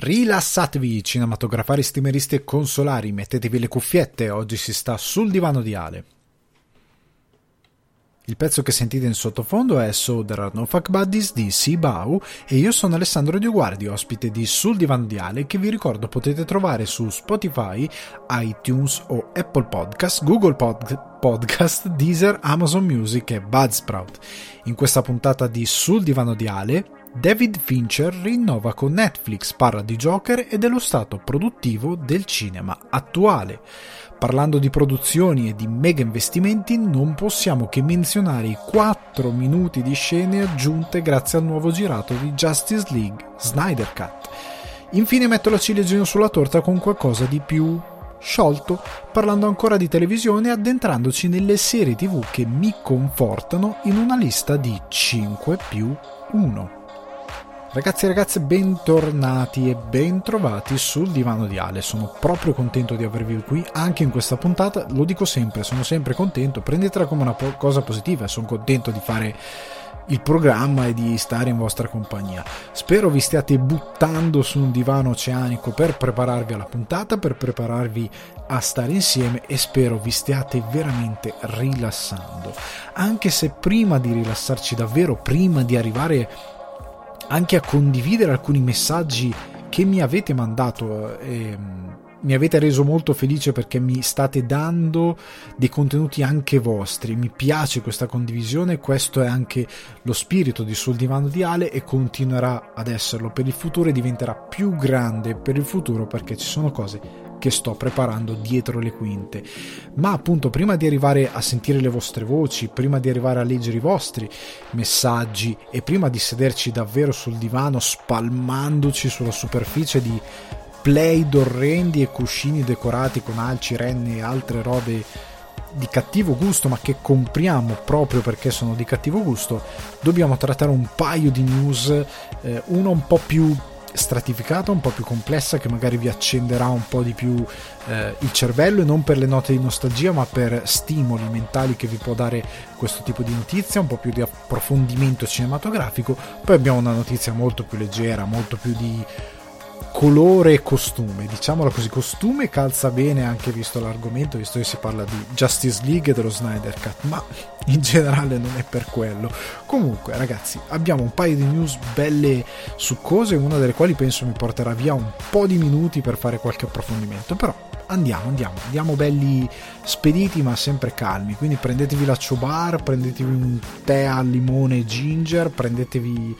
Rilassatevi, cinematografari, streameristi e consolari, mettetevi le cuffiette, oggi si sta sul divano di Ale. Il pezzo che sentite in sottofondo è So There Are No Fuck Buddies di Sibau e io sono Alessandro Dioguardi, ospite di Sul Divano di Ale, che vi ricordo potete trovare su Spotify, iTunes o Apple Podcast, Google Podcast, Deezer, Amazon Music e Buzzsprout. In questa puntata di Sul Divano di Ale, David Fincher rinnova con Netflix, parla di Joker e dello stato produttivo del cinema attuale. Parlando di produzioni e di mega investimenti, non possiamo che menzionare i 4 minuti di scene aggiunte grazie al nuovo girato di Justice League, Snyder Cut. Infine metto la ciliegina sulla torta con qualcosa di più sciolto, parlando ancora di televisione, addentrandoci nelle serie TV che mi confortano in una lista di 5+1. Ragazzi e ragazze, bentornati e bentrovati sul divano di Ale. Sono proprio contento di avervi qui anche in questa puntata, lo dico sempre, sono sempre contento, prendetela come una cosa positiva, sono contento di fare il programma e di stare in vostra compagnia. Spero vi stiate buttando su un divano oceanico per prepararvi alla puntata, per prepararvi a stare insieme, e spero vi stiate veramente rilassando, anche se prima di rilassarci davvero, prima di arrivare anche a condividere alcuni messaggi che mi avete mandato, mi avete reso molto felice perché mi state dando dei contenuti anche vostri. Mi piace questa condivisione, questo è anche lo spirito di Sul Divano di Ale e continuerà ad esserlo per il futuro e diventerà più grande per il futuro perché ci sono cose che sto preparando dietro le quinte. Ma appunto, prima di arrivare a sentire le vostre voci, prima di arrivare a leggere i vostri messaggi e prima di sederci davvero sul divano spalmandoci sulla superficie di plaid orrendi e cuscini decorati con alci, renne e altre robe di cattivo gusto ma che compriamo proprio perché sono di cattivo gusto, dobbiamo trattare un paio di news, una un po' più stratificata, un po' più complessa, che magari vi accenderà un po' di più il cervello, e non per le note di nostalgia ma per stimoli mentali che vi può dare questo tipo di notizia, un po' più di approfondimento cinematografico. Poi abbiamo una notizia molto più leggera, molto più di colore e costume, diciamola così. Costume calza bene anche visto l'argomento, visto che si parla di Justice League e dello Snyder Cut, ma in generale non è per quello. Comunque ragazzi, abbiamo un paio di news belle succose, una delle quali penso mi porterà via un po' di minuti per fare qualche approfondimento, però andiamo belli spediti ma sempre calmi, quindi prendetevi la Chobar, prendetevi un tè al limone e ginger, prendetevi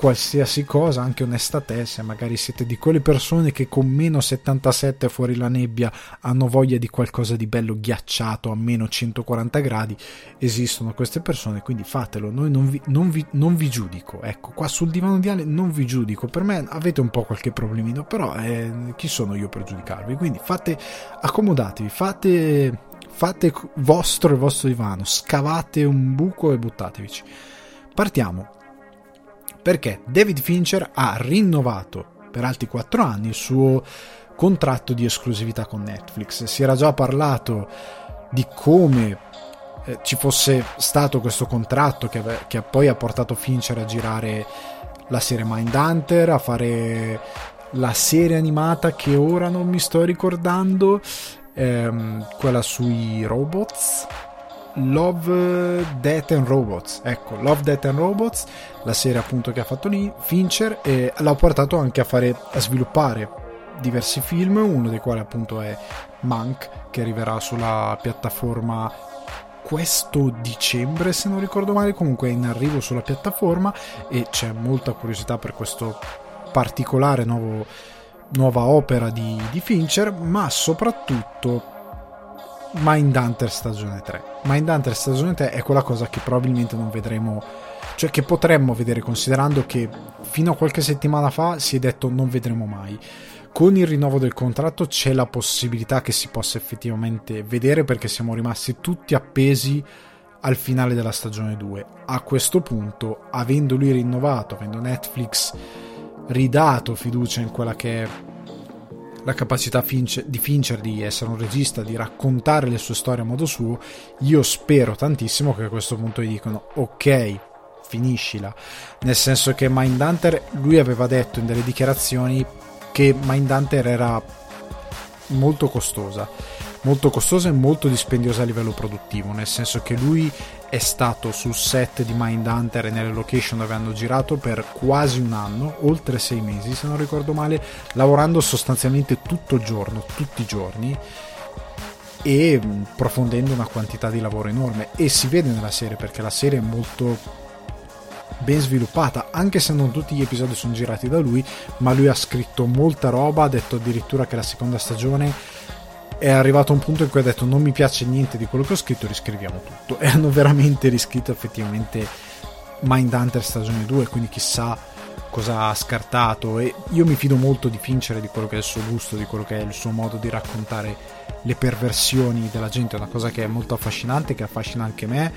qualsiasi cosa, anche onestà, se magari siete di quelle persone che con meno 77 fuori la nebbia hanno voglia di qualcosa di bello ghiacciato a meno 140 gradi, esistono queste persone, quindi fatelo, noi non vi giudico, ecco, qua sul divano di Ale non vi giudico, per me avete un po' qualche problemino, però chi sono io per giudicarvi, quindi accomodatevi, fate vostro il vostro divano, scavate un buco e buttatevici. Partiamo, perché David Fincher ha rinnovato per altri 4 anni il suo contratto di esclusività con Netflix. Si era già parlato di come ci fosse stato questo contratto che poi ha portato Fincher a girare la serie Mindhunter, a fare la serie animata che ora non mi sto ricordando, quella sui robots, Love, Death and Robots, ecco, Love, Death and Robots, la serie appunto che ha fatto lì Fincher, e l'ha portato anche a sviluppare diversi film, uno dei quali appunto è Mank, che arriverà sulla piattaforma questo dicembre se non ricordo male, comunque è in arrivo sulla piattaforma e c'è molta curiosità per questo particolare nuova opera di Fincher, ma soprattutto Mindhunter stagione 3 è quella cosa che probabilmente non vedremo, cioè che potremmo vedere, considerando che fino a qualche settimana fa si è detto non vedremo mai. Con il rinnovo del contratto c'è la possibilità che si possa effettivamente vedere, perché siamo rimasti tutti appesi al finale della stagione 2. A questo punto, avendo lui rinnovato, avendo Netflix ridato fiducia in quella che è la capacità di Fincher di essere un regista, di raccontare le sue storie a modo suo, io spero tantissimo che a questo punto gli dicano ok, finiscila, nel senso che Mindhunter lui aveva detto in delle dichiarazioni che Mindhunter era molto costosa e molto dispendiosa a livello produttivo, nel senso che lui è stato sul set di Mindhunter e nelle location dove hanno girato per quasi un anno, oltre 6 mesi se non ricordo male, lavorando sostanzialmente tutto il giorno, tutti i giorni, e approfondendo una quantità di lavoro enorme, e si vede nella serie perché la serie è molto ben sviluppata, anche se non tutti gli episodi sono girati da lui, ma lui ha scritto molta roba, ha detto addirittura che la seconda stagione è arrivato a un punto in cui ha detto non mi piace niente di quello che ho scritto, riscriviamo tutto, e hanno veramente riscritto effettivamente Mindhunter stagione 2, quindi chissà cosa ha scartato. E io mi fido molto di Fincher, di quello che è il suo gusto, di quello che è il suo modo di raccontare le perversioni della gente, è una cosa che è molto affascinante, che affascina anche me,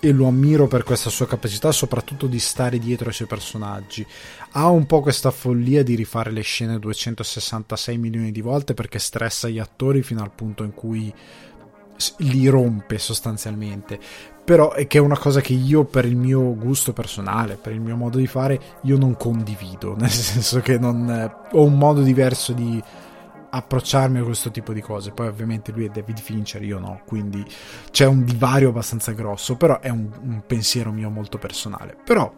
e lo ammiro per questa sua capacità soprattutto di stare dietro ai suoi personaggi. Ha un po' questa follia di rifare le scene 266 milioni di volte perché stressa gli attori fino al punto in cui li rompe sostanzialmente, però è che è una cosa che io, per il mio gusto personale, per il mio modo di fare, io non condivido, nel senso che ho un modo diverso di approcciarmi a questo tipo di cose. Poi ovviamente lui è David Fincher, io no, quindi c'è un divario abbastanza grosso, però è un pensiero mio molto personale. Però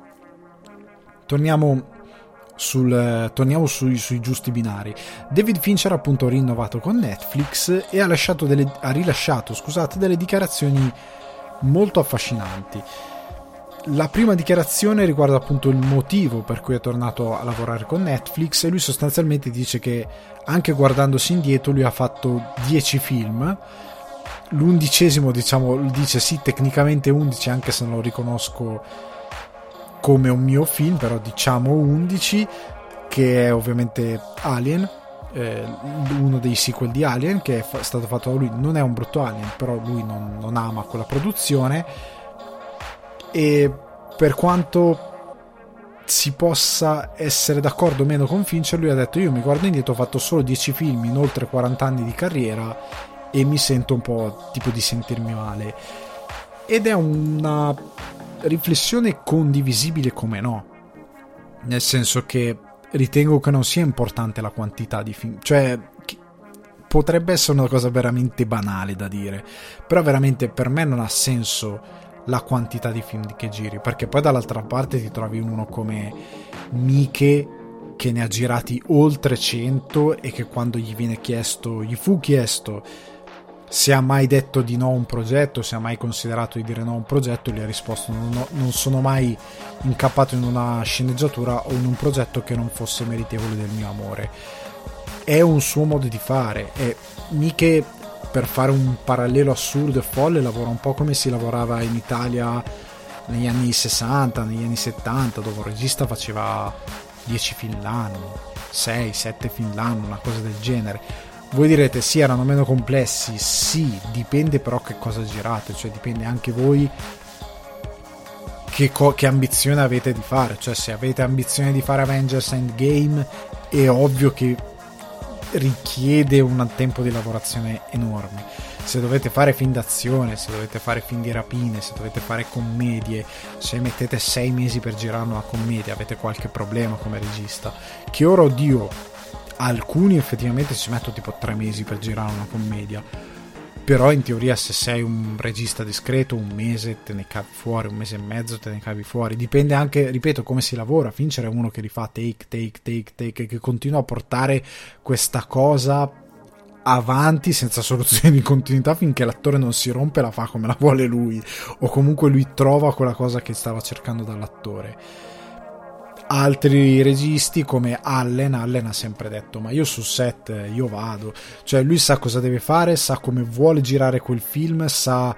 torniamo sui giusti binari. David Fincher appunto ha rinnovato con Netflix e ha rilasciato delle dichiarazioni molto affascinanti. La prima dichiarazione riguarda appunto il motivo per cui è tornato a lavorare con Netflix, e lui sostanzialmente dice che anche guardandosi indietro lui ha fatto 10 film, l'11° diciamo, dice sì tecnicamente 11 anche se non lo riconosco come un mio film, però diciamo 11, che è ovviamente Alien, uno dei sequel di Alien che è stato fatto da lui. Non è un brutto Alien, però lui non ama quella produzione, e per quanto si possa essere d'accordo o meno con Fincher, lui ha detto io mi guardo indietro, ho fatto solo 10 film in oltre 40 anni di carriera e mi sento un po' tipo di sentirmi male, ed è una riflessione condivisibile come no, nel senso che ritengo che non sia importante la quantità di film, cioè potrebbe essere una cosa veramente banale da dire, però veramente per me non ha senso la quantità di film che giri, perché poi dall'altra parte ti trovi uno come Miche che ne ha girati oltre 100 e che quando gli fu chiesto se ha mai detto di no a un progetto, se ha mai considerato di dire no a un progetto, gli ha risposto non sono mai incappato in una sceneggiatura o in un progetto che non fosse meritevole del mio amore. È un suo modo di fare, e Miche, per fare un parallelo assurdo e folle, lavora un po' come si lavorava in Italia negli anni 60, negli anni 70, dove un regista faceva 10 film l'anno, 6-7 film l'anno, una cosa del genere. Voi direte sì, erano meno complessi, sì, dipende però che cosa girate, cioè dipende anche voi che ambizione avete di fare, cioè se avete ambizione di fare Avengers Endgame è ovvio che richiede un tempo di lavorazione enorme. Se dovete fare film d'azione, se dovete fare film di rapine, se dovete fare commedie, se mettete 6 mesi per girare una commedia, avete qualche problema come regista. Che ora, oddio, alcuni effettivamente ci mettono tipo 3 mesi per girare una commedia, però in teoria se sei un regista discreto 1 mese te ne cavi fuori, 1 mese e mezzo te ne cavi fuori. Dipende anche, ripeto, come si lavora. Fincher è uno che rifà take, che continua a portare questa cosa avanti senza soluzioni di continuità finché l'attore non si rompe e la fa come la vuole lui, o comunque lui trova quella cosa che stava cercando dall'attore. Altri registi come Allen ha sempre detto ma io sul set io vado, cioè lui sa cosa deve fare, sa come vuole girare quel film, sa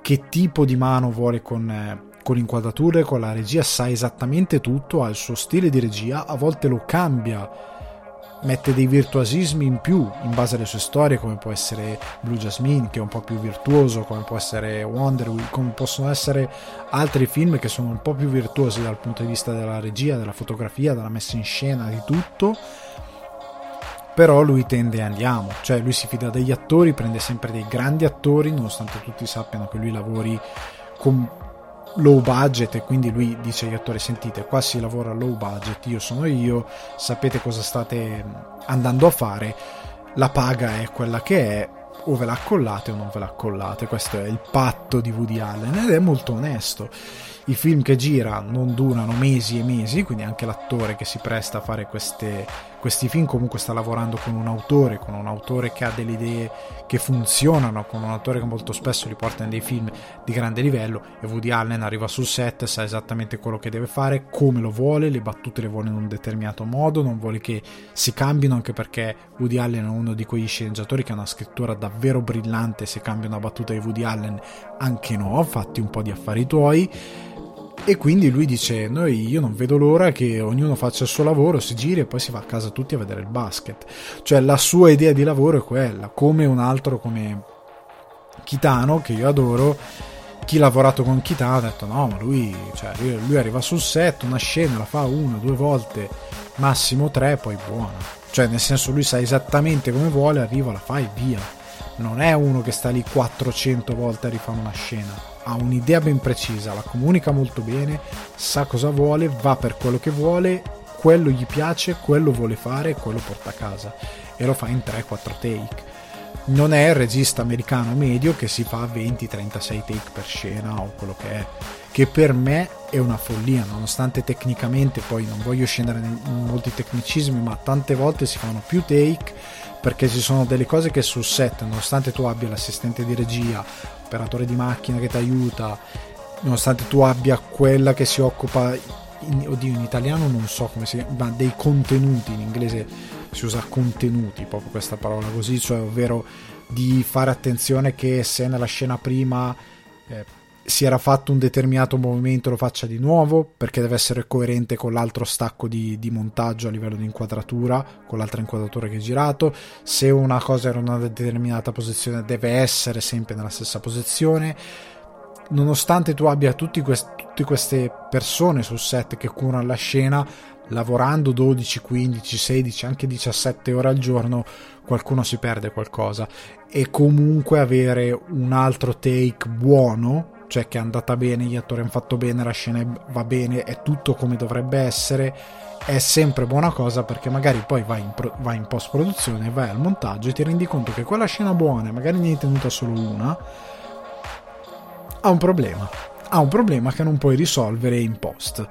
che tipo di mano vuole con le inquadrature, con la regia, sa esattamente tutto, ha il suo stile di regia, a volte lo cambia, mette dei virtuosismi in più in base alle sue storie, come può essere Blue Jasmine che è un po' più virtuoso, come può essere Wonder Wheel, come possono essere altri film che sono un po' più virtuosi dal punto di vista della regia, della fotografia, della messa in scena, di tutto. Però lui tende andiamo, cioè lui si fida degli attori, prende sempre dei grandi attori nonostante tutti sappiano che lui lavori con low budget, e quindi lui dice agli attori: sentite, qua si lavora low budget, io sono io, sapete cosa state andando a fare, la paga è quella che è, o ve la accollate o non ve la accollate. Questo è il patto di Woody Allen, ed è molto onesto. I film che gira non durano mesi e mesi, quindi anche l'attore che si presta a fare questi film comunque sta lavorando con un autore che ha delle idee che funzionano, con un autore che molto spesso li porta in dei film di grande livello, e Woody Allen arriva sul set, sa esattamente quello che deve fare, come lo vuole, le battute le vuole in un determinato modo, non vuole che si cambino, anche perché Woody Allen è uno di quegli sceneggiatori che ha una scrittura davvero brillante, se cambia una battuta di Woody Allen anche no, fatti un po' di affari tuoi. E quindi lui dice: io non vedo l'ora che ognuno faccia il suo lavoro, si giri e poi si va a casa tutti a vedere il basket. Cioè la sua idea di lavoro è quella, come un altro come Kitano, che io adoro. Chi ha lavorato con Kitano ha detto: no, ma lui arriva sul set, una scena la fa una, due volte, massimo tre, poi buona. Cioè nel senso, lui sa esattamente come vuole, arriva, la fa e via. Non è uno che sta lì 400 volte a rifare una scena. Ha un'idea ben precisa, la comunica molto bene, sa cosa vuole, va per quello che vuole, quello gli piace, quello vuole fare, quello porta a casa, e lo fa in 3-4 take. Non è il regista americano medio che si fa 20-36 take per scena o quello che è, che per me è una follia, nonostante tecnicamente, poi non voglio scendere in molti tecnicismi, ma tante volte si fanno più take perché ci sono delle cose che sul set, nonostante tu abbia l'assistente di regia, operatore di macchina che ti aiuta, nonostante tu abbia quella che si occupa in italiano non so come si chiama, ma dei contenuti, in inglese si usa contenuti, proprio questa parola così, cioè ovvero di fare attenzione che se nella scena prima si era fatto un determinato movimento lo faccia di nuovo, perché deve essere coerente con l'altro stacco di montaggio a livello di inquadratura, con l'altra inquadratura che è girato. Se una cosa era in una determinata posizione deve essere sempre nella stessa posizione, nonostante tu abbia tutte queste persone sul set che curano la scena, lavorando 12, 15, 16, anche 17 ore al giorno, qualcuno si perde qualcosa, e comunque avere un altro take buono, cioè che è andata bene, gli attori hanno fatto bene, la scena va bene, è tutto come dovrebbe essere, è sempre buona cosa, perché magari poi vai in post produzione, vai al montaggio e ti rendi conto che quella scena buona, magari ne hai tenuta solo una, ha un problema che non puoi risolvere in post.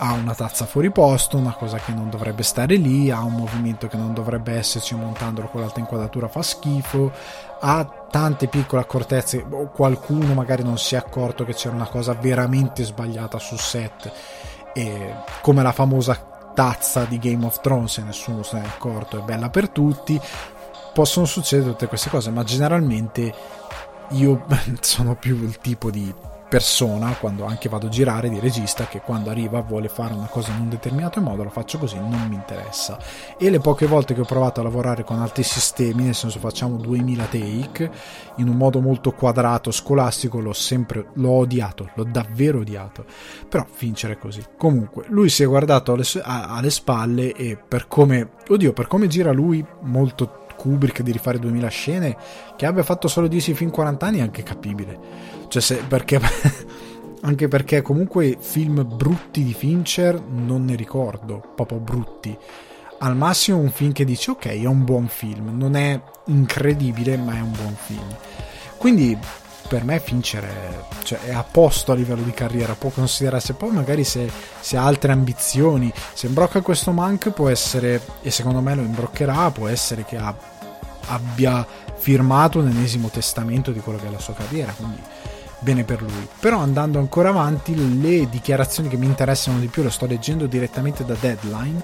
Ha una tazza fuori posto, una cosa che non dovrebbe stare lì, ha un movimento che non dovrebbe esserci, montandolo con l'alta inquadratura fa schifo, ha tante piccole accortezze, qualcuno magari non si è accorto che c'era una cosa veramente sbagliata sul set, e come la famosa tazza di Game of Thrones, nessuno se ne è accorto, è bella per tutti. Possono succedere tutte queste cose, ma generalmente io sono più il tipo di persona, quando anche vado a girare, di regista che quando arriva vuole fare una cosa in un determinato modo, lo faccio così, non mi interessa. E le poche volte che ho provato a lavorare con altri sistemi, nel senso facciamo 2000 take in un modo molto quadrato, scolastico, l'ho odiato, l'ho davvero odiato, però vincere è così. Comunque lui si è guardato alle spalle, e per come gira lui, molto Kubrick di rifare 2000 scene, che abbia fatto solo 10 film 40 anni è anche capibile, cioè perché comunque film brutti di Fincher non ne ricordo, proprio brutti, al massimo un film che dice ok, è un buon film, non è incredibile ma è un buon film. Quindi per me Fincher è a posto a livello di carriera, può considerarsi, poi magari se ha altre ambizioni, se imbrocca questo Mank può essere, e secondo me lo imbroccherà, può essere che abbia firmato un ennesimo testamento di quello che è la sua carriera, quindi bene per lui. Però andando ancora avanti, le dichiarazioni che mi interessano di più le sto leggendo direttamente da Deadline,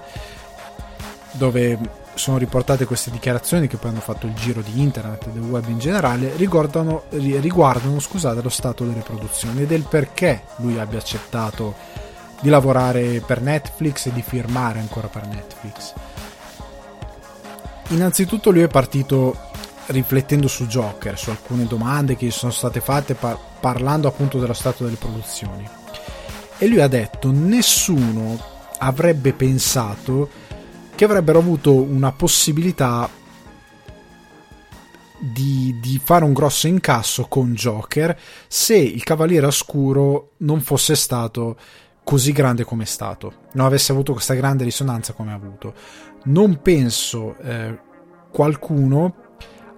dove sono riportate queste dichiarazioni che poi hanno fatto il giro di internet e del web in generale, riguardano lo stato delle produzioni e del perché lui abbia accettato di lavorare per Netflix e di firmare ancora per Netflix. Innanzitutto lui è partito riflettendo su Joker, su alcune domande che gli sono state fatte parlando appunto dello stato delle produzioni, e lui ha detto: nessuno avrebbe pensato che avrebbero avuto una possibilità di fare un grosso incasso con Joker se il Cavaliere Oscuro non fosse stato così grande come è stato, non avesse avuto questa grande risonanza come ha avuto. Non penso qualcuno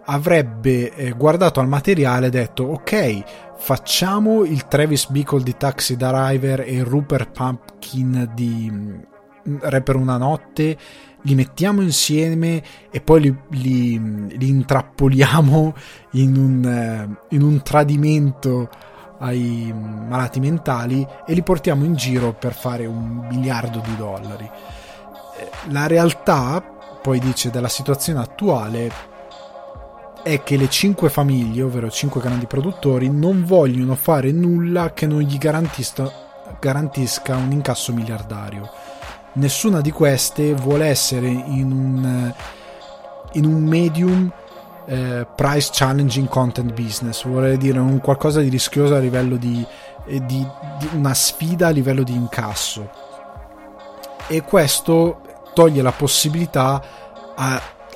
avrebbe guardato al materiale e detto ok, facciamo il Travis Bickle di Taxi Driver e il Rupert Pumpkin di Re per una notte, li mettiamo insieme e poi li intrappoliamo in un tradimento ai malati mentali e li portiamo in giro per fare $1 miliardo. La realtà, poi dice, della situazione attuale è che le 5 famiglie, ovvero 5 grandi produttori, non vogliono fare nulla che non gli garantisca un incasso miliardario. Nessuna di queste vuole essere in un medium price challenging content business, vuole dire un qualcosa di rischioso a livello di una sfida a livello di incasso, e questo toglie la possibilità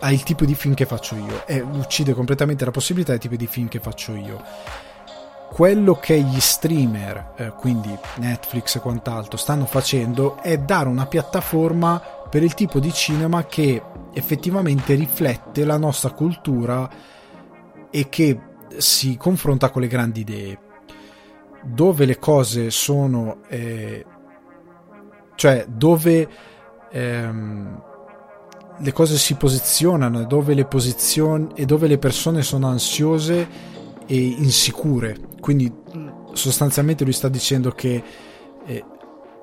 al tipo di film che faccio io e uccide completamente la possibilità del tipo di film che faccio io. Quello che gli streamer, quindi Netflix e quant'altro, stanno facendo è dare una piattaforma per il tipo di cinema che effettivamente riflette la nostra cultura e che si confronta con le grandi idee, dove le cose sono le cose si posizionano, e dove le persone sono ansiose e insicure. Quindi sostanzialmente lui sta dicendo che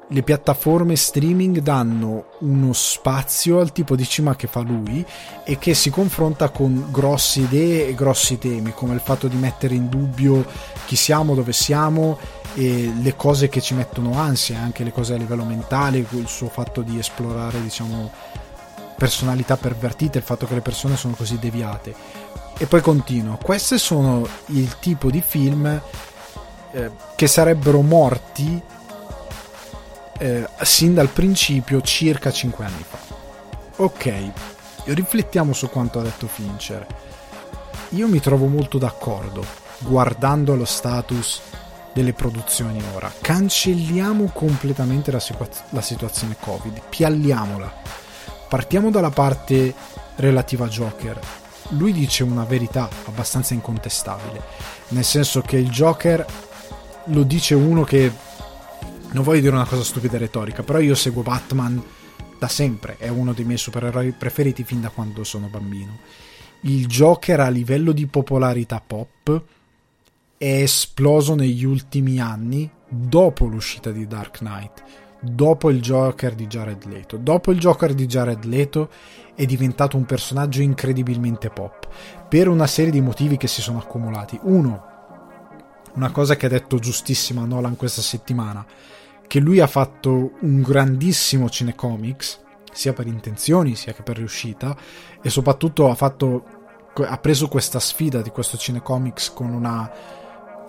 le piattaforme streaming danno uno spazio al tipo di cinema che fa lui e che si confronta con grosse idee e grossi temi, come il fatto di mettere in dubbio chi siamo, dove siamo e le cose che ci mettono ansia, anche le cose a livello mentale, il suo fatto di esplorare, diciamo, personalità pervertite, il fatto che le persone sono così deviate. E poi continuo, queste sono il tipo di film che sarebbero morti sin dal principio circa 5 anni fa. Ok, riflettiamo su quanto ha detto Fincher. Io mi trovo molto d'accordo, guardando lo status delle produzioni ora. Cancelliamo completamente la situazione Covid, pialliamola. Partiamo dalla parte relativa a Joker. Lui dice una verità abbastanza incontestabile, nel senso che il Joker lo dice uno che, non voglio dire una cosa stupida e retorica, però io seguo Batman da sempre, è uno dei miei supereroi preferiti fin da quando sono bambino. Il Joker a livello di popolarità pop è esploso negli ultimi anni, dopo l'uscita di Dark Knight, dopo il Joker di Jarod Leto. È diventato un personaggio incredibilmente pop per una serie di motivi che si sono accumulati. Uno, una cosa che ha detto giustissima Nolan questa settimana, che lui ha fatto un grandissimo cinecomics, sia per intenzioni sia che per riuscita, e soprattutto ha preso questa sfida di questo cinecomics con una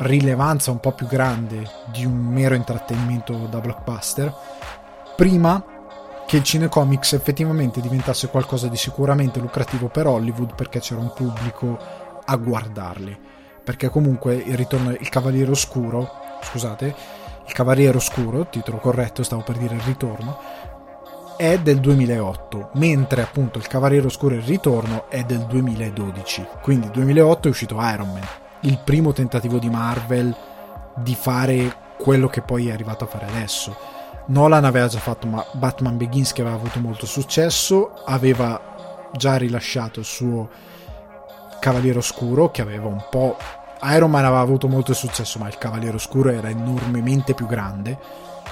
rilevanza un po' più grande di un mero intrattenimento da blockbuster, prima che il cinecomics effettivamente diventasse qualcosa di sicuramente lucrativo per Hollywood, perché c'era un pubblico a guardarli, perché comunque il Cavaliere Oscuro, titolo corretto, stavo per dire il ritorno, è del 2008, mentre appunto il Cavaliere Oscuro e il ritorno è del 2012. Quindi nel 2008 è uscito Iron Man, il primo tentativo di Marvel di fare quello che poi è arrivato a fare adesso. Nolan aveva già fatto Batman Begins, che aveva avuto molto successo, aveva già rilasciato il suo Cavaliere Oscuro, che aveva un po'... Iron Man aveva avuto molto successo, ma il Cavaliere Oscuro era enormemente più grande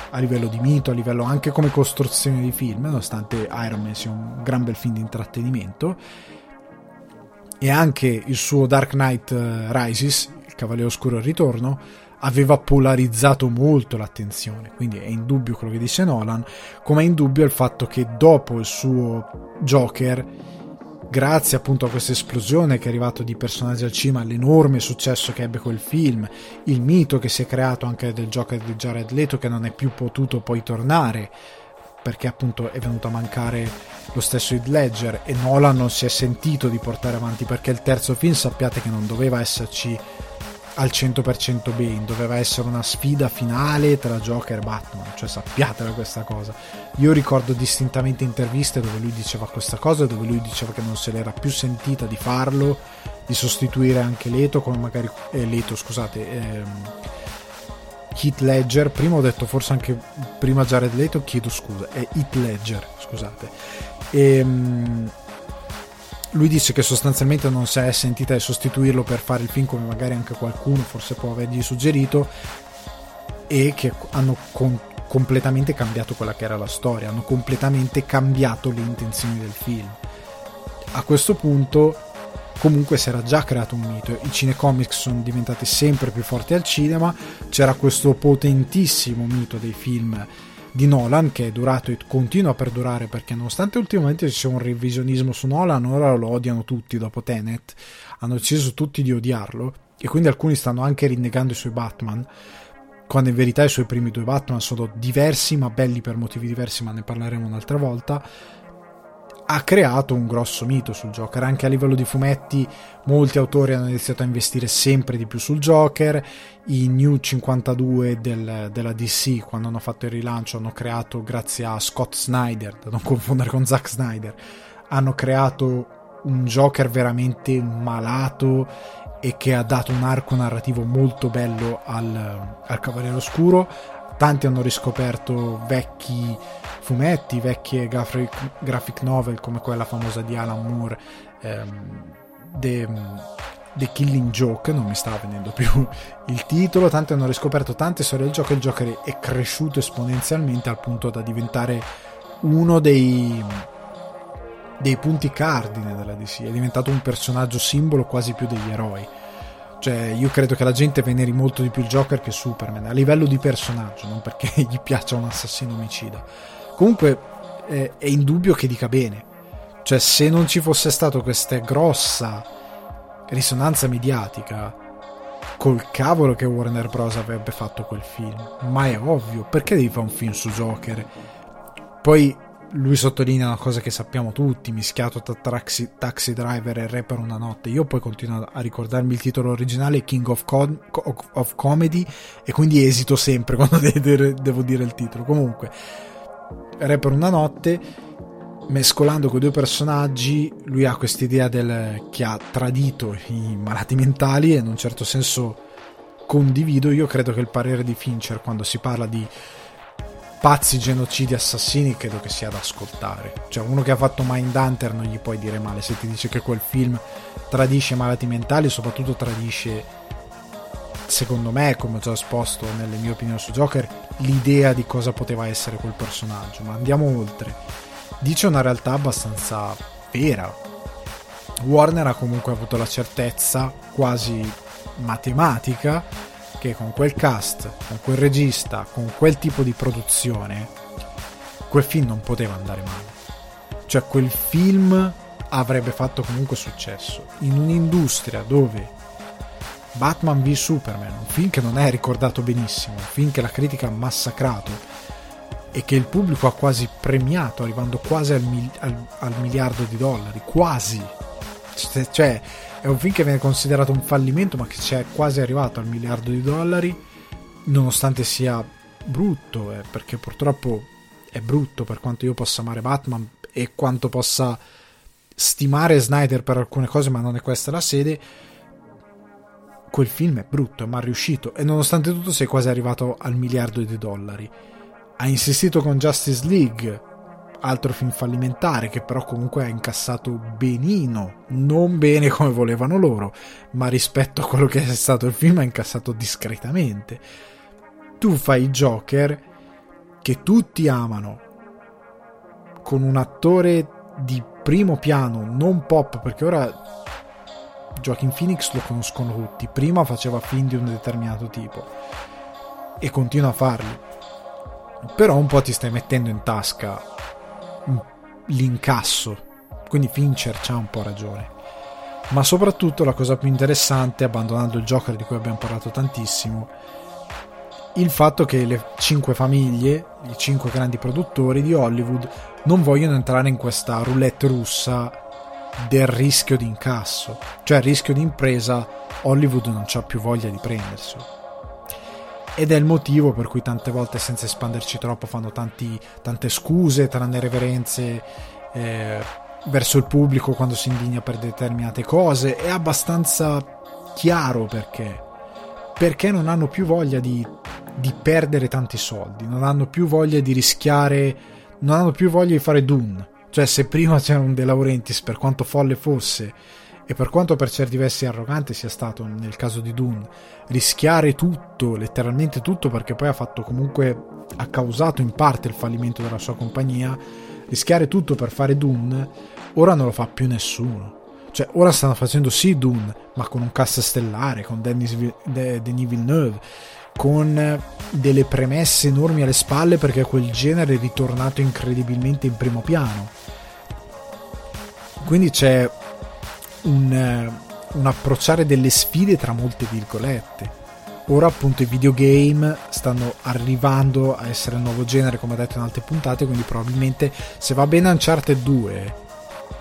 a livello di mito, a livello anche come costruzione di film, nonostante Iron Man sia un gran bel film di intrattenimento. E anche il suo Dark Knight Rises, il Cavaliere Oscuro al ritorno, aveva polarizzato molto l'attenzione. Quindi è indubbio quello che dice Nolan, come è indubbio il fatto che dopo il suo Joker, grazie appunto a questa esplosione che è arrivata di personaggi al cinema, all'enorme successo che ebbe quel film, il mito che si è creato anche del Joker di Jarod Leto, che non è più potuto poi tornare perché appunto è venuto a mancare lo stesso Heath Ledger e Nolan non si è sentito di portare avanti, perché il terzo film sappiate che non doveva esserci al 100% Bane, doveva essere una sfida finale tra Joker e Batman, cioè sappiatela questa cosa. Io ricordo distintamente interviste dove lui diceva questa cosa, dove lui diceva che non se l'era più sentita di farlo, di sostituire anche Leto come magari Heath Ledger, prima ho detto forse anche prima Jarod Leto, chiedo scusa, è Heath Ledger, scusate. Lui dice che sostanzialmente non si è sentita di sostituirlo per fare il film, come magari anche qualcuno forse può avergli suggerito, e che hanno completamente cambiato quella che era la storia, hanno completamente cambiato le intenzioni del film. A questo punto comunque si era già creato un mito, i cinecomics sono diventati sempre più forti al cinema, c'era questo potentissimo mito dei film di Nolan che è durato e continua a perdurare, perché nonostante ultimamente ci sia un revisionismo su Nolan, ora lo odiano tutti dopo Tenet, hanno deciso tutti di odiarlo e quindi alcuni stanno anche rinnegando i suoi Batman, quando in verità i suoi primi due Batman sono diversi ma belli per motivi diversi, ma ne parleremo un'altra volta. Ha creato un grosso mito sul Joker, anche a livello di fumetti molti autori hanno iniziato a investire sempre di più sul Joker. I New 52 della DC, quando hanno fatto il rilancio, hanno creato, grazie a Scott Snyder, da non confondere con Zack Snyder, hanno creato un Joker veramente malato e che ha dato un arco narrativo molto bello al Cavaliere Oscuro. Tanti hanno riscoperto vecchi fumetti, vecchie graphic novel come quella famosa di Alan Moore, The Killing Joke, non mi stava venendo più il titolo. Tanti hanno riscoperto tante storie del gioco, il Joker è cresciuto esponenzialmente al punto da diventare uno dei punti cardine della DC, è diventato un personaggio simbolo quasi più degli eroi. Cioè, io credo che la gente veneri molto di più il Joker che Superman a livello di personaggio, non perché gli piaccia un assassino omicida. Comunque è indubbio che dica bene, cioè se non ci fosse stato questa grossa risonanza mediatica, col cavolo che Warner Bros avrebbe fatto quel film, ma è ovvio, perché devi fare un film su Joker? Poi lui sottolinea una cosa che sappiamo tutti, mischiato tra Taxi Driver e Re per una notte. Io poi continuo a ricordarmi il titolo originale, King of Comedy, e quindi esito sempre quando devo dire il titolo. Comunque, Re per una notte, mescolando quei due personaggi, lui ha quest'idea che ha tradito i malati mentali, e in un certo senso condivido. Io credo che il parere di Fincher quando si parla di pazzi, genocidi, assassini, credo che sia da ascoltare. Cioè, uno che ha fatto Mindhunter non gli puoi dire male se ti dice che quel film tradisce malati mentali, soprattutto tradisce, secondo me, come ho già esposto nelle mie opinioni su Joker, l'idea di cosa poteva essere quel personaggio. Ma andiamo oltre, dice una realtà abbastanza vera. Warner ha comunque avuto la certezza quasi matematica che con quel cast, con quel regista, con quel tipo di produzione, quel film non poteva andare male. Cioè, quel film avrebbe fatto comunque successo in un'industria dove Batman v Superman, un film che non è ricordato benissimo, un film che la critica ha massacrato e che il pubblico ha quasi premiato, arrivando quasi al $1 miliardo, quasi. Cioè, è un film che viene considerato un fallimento, ma che c'è quasi arrivato al $1 miliardo, nonostante sia brutto, perché purtroppo è brutto, per quanto io possa amare Batman e quanto possa stimare Snyder per alcune cose, ma non è questa la sede. Quel film è brutto, ma è riuscito, e nonostante tutto sei quasi arrivato al $1 miliardo. Ha insistito con Justice League, altro film fallimentare che però comunque ha incassato benino, non bene come volevano loro, ma rispetto a quello che è stato il film ha incassato discretamente. Tu fai Joker, che tutti amano, con un attore di primo piano, non pop, perché ora Joaquin Phoenix lo conoscono tutti, prima faceva film di un determinato tipo e continua a farli, però un po' ti stai mettendo in tasca l'incasso, quindi Fincher c'ha un po' ragione. Ma soprattutto la cosa più interessante, abbandonando il Joker di cui abbiamo parlato tantissimo, il fatto che le 5 famiglie, i 5 grandi produttori di Hollywood, non vogliono entrare in questa roulette russa del rischio di incasso, cioè il rischio di impresa Hollywood non c'ha più voglia di prendersi. Ed è il motivo per cui tante volte, senza espanderci troppo, fanno tante scuse, tranne reverenze verso il pubblico quando si indigna per determinate cose. È abbastanza chiaro perché non hanno più voglia di perdere tanti soldi, non hanno più voglia di rischiare, non hanno più voglia di fare Dune. Cioè, se prima c'era un De Laurentiis, per quanto folle fosse e per quanto per certi versi arrogante sia stato nel caso di Dune, rischiare tutto, letteralmente tutto, perché poi ha fatto comunque, ha causato in parte il fallimento della sua compagnia, rischiare tutto per fare Dune, ora non lo fa più nessuno. Cioè, ora stanno facendo sì Dune, ma con un cast stellare, con Denis Villeneuve, con delle premesse enormi alle spalle, perché quel genere è ritornato incredibilmente in primo piano. Quindi c'è un approcciare delle sfide tra molte virgolette. Ora appunto i videogame stanno arrivando a essere un nuovo genere, come ho detto in altre puntate, quindi probabilmente, se va bene Uncharted 2,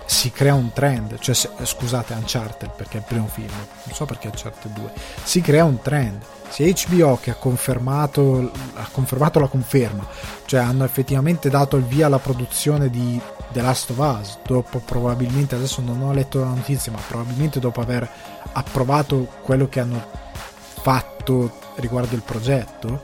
si crea un trend, cioè scusate Uncharted perché è il primo film, non so perché Uncharted 2, si crea un trend. Sia HBO che ha confermato la conferma, cioè hanno effettivamente dato il via alla produzione di The Last of Us, dopo probabilmente, adesso non ho letto la notizia, ma probabilmente dopo aver approvato quello che hanno fatto riguardo il progetto.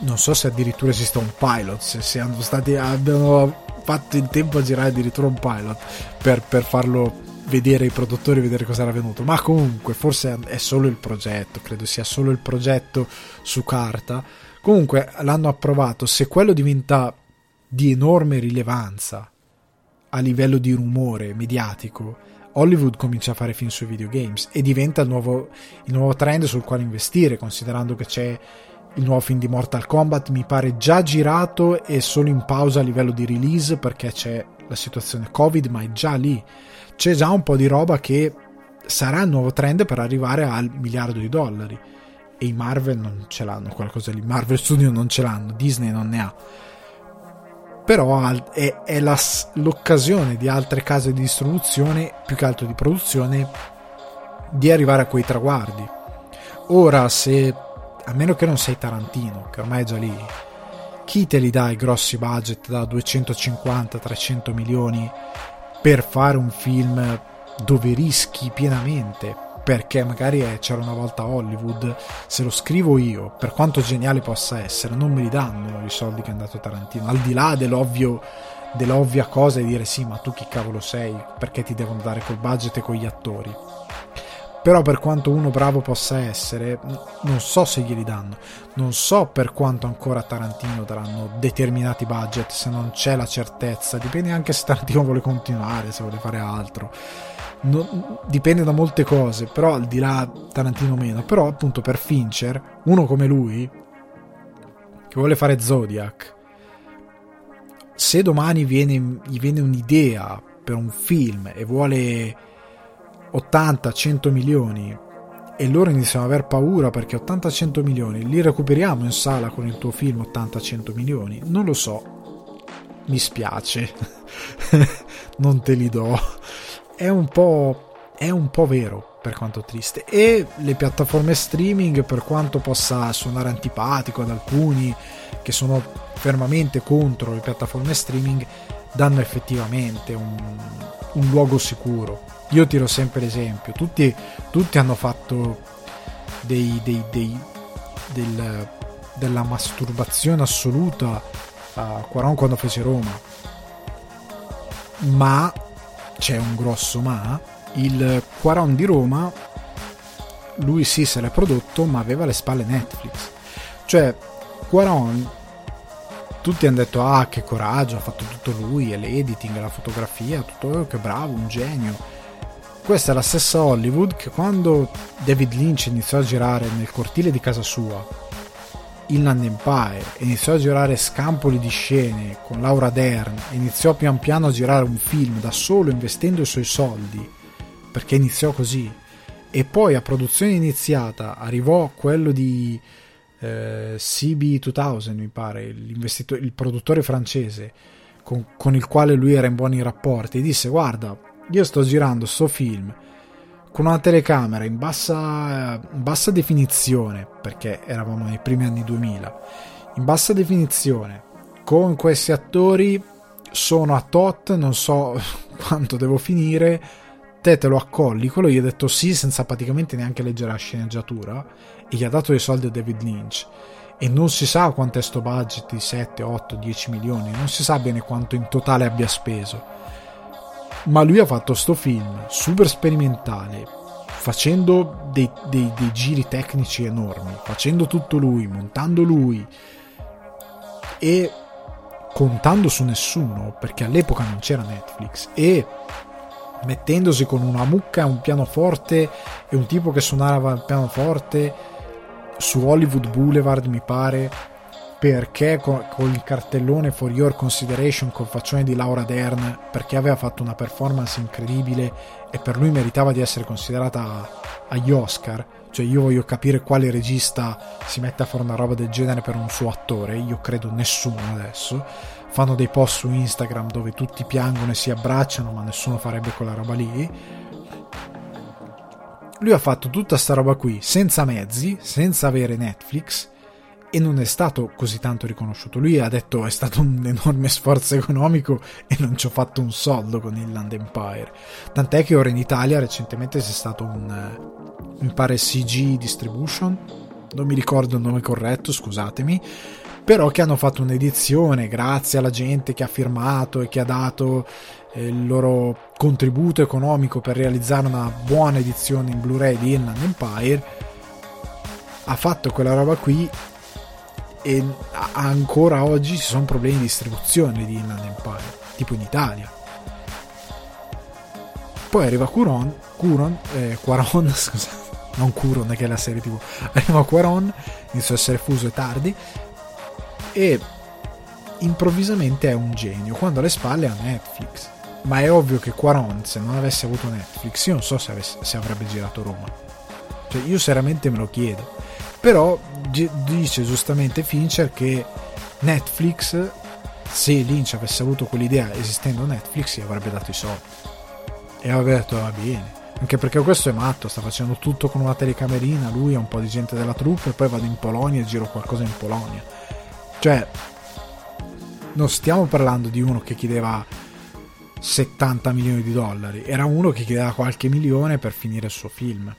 Non so se addirittura esista un pilot, se abbiano fatto in tempo a girare addirittura un pilot per farlo vedere ai produttori, vedere cosa era venuto. Ma comunque forse è solo il progetto, credo sia solo il progetto su carta. Comunque l'hanno approvato, se quello diventa di enorme rilevanza a livello di rumore mediatico, Hollywood comincia a fare film sui videogames e diventa il nuovo trend sul quale investire, considerando che c'è il nuovo film di Mortal Kombat, mi pare già girato e solo in pausa a livello di release perché c'è la situazione Covid, ma è già lì, c'è già un po' di roba che sarà il nuovo trend per arrivare al $1 miliardo, e i Marvel non ce l'hanno qualcosa lì, Marvel Studio non ce l'hanno, Disney non ne ha, però è l'occasione di altre case di distribuzione, più che altro di produzione, di arrivare a quei traguardi. Ora, se a meno che non sei Tarantino, che ormai è già lì, chi te li dà i grossi budget da 250-300 milioni per fare un film dove rischi pienamente, perché magari c'era una volta Hollywood, se lo scrivo io, per quanto geniale possa essere, non me li danno i soldi che è andato Tarantino, al di là dell'ovvia cosa di dire sì, ma tu chi cavolo sei, perché ti devono dare col budget e con gli attori. Però per quanto uno bravo possa essere, non so se glieli danno, non so per quanto ancora a Tarantino daranno determinati budget, se non c'è la certezza, dipende anche se Tarantino vuole continuare, se vuole fare altro, dipende da molte cose, però al di là Tarantino meno. Però appunto per Fincher, uno come lui che vuole fare Zodiac, se domani gli viene un'idea per un film e vuole 80-100 milioni e loro iniziano ad aver paura perché 80-100 milioni li recuperiamo in sala con il tuo film, 80-100 milioni non lo so, mi spiace non te li do, è un po' vero, per quanto triste. E le piattaforme streaming, per quanto possa suonare antipatico ad alcuni che sono fermamente contro le piattaforme streaming, danno effettivamente un luogo sicuro. Io tiro sempre l'esempio, tutti hanno fatto della masturbazione assoluta a Cuarón quando fece Roma, ma c'è un grosso ma: il Cuarón di Roma lui sì se l'è prodotto, ma aveva alle spalle Netflix. Cioè Cuarón, tutti hanno detto ah che coraggio, ha fatto tutto lui, e l'editing, e la fotografia, tutto, che bravo, un genio. Questa è la stessa Hollywood che quando David Lynch iniziò a girare nel cortile di casa sua Inland Empire, iniziò a girare scampoli di scene con Laura Dern, iniziò pian piano a girare un film da solo investendo i suoi soldi, perché iniziò così, e poi a produzione iniziata arrivò quello di CB2000 mi pare, il produttore francese con il quale lui era in buoni rapporti, e disse: guarda, io sto girando sto film con una telecamera in bassa definizione, perché eravamo nei primi anni 2000, in bassa definizione, con questi attori, sono a tot, non so quanto devo finire, te lo accolli? Quello gli ha detto sì, senza praticamente neanche leggere la sceneggiatura, e gli ha dato dei soldi a David Lynch, e non si sa quanto è sto budget, 7, 8, 10 milioni, non si sa bene quanto in totale abbia speso, ma lui ha fatto sto film super sperimentale, facendo dei giri tecnici enormi, facendo tutto lui, montando lui e contando su nessuno, perché all'epoca non c'era Netflix, e mettendosi con una mucca e un pianoforte e un tipo che suonava il pianoforte su Hollywood Boulevard, mi pare, perché con il cartellone For Your Consideration, col faccione di Laura Dern, perché aveva fatto una performance incredibile e per lui meritava di essere considerata agli Oscar. Cioè, io voglio capire quale regista si mette a fare una roba del genere per un suo attore, io credo nessuno. Adesso fanno dei post su Instagram dove tutti piangono e si abbracciano, ma nessuno farebbe quella roba lì. Lui ha fatto tutta sta roba qui senza mezzi, senza avere Netflix, e non è stato così tanto riconosciuto. Lui ha detto: è stato un enorme sforzo economico e non ci ho fatto un soldo con Inland Empire, tant'è che ora in Italia recentemente c'è stato mi pare CG Distribution, non mi ricordo il nome corretto, scusatemi, però che hanno fatto un'edizione grazie alla gente che ha firmato e che ha dato il loro contributo economico per realizzare una buona edizione in Blu-ray di Inland Empire. Ha fatto quella roba qui e ancora oggi ci sono problemi di distribuzione di Inland Empire, tipo in Italia. Poi arriva Cuarón, scusa, non Curon che è la serie TV, arriva Cuarón, inizia a essere fuso e tardi, e improvvisamente è un genio quando alle spalle ha Netflix. Ma è ovvio che Cuarón, se non avesse avuto Netflix, io non so se avrebbe girato Roma, cioè io seriamente me lo chiedo. Però dice giustamente Fincher che Netflix, se Lynch avesse avuto quell'idea esistendo Netflix, gli avrebbe dato i soldi e avrebbe detto va bene, anche perché questo è matto, sta facendo tutto con una telecamerina, lui e un po' di gente della troupe, e poi vado in Polonia e giro qualcosa in Polonia. Cioè, non stiamo parlando di uno che chiedeva 70 milioni di dollari, era uno che chiedeva qualche milione per finire il suo film.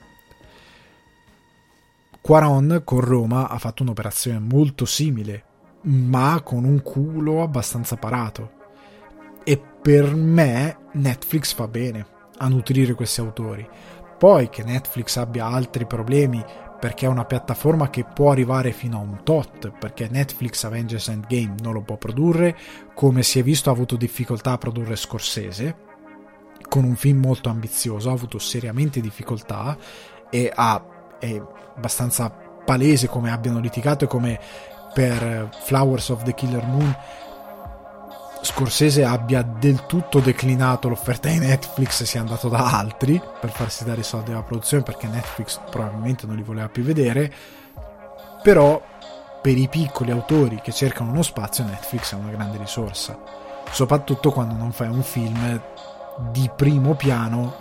Cuarón con Roma ha fatto un'operazione molto simile, ma con un culo abbastanza parato, e per me Netflix fa bene a nutrire questi autori. Poi che Netflix abbia altri problemi, perché è una piattaforma che può arrivare fino a un tot, perché Netflix Avengers Endgame non lo può produrre, come si è visto ha avuto difficoltà a produrre Scorsese con un film molto ambizioso, ha avuto seriamente difficoltà, e è abbastanza palese come abbiano litigato, e come per Flowers of the Killer Moon Scorsese abbia del tutto declinato l'offerta di Netflix e sia andato da altri per farsi dare i soldi alla produzione, perché Netflix probabilmente non li voleva più vedere. Però per i piccoli autori che cercano uno spazio, Netflix è una grande risorsa, soprattutto quando non fai un film di primo piano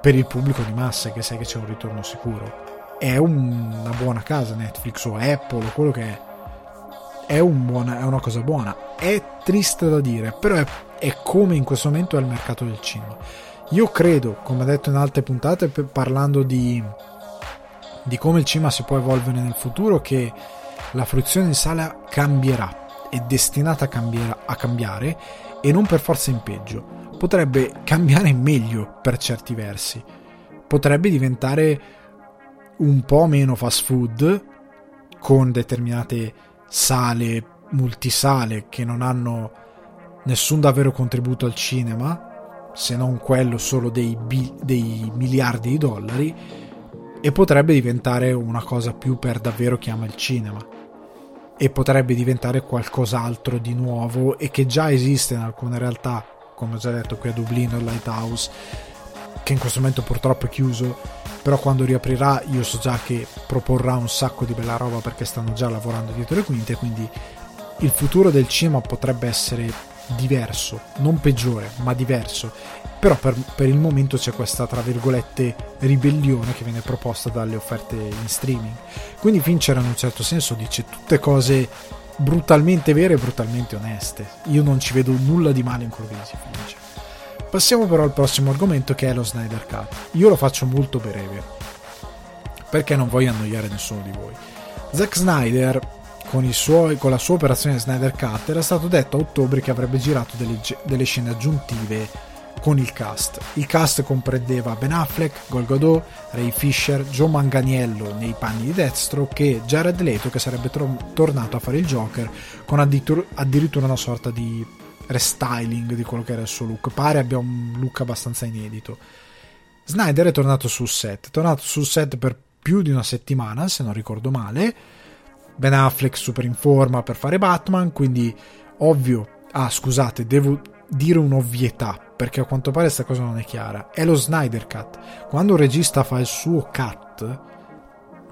per il pubblico di massa, che sai che c'è un ritorno sicuro. È una buona casa Netflix, o Apple, o quello che è è una cosa buona. È triste da dire, però è come in questo momento è il mercato del cinema. Io credo, come ho detto in altre puntate parlando di come il cinema si può evolvere nel futuro, che la fruizione in sala cambierà, è destinata a cambiare, e non per forza in peggio, potrebbe cambiare in meglio per certi versi, potrebbe diventare un po' meno fast food, con determinate sale, multisale, che non hanno nessun davvero contributo al cinema, se non quello solo dei miliardi di dollari, e potrebbe diventare una cosa più per davvero chi ama il cinema, e potrebbe diventare qualcos'altro di nuovo, e che già esiste in alcune realtà, come ho già detto qui a Dublino, il Lighthouse, che in questo momento purtroppo è chiuso, però quando riaprirà io so già che proporrà un sacco di bella roba, perché stanno già lavorando dietro le quinte. Quindi il futuro del cinema potrebbe essere diverso, non peggiore ma diverso, però per il momento c'è questa, tra virgolette, ribellione che viene proposta dalle offerte in streaming. Quindi Fincher in un certo senso dice tutte cose brutalmente vere e brutalmente oneste, io non ci vedo nulla di male in quello che dice Fincher. Passiamo però al prossimo argomento, che è lo Snyder Cut. Io lo faccio molto breve perché non voglio annoiare nessuno di voi. Zack Snyder con la sua operazione Snyder Cut era stato detto a ottobre che avrebbe girato delle scene aggiuntive con il cast. Il cast comprendeva Ben Affleck, Gal Gadot, Ray Fisher, Joe Manganiello nei panni di Deathstroke e Jarod Leto, che sarebbe tornato a fare il Joker, con addirittura una sorta di restyling di quello che era il suo look. Pare abbia un look abbastanza inedito. Snyder è tornato sul set per più di una settimana, se non ricordo male. Ben Affleck super in forma per fare Batman, quindi devo dire un'ovvietà, perché a quanto pare questa cosa non è chiara, è lo Snyder Cut. Quando un regista fa il suo cut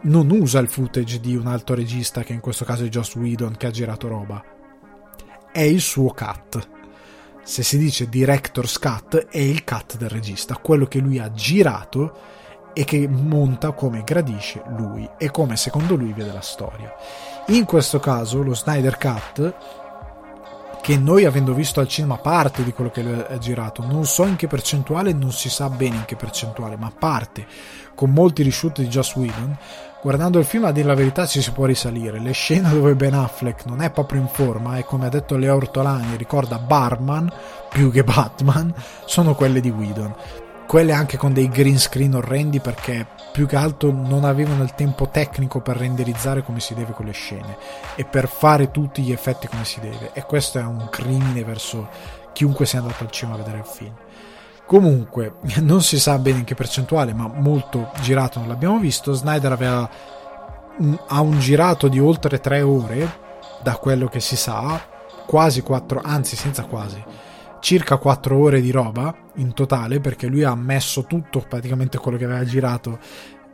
non usa il footage di un altro regista, che in questo caso è Joss Whedon, che ha girato roba. È il suo cut. Se si dice director's cut, è il cut del regista, quello che lui ha girato e che monta come gradisce lui e come secondo lui vede la storia. In questo caso lo Snyder Cut, che noi, avendo visto al cinema parte di quello che lui ha girato, non si sa bene in che percentuale, ma parte con molti reshoot di Joss Whedon. Guardando il film, a dire la verità, ci si può risalire. Le scene dove Ben Affleck non è proprio in forma e, come ha detto Lea Ortolani, ricorda Barman più che Batman, sono quelle di Whedon. Quelle anche con dei green screen orrendi, perché più che altro non avevano il tempo tecnico per renderizzare come si deve quelle scene e per fare tutti gli effetti come si deve. E questo è un crimine verso chiunque sia andato al cinema a vedere il film. Comunque, non si sa bene in che percentuale, ma molto girato non l'abbiamo visto. Snyder ha un girato di oltre 3 ore, da quello che si sa, circa 4 ore di roba in totale, perché lui ha messo tutto praticamente quello che aveva girato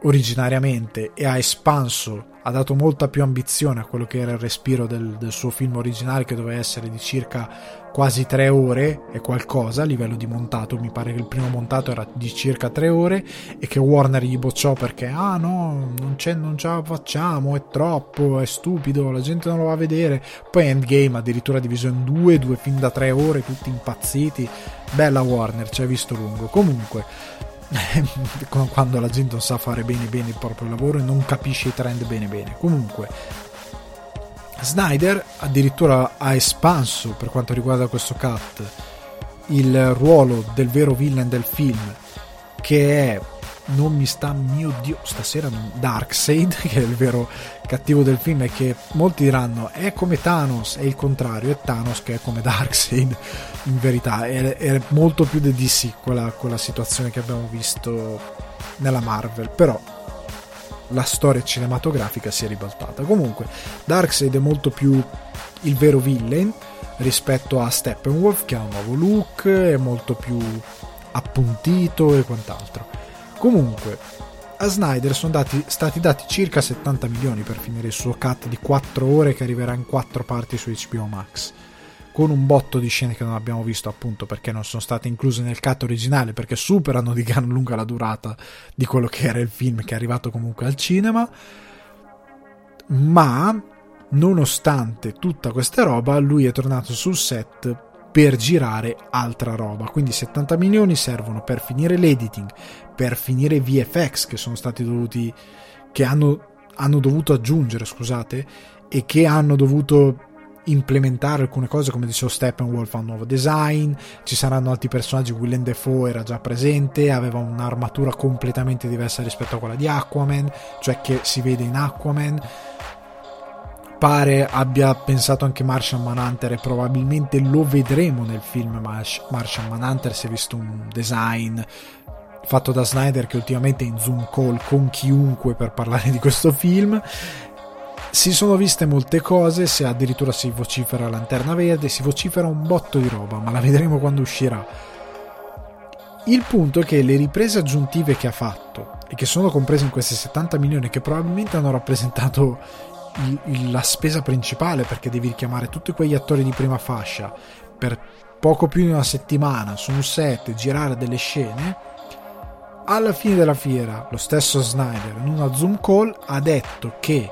originariamente e ha espanso, ha dato molta più ambizione a quello che era il respiro del suo film originale, che doveva essere di circa quasi 3 ore e qualcosa a livello di montato. Mi pare che il primo montato era di circa 3 ore e che Warner gli bocciò perché non ce la facciamo, è troppo, è stupido, la gente non lo va a vedere. Poi Endgame addirittura diviso in due film da 3 ore, tutti impazziti. Bella Warner, ci ha visto lungo. Comunque, quando la gente non sa fare bene il proprio lavoro e non capisce i trend bene. Comunque, Snyder addirittura ha espanso, per quanto riguarda questo cut, il ruolo del vero villain del film, che è Darkseid, che è il vero cattivo del film, e che molti diranno è come Thanos. È il contrario, è Thanos che è come Darkseid. In verità è molto più di DC quella situazione che abbiamo visto nella Marvel, però la storia cinematografica si è ribaltata. Comunque Darkseid è molto più il vero villain rispetto a Steppenwolf, che ha un nuovo look, è molto più appuntito e quant'altro. Comunque, a Snyder sono stati dati circa 70 milioni per finire il suo cut di 4 ore, che arriverà in 4 parti su HBO Max, con un botto di scene che non abbiamo visto, appunto perché non sono state incluse nel cut originale, perché superano di gran lunga la durata di quello che era il film, che è arrivato comunque al cinema. Ma nonostante tutta questa roba, lui è tornato sul set per girare altra roba. Quindi 70 milioni servono per finire l'editing, per finire VFX che hanno dovuto aggiungere e che hanno dovuto implementare alcune cose. Come dicevo, Steppenwolf ha un nuovo design, ci saranno altri personaggi. Willem Dafoe era già presente, aveva un'armatura completamente diversa rispetto a quella di Aquaman, cioè che si vede in Aquaman. Pare abbia pensato anche Martian Manhunter, e probabilmente lo vedremo nel film Martian Manhunter. Si è visto un design fatto da Snyder, che ultimamente è in Zoom call con chiunque per parlare di questo film. Si sono viste molte cose, se addirittura si vocifera Lanterna Verde, si vocifera un botto di roba, ma la vedremo quando uscirà. Il punto è che le riprese aggiuntive che ha fatto e che sono comprese in questi 70 milioni, che probabilmente hanno rappresentato la spesa principale, perché devi richiamare tutti quegli attori di prima fascia per poco più di una settimana su un set, girare delle scene, alla fine della fiera lo stesso Snyder in una Zoom call ha detto che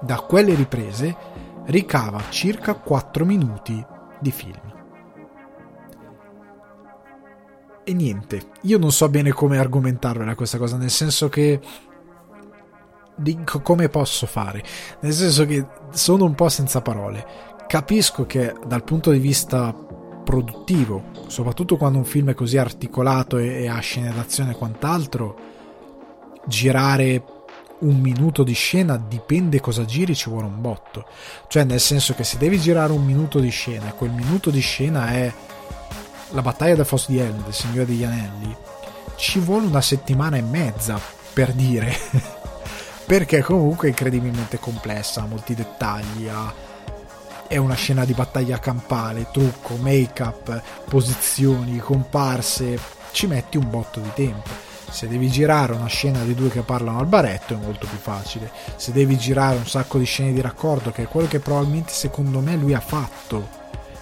da quelle riprese ricava circa 4 minuti di film. E niente, io non so bene come argomentarvela questa cosa, nel senso che dico, come posso fare? Nel senso che sono un po' senza parole. Capisco che dal punto di vista produttivo, soprattutto quando un film è così articolato e ha scene d'azione e quant'altro, girare un minuto di scena, dipende cosa giri, ci vuole un botto. Cioè, nel senso che se devi girare un minuto di scena, quel minuto di scena è la battaglia del Fosso di Helm, del Signore degli Anelli, ci vuole una settimana e mezza, per dire, perché comunque è incredibilmente complessa, ha molti dettagli, è una scena di battaglia campale, trucco, make up, posizioni, comparse, ci metti un botto di tempo. Se devi girare una scena di due che parlano al baretto è molto più facile. Se devi girare un sacco di scene di raccordo, che è quello che probabilmente secondo me lui ha fatto,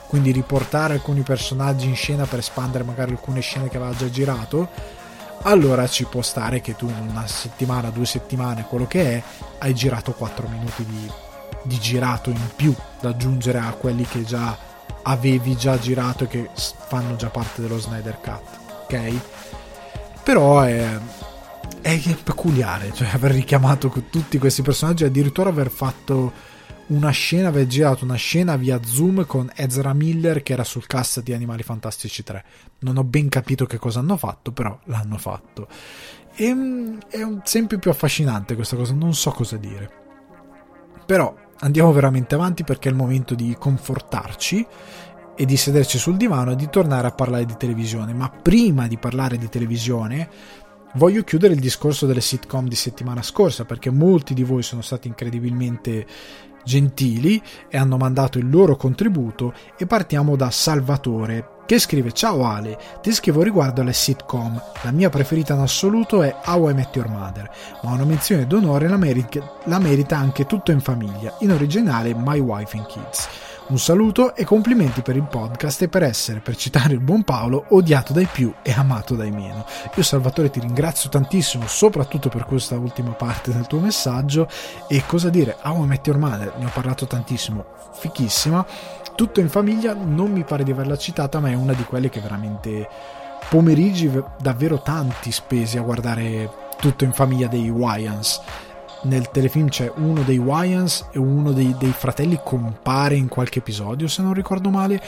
quindi riportare alcuni personaggi in scena per espandere magari alcune scene che aveva già girato, allora ci può stare che tu in una settimana, due settimane, quello che è, hai girato 4 minuti di girato in più da aggiungere a quelli che già avevi già girato e che fanno già parte dello Snyder Cut, ok? Però è peculiare, cioè aver richiamato tutti questi personaggi, addirittura aver fatto una scena, aver girato una scena via Zoom con Ezra Miller che era sul cast di Animali Fantastici 3. Non ho ben capito che cosa hanno fatto, però l'hanno fatto. È sempre più affascinante questa cosa, non so cosa dire. Però andiamo veramente avanti, perché è il momento di confortarci e di sederci sul divano e di tornare a parlare di televisione. Ma prima di parlare di televisione voglio chiudere il discorso delle sitcom di settimana scorsa, perché molti di voi sono stati incredibilmente gentili e hanno mandato il loro contributo, e partiamo da Salvatore che scrive: ciao Ale, ti scrivo riguardo alle sitcom, la mia preferita in assoluto è How I Met Your Mother, ma una menzione d'onore la merita anche Tutto in Famiglia, in originale My Wife and Kids. Un saluto e complimenti per il podcast e per essere, per citare il buon Paolo, odiato dai più e amato dai meno. Io Salvatore ti ringrazio tantissimo, soprattutto per questa ultima parte del tuo messaggio. E cosa dire, How I Met Your Mother ne ho parlato tantissimo, fichissima. Tutto in Famiglia non mi pare di averla citata, ma è una di quelle che veramente pomeriggi davvero tanti spesi a guardare Tutto in Famiglia dei Wayans. Nel telefilm c'è uno dei Wayans e uno dei fratelli compare in qualche episodio, se non ricordo male,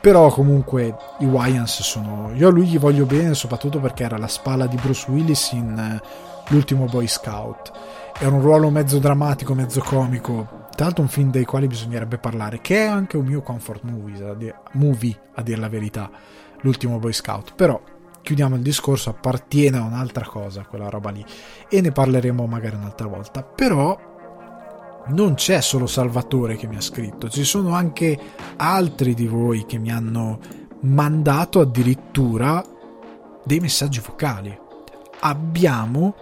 però comunque i Wayans sono... io a lui gli voglio bene, soprattutto perché era la spalla di Bruce Willis in L'ultimo Boy Scout. Era un ruolo mezzo drammatico, mezzo comico, tanto un film dei quali bisognerebbe parlare, che è anche un mio comfort movie a dir la verità, L'ultimo Boy Scout. Però chiudiamo il discorso, appartiene a un'altra cosa quella roba lì e ne parleremo magari un'altra volta. Però non c'è solo Salvatore che mi ha scritto, ci sono anche altri di voi che mi hanno mandato addirittura dei messaggi vocali. Abbiamo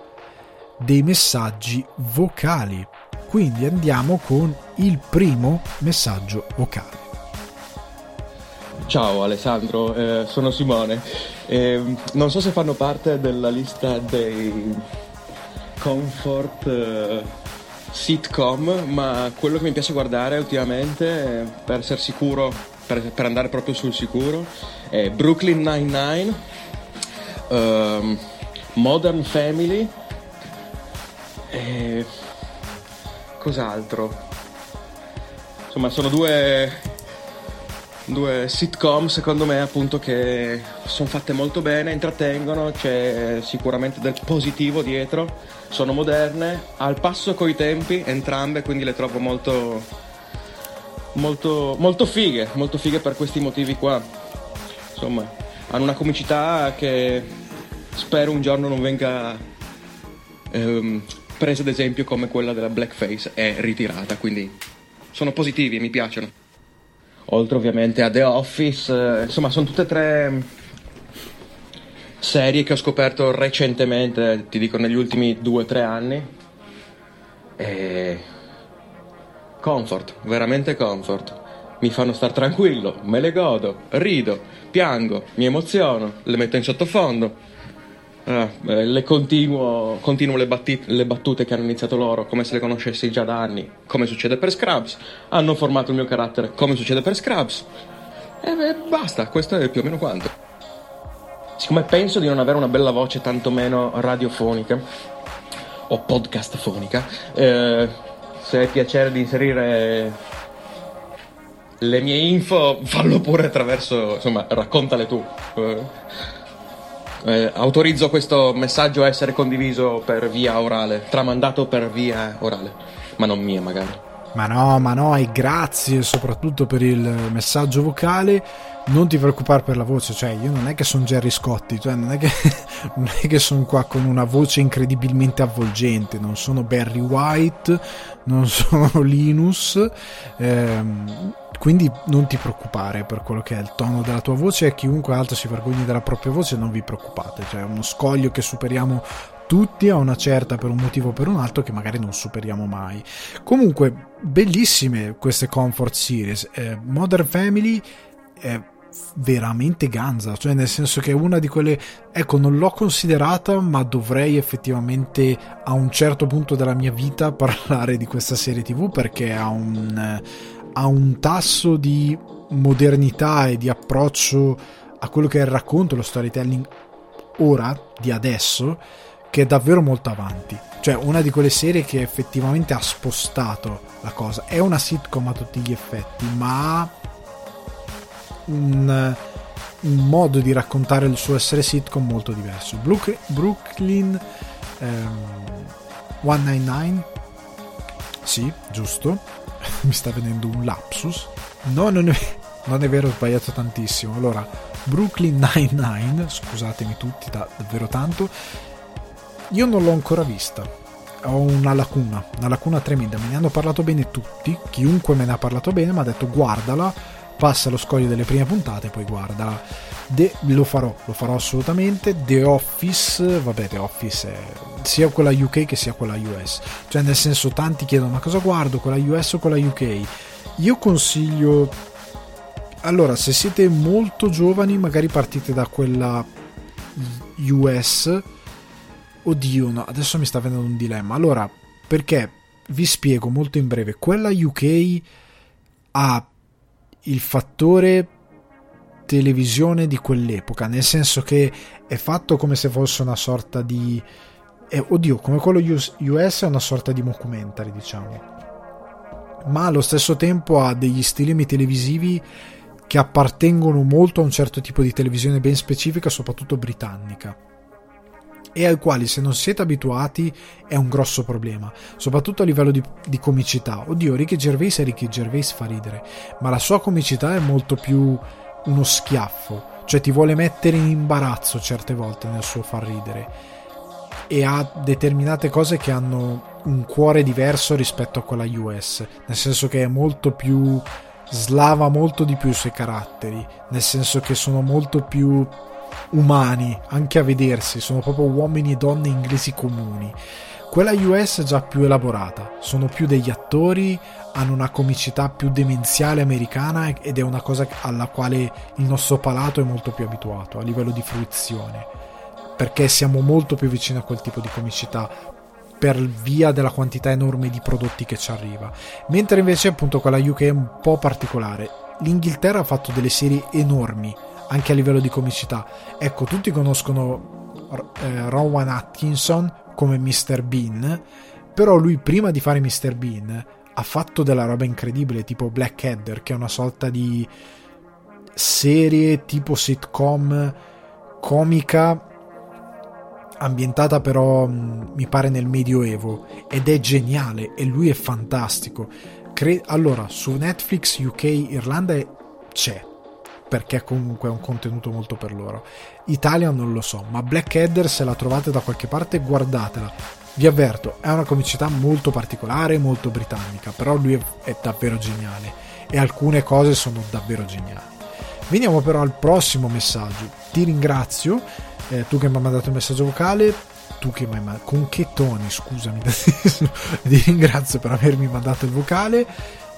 dei messaggi vocali, quindi andiamo con il primo messaggio vocale. Ciao Alessandro, sono Simone. Non so se fanno parte della lista dei comfort sitcom, ma quello che mi piace guardare ultimamente, per essere sicuro, per andare proprio sul sicuro, è Brooklyn Nine-Nine, Modern Family, cos'altro? Insomma, sono due sitcom secondo me, appunto, che sono fatte molto bene, intrattengono, c'è sicuramente del positivo dietro, sono moderne, al passo coi tempi entrambe, quindi le trovo molto fighe, molto fighe per questi motivi qua. Insomma, hanno una comicità che spero un giorno non venga presa ad esempio come quella della blackface è ritirata, quindi sono positivi e mi piacciono. Oltre ovviamente a The Office, insomma sono tutte e tre serie che ho scoperto recentemente, ti dico negli ultimi 2-3 anni, e comfort, veramente comfort, mi fanno star tranquillo, me le godo, rido, piango, mi emoziono, le metto in sottofondo. Le continuo le battute che hanno iniziato loro, come se le conoscessi già da anni, come succede per Scrubs. Hanno formato il mio carattere, come succede per Scrubs. E beh, basta, questo è più o meno quanto. Siccome penso di non avere una bella voce, tantomeno radiofonica o podcastfonica, se hai piacere di inserire le mie info, fallo pure attraverso, insomma, raccontale tu. Autorizzo questo messaggio a essere condiviso per via orale, tramandato per via orale, ma non mia magari. Ma no, e grazie soprattutto per il messaggio vocale. Non ti preoccupare per la voce, cioè io non è che sono Gerry Scotti, cioè non è che sono qua con una voce incredibilmente avvolgente, non sono Barry White, non sono Linus, quindi non ti preoccupare per quello che è il tono della tua voce, e chiunque altro si vergogni della propria voce non vi preoccupate, cioè è uno scoglio che superiamo tutti a una certa, per un motivo o per un altro, che magari non superiamo mai. Comunque bellissime queste comfort series, Modern Family è veramente ganza, cioè nel senso che è una di quelle, ecco, non l'ho considerata ma dovrei effettivamente a un certo punto della mia vita parlare di questa serie TV, perché ha un tasso di modernità e di approccio a quello che è il racconto, lo storytelling ora, di adesso, che è davvero molto avanti. Cioè una di quelle serie che effettivamente ha spostato la cosa. È una sitcom a tutti gli effetti, ma ha un modo di raccontare il suo essere sitcom molto diverso. Brooklyn 199, sì, giusto, mi sta venendo un lapsus, no, non è vero, ho sbagliato tantissimo. Allora, Brooklyn Nine-Nine, scusatemi tutti davvero tanto, io non l'ho ancora vista, ho una lacuna tremenda, me ne hanno parlato bene tutti, chiunque me ne ha parlato bene mi ha detto guardala, passa lo scoglio delle prime puntate e poi guardala. Lo farò assolutamente. The Office, vabbè, The Office è sia quella UK che sia quella US, cioè nel senso tanti chiedono ma cosa guardo, quella US o quella UK? Io consiglio, allora, se siete molto giovani magari partite da quella US. Oddio, no, adesso mi sta venendo un dilemma. Allora, perché vi spiego molto in breve, quella UK ha il fattore televisione di quell'epoca, nel senso che è fatto come se fosse una sorta di come quello US è una sorta di mockumentary, diciamo, ma allo stesso tempo ha degli stilemi televisivi che appartengono molto a un certo tipo di televisione ben specifica, soprattutto britannica, e ai quali se non siete abituati è un grosso problema, soprattutto a livello di comicità. Oddio, Ricky Gervais fa ridere, ma la sua comicità è molto più uno schiaffo, cioè ti vuole mettere in imbarazzo certe volte nel suo far ridere, e ha determinate cose che hanno un cuore diverso rispetto a quella US, nel senso che è molto più slava, molto di più i suoi caratteri, nel senso che sono molto più umani anche a vedersi, sono proprio uomini e donne inglesi comuni. Quella US è già più elaborata, sono più degli attori, hanno una comicità più demenziale americana, ed è una cosa alla quale il nostro palato è molto più abituato a livello di fruizione, perché siamo molto più vicini a quel tipo di comicità per via della quantità enorme di prodotti che ci arriva, mentre invece appunto quella UK è un po' particolare. L'Inghilterra ha fatto delle serie enormi anche a livello di comicità, ecco, tutti conoscono Rowan Atkinson come Mr. Bean, però lui prima di fare Mr. Bean ha fatto della roba incredibile, tipo Blackadder, che è una sorta di serie tipo sitcom comica ambientata però mi pare nel Medioevo, ed è geniale e lui è fantastico. Allora, su Netflix UK Irlanda c'è, perché comunque è un contenuto molto per loro. Italia non lo so, ma Blackadder, se la trovate da qualche parte, guardatela. Vi avverto, è una comicità molto particolare, molto britannica, però lui è davvero geniale e alcune cose sono davvero geniali. Veniamo però al prossimo messaggio. Ti ringrazio tu che mi hai mandato il messaggio vocale, con che toni, scusami, ti ringrazio per avermi mandato il vocale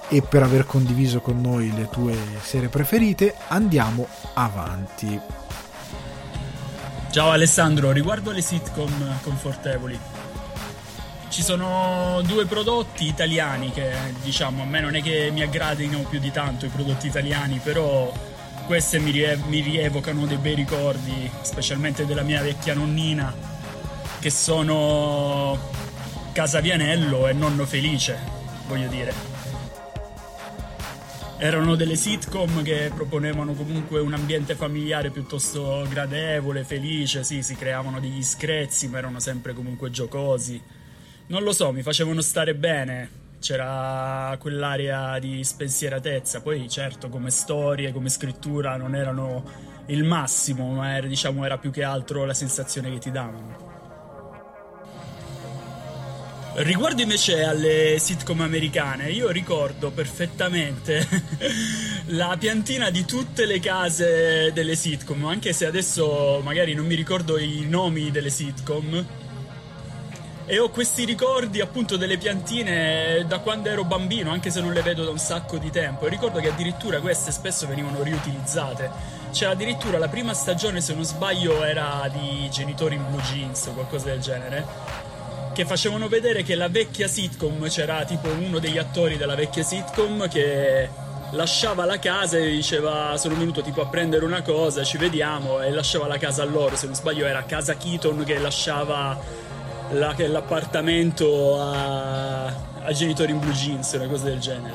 e per aver condiviso con noi le tue serie preferite. Andiamo avanti. Ciao Alessandro, riguardo alle sitcom confortevoli, ci sono due prodotti italiani che, diciamo, a me non è che mi aggradino più di tanto i prodotti italiani, però queste mi rievocano dei bei ricordi, specialmente della mia vecchia nonnina, che sono Casa Vianello e Nonno Felice, voglio dire. Erano delle sitcom che proponevano comunque un ambiente familiare piuttosto gradevole, felice, sì, si creavano degli screzi, ma erano sempre comunque giocosi. Non lo so, mi facevano stare bene, c'era quell'area di spensieratezza. Poi certo, come storie, come scrittura non erano il massimo, ma era, diciamo, era più che altro la sensazione che ti davano. Riguardo invece alle sitcom americane, io ricordo perfettamente la piantina di tutte le case delle sitcom, anche se adesso magari non mi ricordo i nomi delle sitcom. E ho questi ricordi appunto delle piantine da quando ero bambino, anche se non le vedo da un sacco di tempo. E ricordo che addirittura queste spesso venivano riutilizzate. Cioè addirittura la prima stagione, se non sbaglio, era di Genitori in Blue Jeans o qualcosa del genere, che facevano vedere che la vecchia sitcom, c'era tipo uno degli attori della vecchia sitcom che lasciava la casa e diceva: sono venuto tipo a prendere una cosa, ci vediamo, e lasciava la casa a loro. Se non sbaglio era Casa Keaton che lasciava l'appartamento a Genitori in Blue Jeans, una cosa del genere.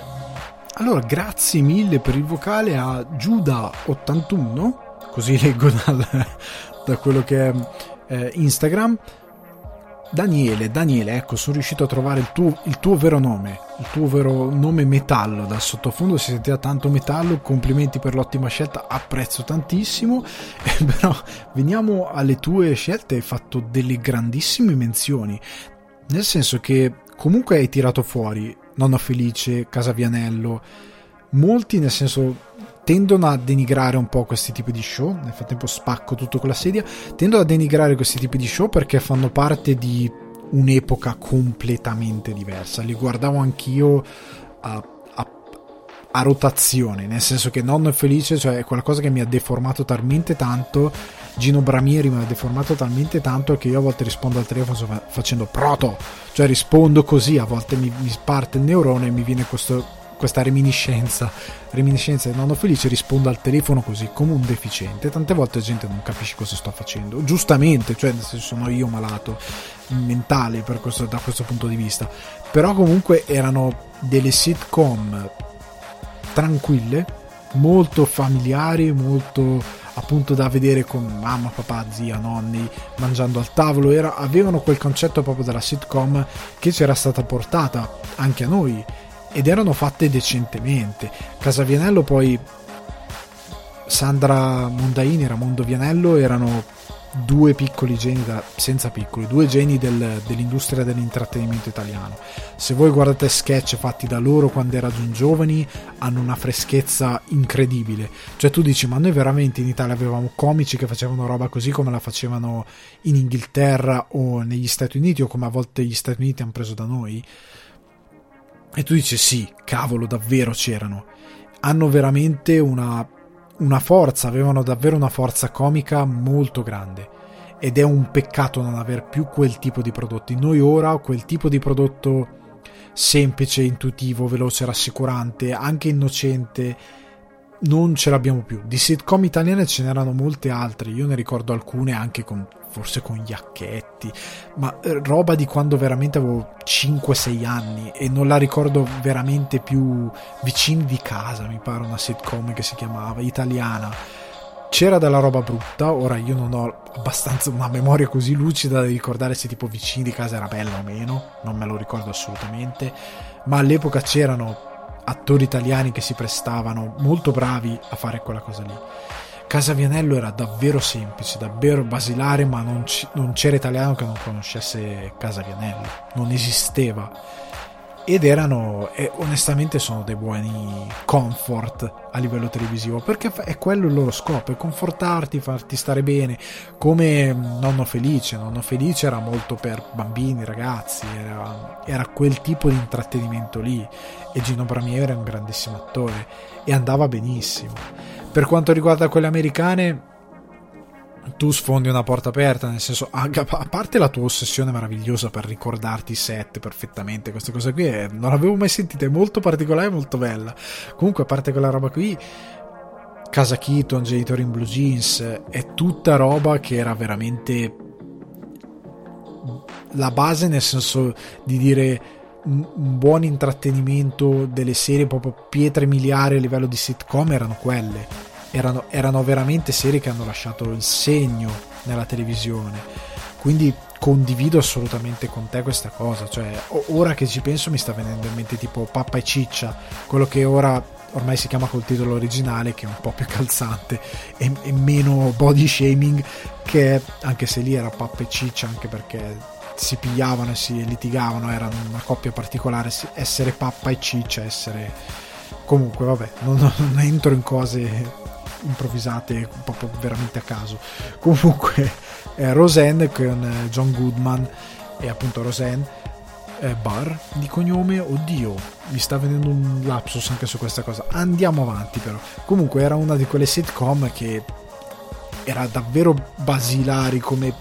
Allora, grazie mille per il vocale a Giuda81, così leggo da quello che è Instagram. Daniele, ecco, sono riuscito a trovare il tuo vero nome, metallo. Dal sottofondo si sentiva tanto metallo. Complimenti per l'ottima scelta, apprezzo tantissimo. Però veniamo alle tue scelte. Hai fatto delle grandissime menzioni, nel senso che comunque hai tirato fuori Nonno Felice, Casa Vianello. Molti, nel senso, tendono a denigrare un po' questi tipi di show. Nel frattempo spacco tutto con la sedia. Tendono a denigrare questi tipi di show perché fanno parte di un'epoca completamente diversa. Li guardavo anch'io a rotazione, nel senso che Nonno Felice, cioè, è qualcosa che mi ha deformato talmente tanto. Gino Bramieri mi ha deformato talmente tanto che io a volte rispondo al telefono facendo proto, cioè rispondo così, a volte mi parte il neurone e mi viene questa reminiscenza del Nonno Felice, rispondo al telefono così, come un deficiente. Tante volte la gente non capisce cosa sto facendo, giustamente, cioè sono io malato mentale per questo, da questo punto di vista. Però comunque erano delle sitcom tranquille, molto familiari, molto appunto da vedere con mamma, papà, zia, nonni, mangiando al tavolo. Avevano quel concetto proprio della sitcom che c'era stata portata anche a noi, ed erano fatte decentemente. Casa Vianello, poi Sandra Mondaini, Ramondo Vianello, erano due piccoli geni due geni dell'industria dell'intrattenimento italiano. Se voi guardate sketch fatti da loro quando erano giovani, hanno una freschezza incredibile. Cioè tu dici: ma noi veramente in Italia avevamo comici che facevano roba così come la facevano in Inghilterra o negli Stati Uniti, o come a volte gli Stati Uniti hanno preso da noi? E tu dici: sì, cavolo, davvero c'erano. Hanno veramente una forza, avevano davvero una forza comica molto grande, ed è un peccato non aver più quel tipo di prodotti. Noi ora quel tipo di prodotto semplice, intuitivo, veloce, rassicurante, anche innocente, non ce l'abbiamo più. Di sitcom italiane ce n'erano molte altre, io ne ricordo alcune anche forse con Iacchetti, ma roba di quando veramente avevo 5-6 anni e non la ricordo veramente più. Vicini di casa, mi pare una sitcom che si chiamava, italiana. C'era della roba brutta, ora io non ho abbastanza una memoria così lucida da ricordare se tipo Vicini di casa era bella o meno, non me lo ricordo assolutamente, ma all'epoca c'erano attori italiani che si prestavano, molto bravi a fare quella cosa lì. Casa Vianello era davvero semplice, davvero basilare, ma non c'era italiano che non conoscesse Casa Vianello, non esisteva. ed erano, e onestamente sono dei buoni comfort a livello televisivo, perché è quello il loro scopo, è confortarti, farti stare bene, come Nonno Felice. Nonno Felice era molto per bambini, ragazzi, era quel tipo di intrattenimento lì, e Gino Bramiero era un grandissimo attore e andava benissimo. Per quanto riguarda quelle americane, tu sfondi una porta aperta, nel senso, a parte la tua ossessione meravigliosa per ricordarti i set perfettamente, questa cosa qui non l'avevo mai sentita, è molto particolare e molto bella. Comunque, a parte quella roba qui, Casa Keaton, Genitori in Blue Jeans, è tutta roba che era veramente la base, nel senso di dire un buon intrattenimento delle serie, proprio pietre miliari a livello di sitcom erano quelle. Erano veramente serie che hanno lasciato il segno nella televisione, quindi condivido assolutamente con te questa cosa. Cioè, ora che ci penso mi sta venendo in mente tipo Pappa e Ciccia, quello che ormai si chiama col titolo originale, che è un po' più calzante e meno body shaming, che anche se lì era Pappa e Ciccia anche perché si pigliavano e si litigavano, erano una coppia particolare, essere Pappa e Ciccia, essere, comunque vabbè, non entro in cose improvvisate proprio veramente a caso. Comunque Roseanne con John Goodman, e appunto Roseanne Barr di cognome, oddio mi sta venendo un lapsus anche su questa cosa, andiamo avanti però. Comunque era una di quelle sitcom che era davvero basilari come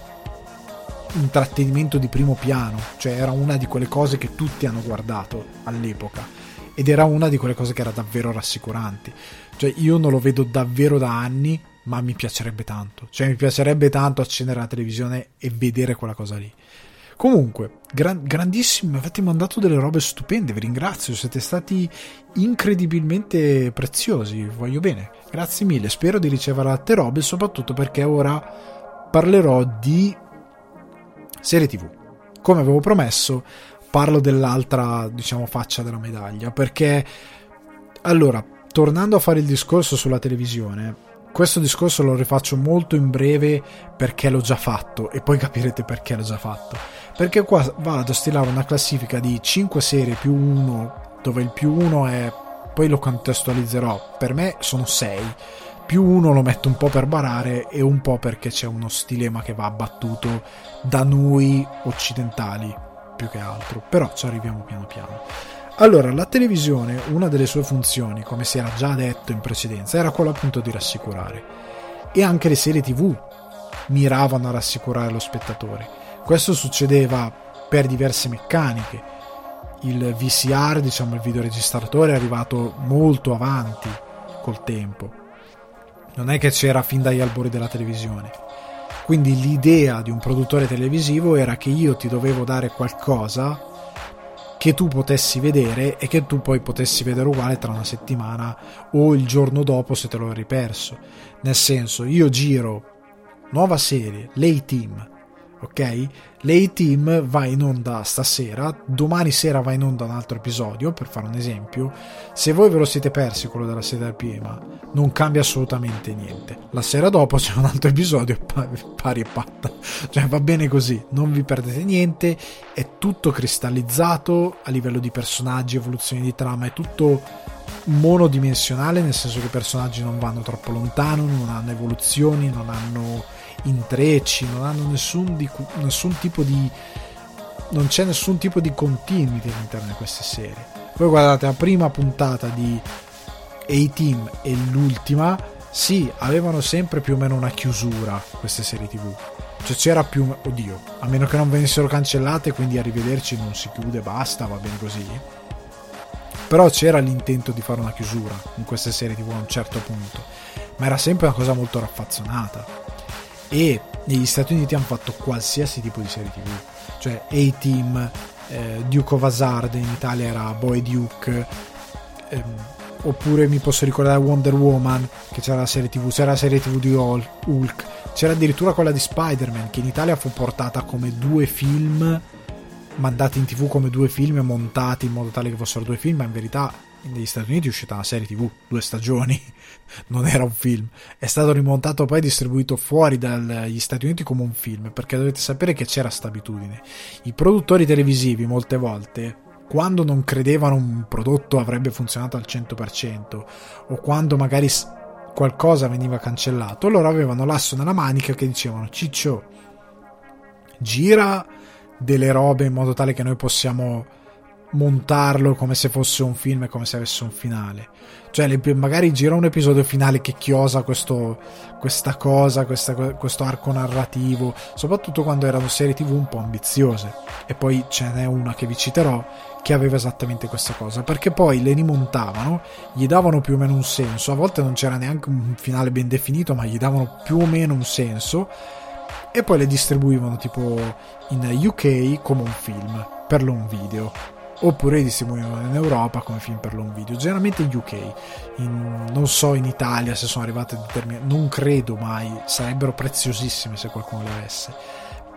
intrattenimento di primo piano, cioè era una di quelle cose che tutti hanno guardato all'epoca, ed era una di quelle cose che era davvero rassicuranti. Cioè, io non lo vedo davvero da anni, ma mi piacerebbe tanto. Cioè, mi piacerebbe tanto accendere la televisione e vedere quella cosa lì. Comunque, grandissimi, mi avete mandato delle robe stupende, vi ringrazio, siete stati incredibilmente preziosi, voglio bene. Grazie mille, spero di ricevere altre robe, soprattutto perché ora parlerò di serie TV. Come avevo promesso, parlo dell'altra, diciamo, faccia della medaglia, perché allora, tornando a fare il discorso sulla televisione, questo discorso lo rifaccio molto in breve perché l'ho già fatto, e poi capirete perché l'ho già fatto, perché qua vado a stilare una classifica di 5 serie più 1, dove il più 1 è, poi lo contestualizzerò, per me sono 6, più 1 lo metto un po' per barare e un po' perché c'è uno stilema che va abbattuto da noi occidentali più che altro, però ci arriviamo piano piano. Allora, la televisione, una delle sue funzioni, come si era già detto in precedenza, era quella appunto di rassicurare, e anche le serie TV miravano a rassicurare lo spettatore. Questo succedeva per diverse meccaniche. Il VCR, diciamo il videoregistratore, è arrivato molto avanti col tempo, non è che c'era fin dagli albori della televisione. Quindi l'idea di un produttore televisivo era che io ti dovevo dare qualcosa che tu potessi vedere e che tu poi potessi vedere uguale tra una settimana o il giorno dopo se te lo eri perso. Nel senso, io giro nuova serie, l'A-Team, ok? L'A-Team va in onda stasera, domani sera va in onda un altro episodio, per fare un esempio. Se voi ve lo siete persi quello della sera del PM, non cambia assolutamente niente, la sera dopo c'è un altro episodio, pari e patta, cioè va bene così, non vi perdete niente, è tutto cristallizzato a livello di personaggi, evoluzioni di trama, è tutto monodimensionale, nel senso che i personaggi non vanno troppo lontano, non hanno evoluzioni, non hanno intrecci, non hanno nessun tipo di, non c'è nessun tipo di continuity all'interno di queste serie. Voi guardate la prima puntata di A-Team e l'ultima, sì, avevano sempre più o meno una chiusura queste serie TV, cioè c'era più, oddio, a meno che non venissero cancellate, quindi arrivederci, non si chiude, basta, va bene così, però c'era l'intento di fare una chiusura in queste serie TV a un certo punto, ma era sempre una cosa molto raffazzonata. E negli Stati Uniti hanno fatto qualsiasi tipo di serie TV, cioè A-Team, Duke of Hazzard, in Italia era Boy Duke, oppure mi posso ricordare Wonder Woman, che c'era la serie TV, c'era la serie TV di Hulk, c'era addirittura quella di Spider-Man, che in Italia fu portata come 2 film, mandati in TV come 2 film e montati in modo tale che fossero 2 film, ma in verità negli Stati Uniti è uscita una serie TV, 2 stagioni, non era un film, è stato rimontato poi e distribuito fuori dagli Stati Uniti come un film, perché dovete sapere che c'era sta abitudine. I produttori televisivi molte volte quando non credevano un prodotto avrebbe funzionato al 100%, o quando magari qualcosa veniva cancellato, allora avevano l'asso nella manica che dicevano: Ciccio, gira delle robe in modo tale che noi possiamo montarlo come se fosse un film e come se avesse un finale. Cioè magari gira un episodio finale che chiosa questo arco narrativo, soprattutto quando erano serie TV un po' ambiziose. E poi ce n'è una che vi citerò che aveva esattamente questa cosa, perché poi le rimontavano, gli davano più o meno un senso, a volte non c'era neanche un finale ben definito, ma gli davano più o meno un senso, e poi le distribuivano tipo in UK come un film per long video, oppure distribuivano in Europa come film per long video, generalmente in UK. Non so in Italia se sono arrivate determinate, non credo mai, sarebbero preziosissime se qualcuno le avesse,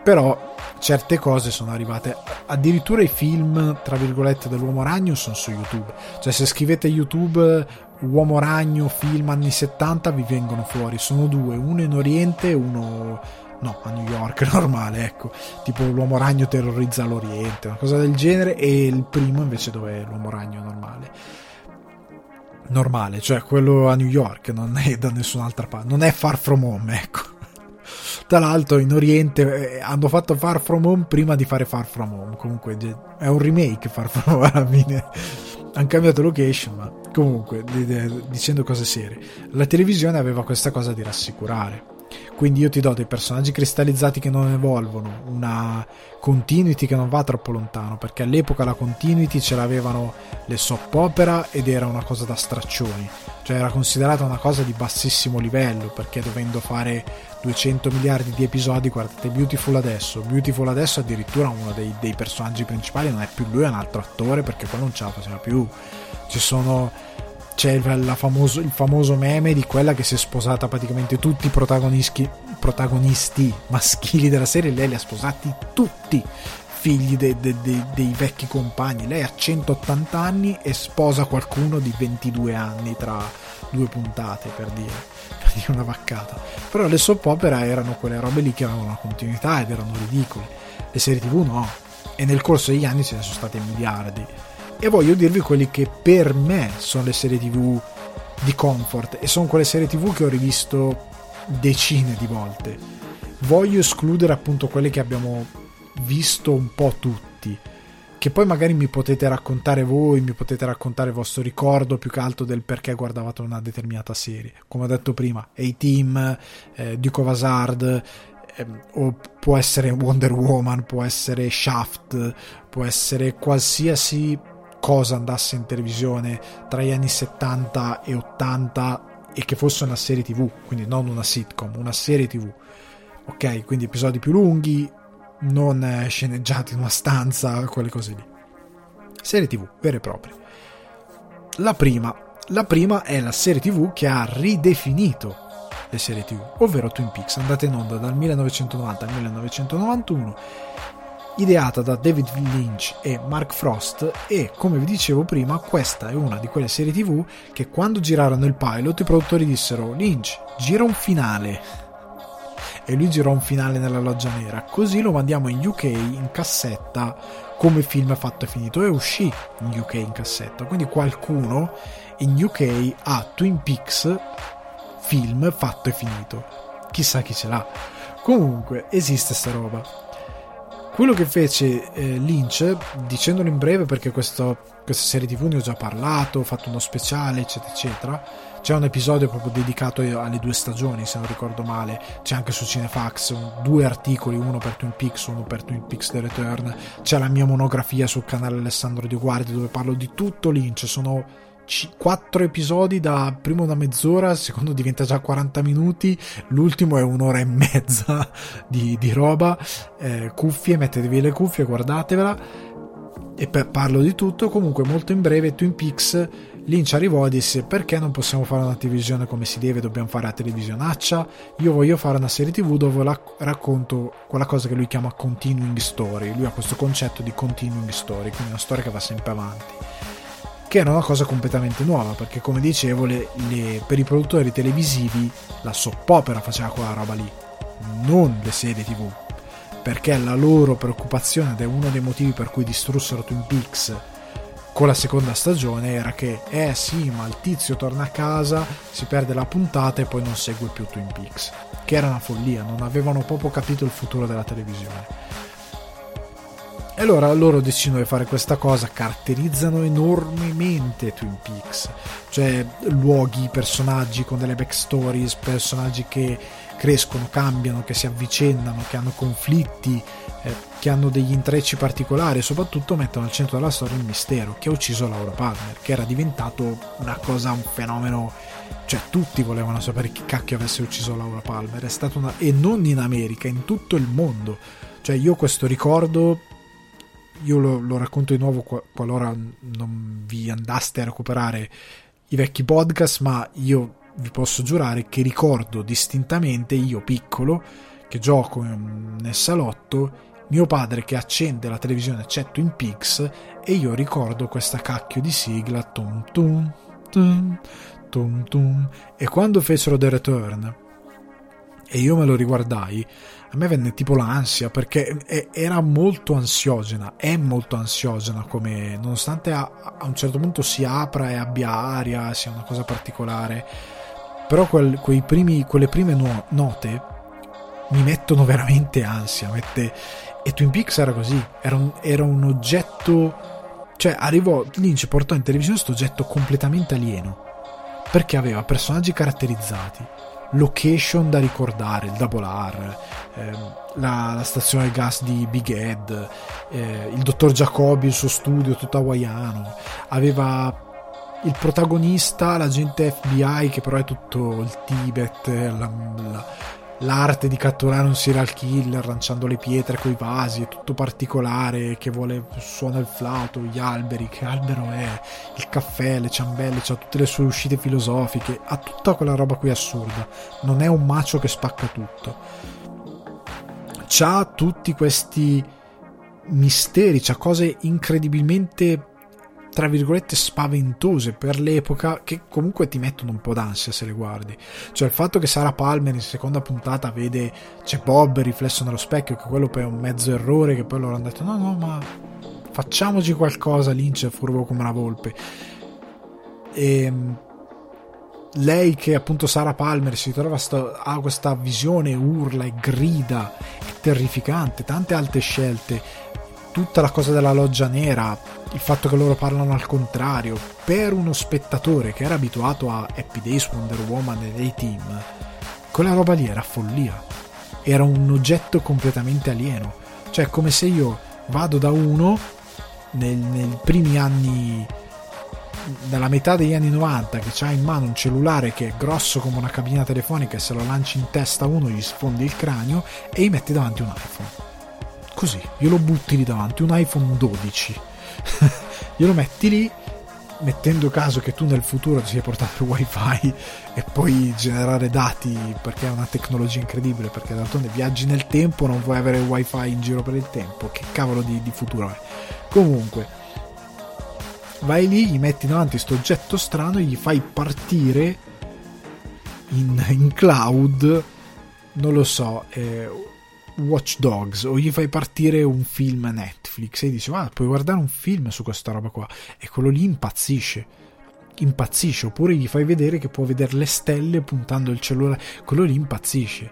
però certe cose sono arrivate, addirittura i film tra virgolette dell'Uomo Ragno sono su YouTube, cioè se scrivete YouTube Uomo Ragno film anni 70 vi vengono fuori, sono due, uno in Oriente e uno no, a New York, normale, ecco, tipo l'Uomo Ragno terrorizza l'Oriente, una cosa del genere, e il primo invece dove è l'Uomo Ragno normale, cioè quello a New York, non è da nessun'altra parte, non è Far From Home, ecco. Tra l'altro in Oriente hanno fatto Far From Home prima di fare Far From Home, comunque è un remake Far From Home alla fine, hanno cambiato location, ma comunque dicendo cose serie, la televisione aveva questa cosa di rassicurare. Quindi io ti do dei personaggi cristallizzati che non evolvono, una continuity che non va troppo lontano, perché all'epoca la continuity ce l'avevano le soap opera ed era una cosa da straccioni, cioè era considerata una cosa di bassissimo livello, perché dovendo fare 200 miliardi di episodi, guardate Beautiful adesso addirittura uno dei personaggi principali non è più lui, è un altro attore, perché poi non ce la faceva più. C'è il famoso meme di quella che si è sposata praticamente tutti i protagonisti maschili della serie, lei li ha sposati tutti, figli dei vecchi compagni, lei ha 180 anni e sposa qualcuno di 22 anni tra due puntate, per dire una vaccata. Però le soap opera erano quelle robe lì che avevano una continuità ed erano ridicole, le serie TV no, e nel corso degli anni ce ne sono stati miliardi. E voglio dirvi quelli che per me sono le serie TV di comfort, e sono quelle serie TV che ho rivisto decine di volte. Voglio escludere appunto quelle che abbiamo visto un po' tutti, che poi magari mi potete raccontare voi, mi potete raccontare il vostro ricordo più che altro del perché guardavate una determinata serie. Come ho detto prima, A-Team, Duke of Hazzard, o può essere Wonder Woman, può essere Shaft, può essere qualsiasi cosa andasse in televisione tra gli anni 70 e 80 e che fosse una serie TV, quindi non una sitcom, una serie TV, ok? Quindi episodi più lunghi, non sceneggiati in una stanza, quelle cose lì, serie TV vere e proprie. La prima è la serie TV che ha ridefinito le serie TV, ovvero Twin Peaks, andata in onda dal 1990 al 1991, ideata da David Lynch e Mark Frost, e come vi dicevo prima questa è una di quelle serie TV che quando girarono il pilot i produttori dissero: Lynch, gira un finale, e lui girò un finale nella loggia nera, così lo mandiamo in UK in cassetta come film fatto e finito, e uscì in UK in cassetta, quindi qualcuno in UK ha Twin Peaks film fatto e finito, chissà chi ce l'ha. Comunque esiste sta roba. Quello che fece Lynch, dicendolo in breve perché questa serie TV ne ho già parlato, ho fatto uno speciale eccetera eccetera, c'è un episodio proprio dedicato alle due stagioni se non ricordo male, c'è anche su Cinefax due articoli, uno per Twin Peaks, uno per Twin Peaks The Return, c'è la mia monografia sul canale Alessandro Di Guardi dove parlo di tutto Lynch, sono 4 episodi, da primo una mezz'ora, il secondo diventa già 40 minuti, l'ultimo è un'ora e mezza di roba, cuffie, mettetevi le cuffie, guardatevela, e parlo di tutto. Comunque molto in breve, Twin Peaks, Lynch arrivò e disse: perché non possiamo fare una televisione come si deve, dobbiamo fare la televisionaccia, io voglio fare una serie TV dove racconto quella cosa che lui chiama continuing story, lui ha questo concetto di continuing story, quindi una storia che va sempre avanti, che era una cosa completamente nuova, perché come dicevo per i produttori televisivi la soap opera faceva quella roba lì, non le serie TV, perché la loro preoccupazione, ed è uno dei motivi per cui distrussero Twin Peaks con la seconda stagione era che sì, ma il tizio torna a casa, si perde la puntata e poi non segue più Twin Peaks, che era una follia, non avevano proprio capito il futuro della televisione. E allora loro decidono di fare questa cosa, caratterizzano enormemente Twin Peaks, cioè luoghi, personaggi con delle backstories, personaggi che crescono, cambiano, che si avvicendano, che hanno conflitti, che hanno degli intrecci particolari, e soprattutto mettono al centro della storia il mistero che ha ucciso Laura Palmer, che era diventato una cosa, un fenomeno, cioè tutti volevano sapere chi cacchio avesse ucciso Laura Palmer, è stata una, e non in America, in tutto il mondo, cioè io questo ricordo io lo racconto di nuovo qualora non vi andaste a recuperare i vecchi podcast, ma io vi posso giurare che ricordo distintamente io piccolo che gioco nel salotto, mio padre che accende la televisione c'è Twin Peaks e io ricordo questa cacchio di sigla tum tum tum tum tum, e quando fecero The Return e io me lo riguardai, a me venne tipo l'ansia, perché era molto ansiogena, è molto ansiogena, come nonostante a un certo punto si apra e abbia aria, sia una cosa particolare, però quelle prime note mi mettono veramente ansia, e Twin Peaks era così, era un oggetto, cioè arrivò Lynch, portò in televisione questo oggetto completamente alieno, perché aveva personaggi caratterizzati, location da ricordare, il Double R, la stazione del gas di Big Ed, il dottor Jacobi, il suo studio tutto hawaiano, aveva il protagonista, l'agente FBI che però è tutto il Tibet, l'arte di catturare un serial killer lanciando le pietre coi vasi, è tutto particolare, che vuole, suona il flauto, gli alberi, che albero è, il caffè, le ciambelle, c'ha tutte le sue uscite filosofiche, ha tutta quella roba qui assurda, non è un macio che spacca tutto, c'ha tutti questi misteri, c'ha cose incredibilmente tra virgolette spaventose per l'epoca, che comunque ti mettono un po' d'ansia se le guardi, cioè il fatto che Sarah Palmer in seconda puntata vede c'è Bob riflesso nello specchio, che quello poi è un mezzo errore, che poi loro hanno detto no ma facciamoci qualcosa, Lynch è furbo come una volpe, e lei che appunto Sarah Palmer si trova ha questa visione, urla e grida, è terrificante, tante altre scelte, tutta la cosa della loggia nera, il fatto che loro parlano al contrario, per uno spettatore che era abituato a Happy Days, Wonder Woman e A-Team, quella roba lì era follia, era un oggetto completamente alieno, cioè come se io vado da uno nei primi anni, dalla metà degli anni 90, che c'ha in mano un cellulare che è grosso come una cabina telefonica e se lo lanci in testa a uno gli sfondi il cranio, e gli metti davanti un iPhone, così glielo butti lì davanti, un iPhone 12 glielo metti lì, mettendo caso che tu nel futuro ti sei portato il wifi e puoi generare dati, perché è una tecnologia incredibile, perché d'altronde viaggi nel tempo, non vuoi avere il wifi in giro per il tempo, che cavolo di futuro è. Comunque vai lì, gli metti davanti sto oggetto strano e gli fai partire in cloud, non lo so, Watch Dogs, o gli fai partire un film Netflix e dici puoi guardare un film su questa roba qua, e quello lì impazzisce, oppure gli fai vedere che può vedere le stelle puntando il cellulare, quello lì impazzisce.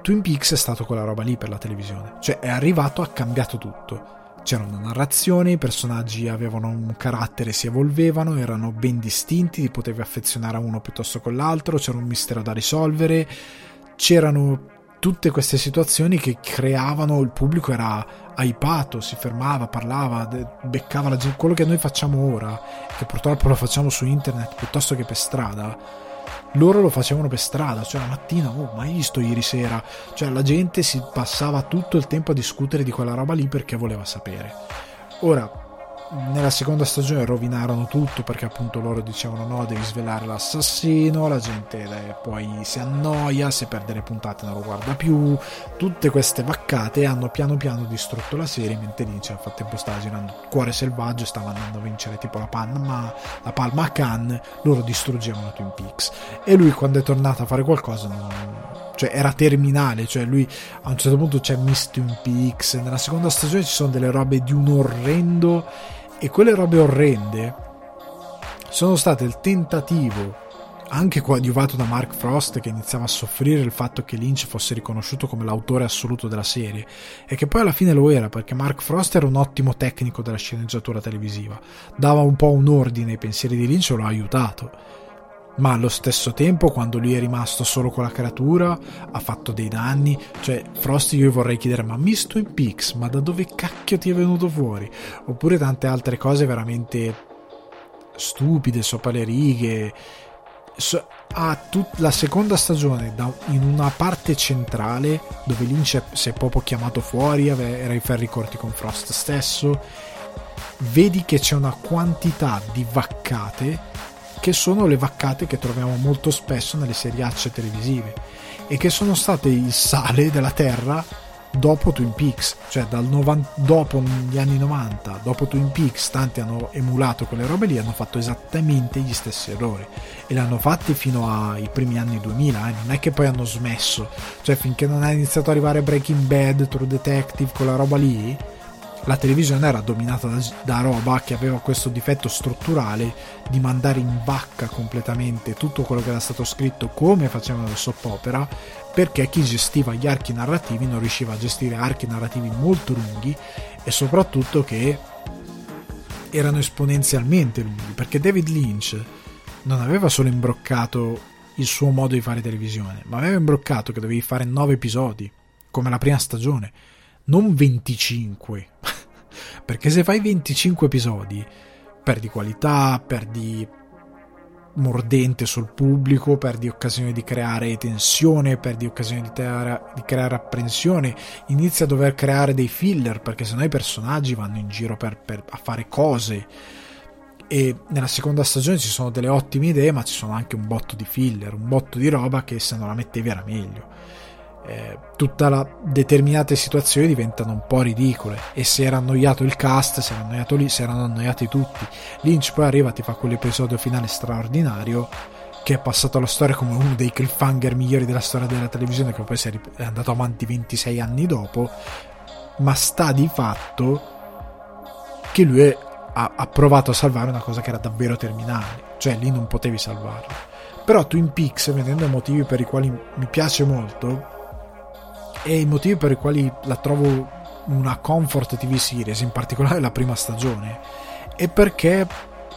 Twin Peaks è stato quella roba lì per la televisione, cioè è arrivato, ha cambiato tutto, c'era una narrazione, i personaggi avevano un carattere, si evolvevano, erano ben distinti, ti potevi affezionare a uno piuttosto che all'altro, c'era un mistero da risolvere, c'erano tutte queste situazioni che creavano, il pubblico era hypato, si fermava, parlava, beccava la gente, quello che noi facciamo ora, che purtroppo lo facciamo su internet piuttosto che per strada, loro lo facevano per strada, cioè la mattina, ma hai visto ieri sera, cioè la gente si passava tutto il tempo a discutere di quella roba lì perché voleva sapere. Ora nella seconda stagione rovinarono tutto, perché appunto loro dicevano no, devi svelare l'assassino, la gente poi si annoia, se perde le puntate non lo guarda più, tutte queste vaccate hanno piano piano distrutto la serie, mentre lì nel frattempo stava girando Cuore Selvaggio, stava andando a vincere tipo la Palma a Cannes, loro distruggevano Twin Peaks, e lui quando è tornato a fare qualcosa cioè era terminale, cioè lui a un certo punto c'è Miss Twin Peaks, nella seconda stagione ci sono delle robe di un orrendo, e quelle robe orrende sono state il tentativo, anche coadiuvato da Mark Frost, che iniziava a soffrire il fatto che Lynch fosse riconosciuto come l'autore assoluto della serie, e che poi alla fine lo era, perché Mark Frost era un ottimo tecnico della sceneggiatura televisiva, dava un po' un ordine ai pensieri di Lynch e lo ha aiutato, ma allo stesso tempo quando lui è rimasto solo con la creatura ha fatto dei danni. Cioè Frost, io vorrei chiedere, ma Miss Twin Peaks, ma da dove cacchio ti è venuto fuori? Oppure tante altre cose veramente stupide, sopra le righe. La seconda stagione in una parte centrale dove Lynch si è proprio chiamato fuori, era i ferri corti con Frost stesso, vedi che c'è una quantità di vaccate che sono le vaccate che troviamo molto spesso nelle seriacce televisive e che sono state il sale della terra dopo Twin Peaks, cioè dopo gli anni 90, dopo Twin Peaks tanti hanno emulato quelle robe lì, hanno fatto esattamente gli stessi errori e l'hanno fatti fino ai primi anni 2000, non è che poi hanno smesso, cioè finché non è iniziato ad arrivare Breaking Bad, True Detective, quella roba lì la televisione era dominata da roba che aveva questo difetto strutturale di mandare in vacca completamente tutto quello che era stato scritto, come facevano le soap opera, perché chi gestiva gli archi narrativi non riusciva a gestire archi narrativi molto lunghi e soprattutto che erano esponenzialmente lunghi, perché David Lynch non aveva solo imbroccato il suo modo di fare televisione, ma aveva imbroccato che dovevi fare 9 episodi come la prima stagione, non 25 perché se fai 25 episodi perdi qualità, perdi mordente sul pubblico, perdi occasione di creare tensione, perdi occasione di creare apprensione, inizi a dover creare dei filler perché sennò i personaggi vanno in giro a fare cose. E nella seconda stagione ci sono delle ottime idee, ma ci sono anche un botto di filler, un botto di roba che se non la mettevi era meglio. Determinate situazioni diventano un po' ridicole e se era annoiato il cast, se era annoiato lì, se erano annoiati tutti. Lynch poi arriva, ti fa quell'episodio finale straordinario che è passato alla storia come uno dei cliffhanger migliori della storia della televisione, che poi è andato avanti 26 anni dopo, ma sta di fatto che lui ha provato a salvare una cosa che era davvero terminale, cioè lì non potevi salvarlo. Però Twin Peaks, vedendo i motivi per i quali mi piace molto e i motivi per i quali la trovo una comfort TV series, in particolare la prima stagione, è perché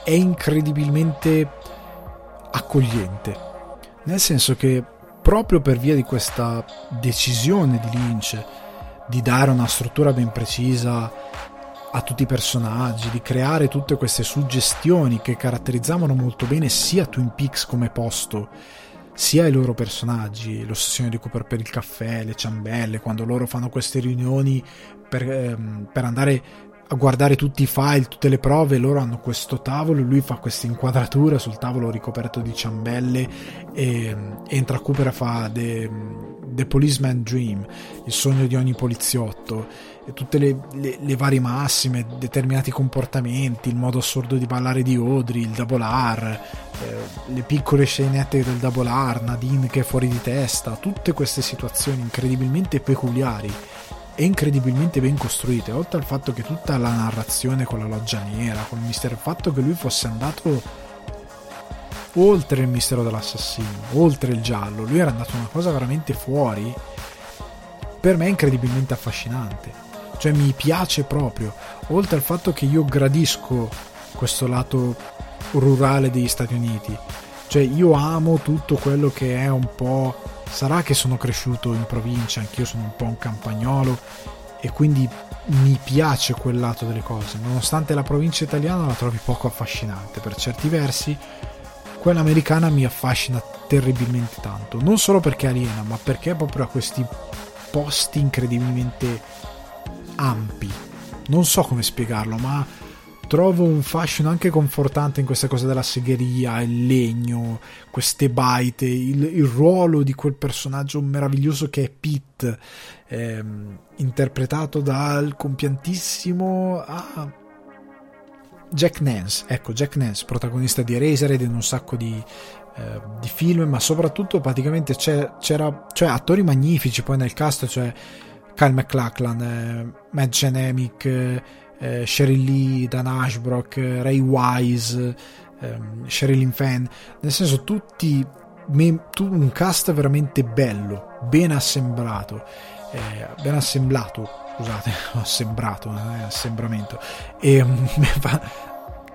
è incredibilmente accogliente, nel senso che proprio per via di questa decisione di Lynch di dare una struttura ben precisa a tutti i personaggi, di creare tutte queste suggestioni che caratterizzavano molto bene sia Twin Peaks come posto sia i loro personaggi, l'ossessione di Cooper per il caffè, le ciambelle, quando loro fanno queste riunioni per andare a guardare tutti i file, tutte le prove, loro hanno questo tavolo, lui fa questa inquadratura sul tavolo ricoperto di ciambelle e entra Cooper e fa The Policeman Dream, il sogno di ogni poliziotto, e tutte le varie massime, determinati comportamenti, il modo assurdo di ballare di Audrey, il double R, le piccole scenette del double R, Nadine che è fuori di testa, tutte queste situazioni incredibilmente peculiari e incredibilmente ben costruite, oltre al fatto che tutta la narrazione con la loggia nera, con il mistero, il fatto che lui fosse andato oltre il mistero dell'assassino, oltre il giallo, lui era andato una cosa veramente fuori, per me è incredibilmente affascinante, cioè mi piace proprio, oltre al fatto che io gradisco questo lato rurale degli Stati Uniti, cioè io amo tutto quello che è un po', sarà che sono cresciuto in provincia, anch'io sono un po' un campagnolo e quindi mi piace quel lato delle cose, nonostante la provincia italiana la trovi poco affascinante per certi versi, quella americana mi affascina terribilmente tanto, non solo perché aliena, ma perché proprio a questi posti incredibilmente ampi, non so come spiegarlo, ma trovo un fascino anche confortante in questa cosa della segheria, il legno, queste baite, il ruolo di quel personaggio meraviglioso che è Pete, interpretato dal compiantissimo Jack Nance, protagonista di Eraserhead, in un sacco di film, ma soprattutto praticamente c'era attori magnifici poi nel cast, cioè Kyle MacLachlan, Matt Genemic, Sheryl Lee, Dan Ashbrook, Ray Wise, Sherilyn Fenn, nel senso un cast veramente bello, ben assemblato, e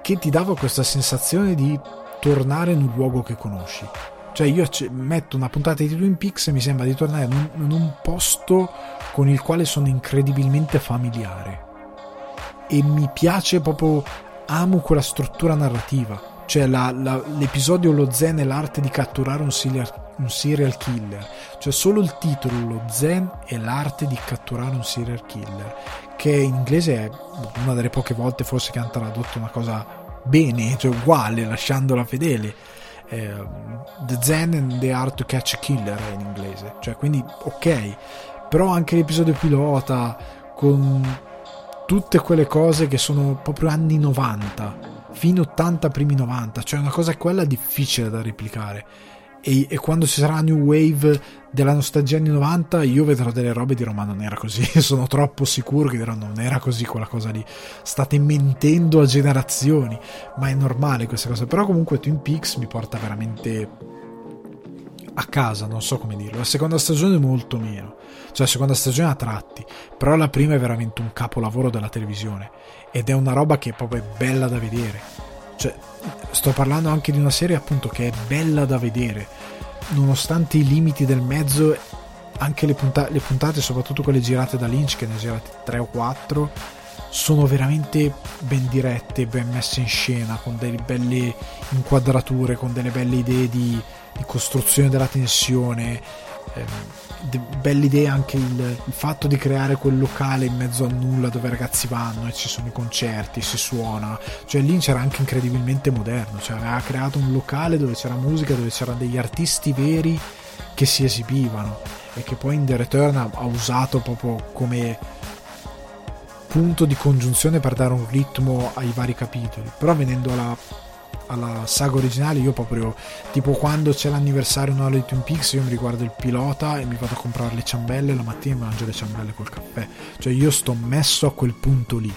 che ti dava questa sensazione di tornare in un luogo che conosci. Cioè io metto una puntata di Twin Peaks e mi sembra di tornare in un posto con il quale sono incredibilmente familiare, e mi piace proprio, amo quella struttura narrativa, cioè l'episodio Lo Zen e l'arte di catturare un serial killer, cioè solo il titolo Lo Zen e l'arte di catturare un serial killer, che in inglese è una delle poche volte forse che hanno tradotto una cosa bene, cioè uguale, lasciandola fedele, The Zen and the Art to Catch a Killer in inglese, cioè quindi ok, però anche l'episodio pilota con tutte quelle cose che sono proprio anni 90 fino 80, primi 90, cioè una cosa quella difficile da replicare, e quando ci sarà la new wave della nostalgia anni 90 io vedrò delle robe e dirò ma non era così, sono troppo sicuro che dirò non era così quella cosa lì, state mentendo a generazioni, ma è normale questa cosa. Però comunque Twin Peaks mi porta veramente a casa, non so come dirlo. La seconda stagione molto meno, cioè la seconda stagione a tratti, però la prima è veramente un capolavoro della televisione, ed è una roba che è proprio bella da vedere. Cioè sto parlando anche di una serie appunto che è bella da vedere nonostante i limiti del mezzo, anche le puntate, soprattutto quelle girate da Lynch, che ne ha girate 3 o 4, sono veramente ben dirette, ben messe in scena, con delle belle inquadrature, con delle belle idee di costruzione della tensione, belle idee anche il fatto di creare quel locale in mezzo a nulla dove i ragazzi vanno e ci sono i concerti, si suona, cioè Lynch era anche incredibilmente moderno, cioè aveva creato un locale dove c'era musica, dove c'erano degli artisti veri che si esibivano, e che poi in The Return ha usato proprio come punto di congiunzione per dare un ritmo ai vari capitoli. Però venendo alla saga originale, io proprio tipo quando c'è l'anniversario annuale di Twin Peaks io mi riguardo il pilota e mi vado a comprare le ciambelle la mattina e mangio le ciambelle col caffè, cioè io sto messo a quel punto lì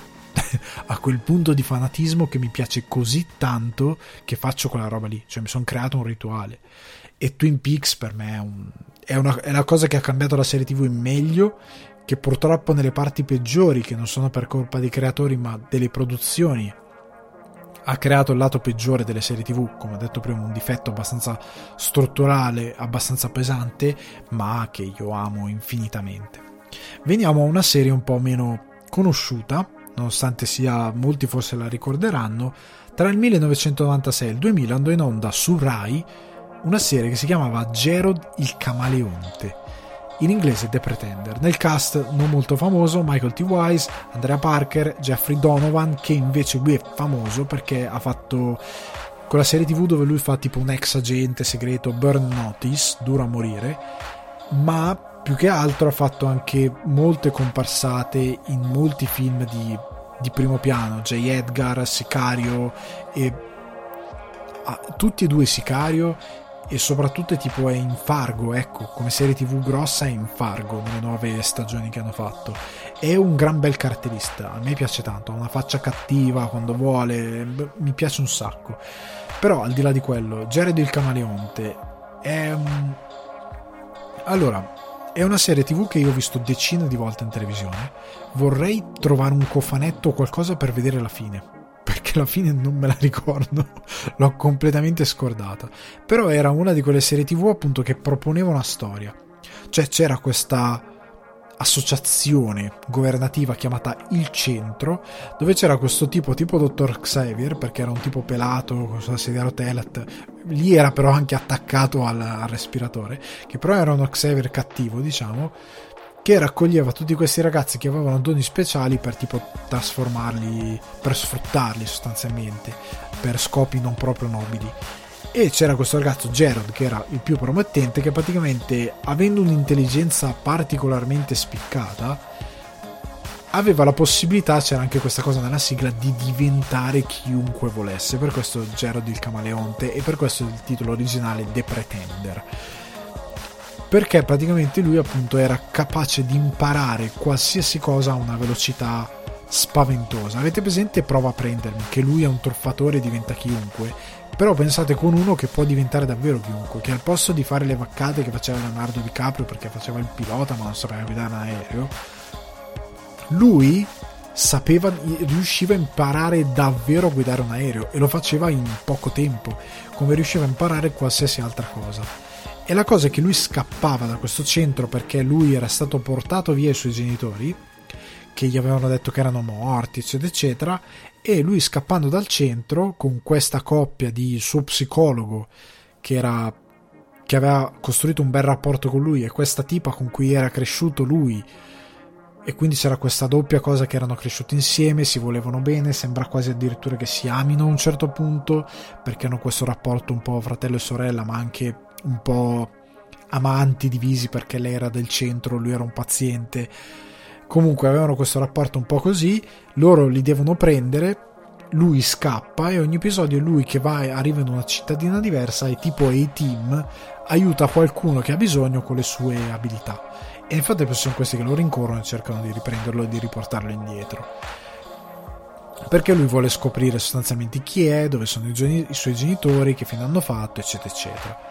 a quel punto di fanatismo che mi piace così tanto che faccio quella roba lì, cioè mi sono creato un rituale. E Twin Peaks per me è la cosa che ha cambiato la serie TV in meglio, che purtroppo nelle parti peggiori, che non sono per colpa dei creatori ma delle produzioni, ha creato il lato peggiore delle serie TV, come ho detto prima, un difetto abbastanza strutturale, abbastanza pesante, ma che io amo infinitamente. Veniamo a una serie un po' meno conosciuta, nonostante sia, molti forse la ricorderanno. Tra il 1996 e il 2000 andò in onda su Rai una serie che si chiamava Jarod il Camaleonte, in inglese The Pretender. Nel cast non molto famoso Michael T. Wise, Andrea Parker, Jeffrey Donovan, che invece lui è famoso perché ha fatto quella serie TV dove lui fa tipo un ex agente segreto, Burn Notice, Duro a morire, ma più che altro ha fatto anche molte comparsate in molti film di primo piano, J. Edgar, Sicario, e tutti e due Sicario, e soprattutto tipo è in Fargo, ecco, come serie TV grossa è in Fargo, nelle 9 stagioni che hanno fatto. È un gran bel caratterista, a me piace tanto, ha una faccia cattiva quando vuole, mi piace un sacco. Però al di là di quello, Jarod il Camaleonte è una serie TV che io ho visto decine di volte in televisione, vorrei trovare un cofanetto o qualcosa per vedere la fine, perché alla fine non me la ricordo, l'ho completamente scordata. Però era una di quelle serie TV appunto che proponeva una storia, cioè c'era questa associazione governativa chiamata Il Centro, dove c'era questo tipo Dottor Xavier, perché era un tipo pelato con la sedia a rotelle, lì era però anche attaccato al respiratore, che però era uno Xavier cattivo, diciamo, che raccoglieva tutti questi ragazzi che avevano doni speciali per tipo trasformarli, per sfruttarli sostanzialmente per scopi non proprio nobili. E c'era questo ragazzo Jarod, che era il più promettente, che praticamente avendo un'intelligenza particolarmente spiccata aveva la possibilità, c'era anche questa cosa nella sigla, di diventare chiunque volesse. Per questo Jarod il Camaleonte, e per questo il titolo originale The Pretender, perché praticamente lui appunto era capace di imparare qualsiasi cosa a una velocità spaventosa. Avete presente Prova a prendermi, che lui è un truffatore e diventa chiunque? Però pensate con uno che può diventare davvero chiunque, che al posto di fare le vaccate che faceva Leonardo DiCaprio perché faceva il pilota ma non sapeva guidare un aereo, lui sapeva, riusciva a imparare davvero a guidare un aereo, e lo faceva in poco tempo, come riusciva a imparare qualsiasi altra cosa. E la cosa è che lui scappava da questo centro perché lui era stato portato via i suoi genitori, che gli avevano detto che erano morti eccetera eccetera, e lui, scappando dal centro con questa coppia di suo psicologo che aveva costruito un bel rapporto con lui, e questa tipa con cui era cresciuto lui, e quindi c'era questa doppia cosa che erano cresciuti insieme, si volevano bene, sembra quasi addirittura che si amino a un certo punto, perché hanno questo rapporto un po' fratello e sorella, ma anche un po' amanti divisi, perché lei era del centro, lui era un paziente. Comunque avevano questo rapporto un po' così, loro li devono prendere, lui scappa, e ogni episodio è lui che va, arriva in una cittadina diversa e tipo A-Team aiuta qualcuno che ha bisogno con le sue abilità. E infatti sono questi che lo rincorrono e cercano di riprenderlo e di riportarlo indietro, perché lui vuole scoprire sostanzialmente chi è, dove sono i suoi genitori, che fine hanno fatto eccetera eccetera.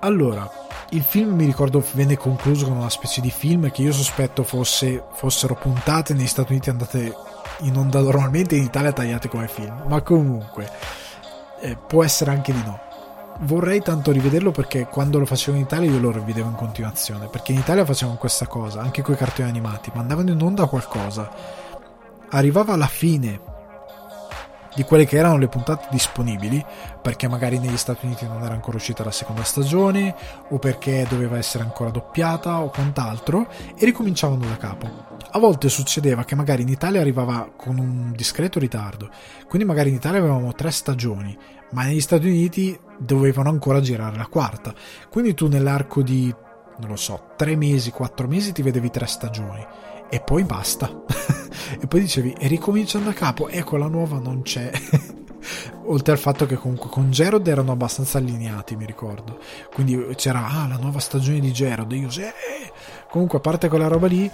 Allora, il film, mi ricordo, venne concluso con una specie di film che io sospetto fossero puntate negli Stati Uniti andate in onda normalmente, in Italia tagliate come film, ma comunque può essere anche di no. Vorrei tanto rivederlo, perché quando lo facevo in Italia io lo rivedevo in continuazione, perché in Italia facevano questa cosa anche coi cartoni animati, mandavano in onda qualcosa, arrivava alla fine di quelle che erano le puntate disponibili, perché magari negli Stati Uniti non era ancora uscita la seconda stagione, o perché doveva essere ancora doppiata o quant'altro, e ricominciavano da capo. A volte succedeva che magari in Italia arrivava con un discreto ritardo, quindi magari in Italia avevamo 3 stagioni, ma negli Stati Uniti dovevano ancora girare la quarta, quindi tu nell'arco di, non lo so, 3 mesi, 4 mesi ti vedevi 3 stagioni e poi basta e poi dicevi, e ricominciano da capo, ecco la nuova non c'è oltre al fatto che comunque con Jarod erano abbastanza allineati, mi ricordo, quindi c'era la nuova stagione di Jarod, io comunque a parte quella roba lì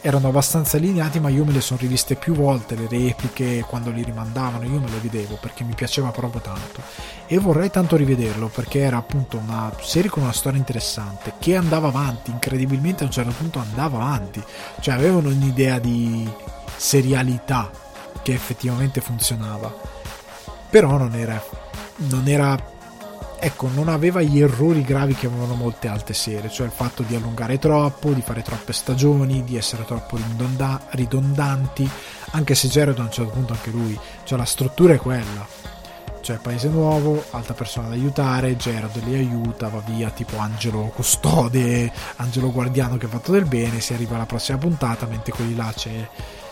erano abbastanza allineati, ma io me le sono riviste più volte le repliche, quando li rimandavano io me le vedevo perché mi piaceva proprio tanto, e vorrei tanto rivederlo perché era appunto una serie con una storia interessante che andava avanti, incredibilmente a un certo punto andava avanti, cioè avevano un'idea di serialità che effettivamente funzionava, però non era ecco, non aveva gli errori gravi che avevano molte altre serie, cioè il fatto di allungare troppo, di fare troppe stagioni, di essere troppo ridondanti, anche se Jarod a un certo punto, anche lui, cioè la struttura è quella, cioè paese nuovo, altra persona da aiutare, Jarod li aiuta, va via tipo angelo custode, angelo guardiano che ha fatto del bene, si arriva alla prossima puntata, mentre quelli là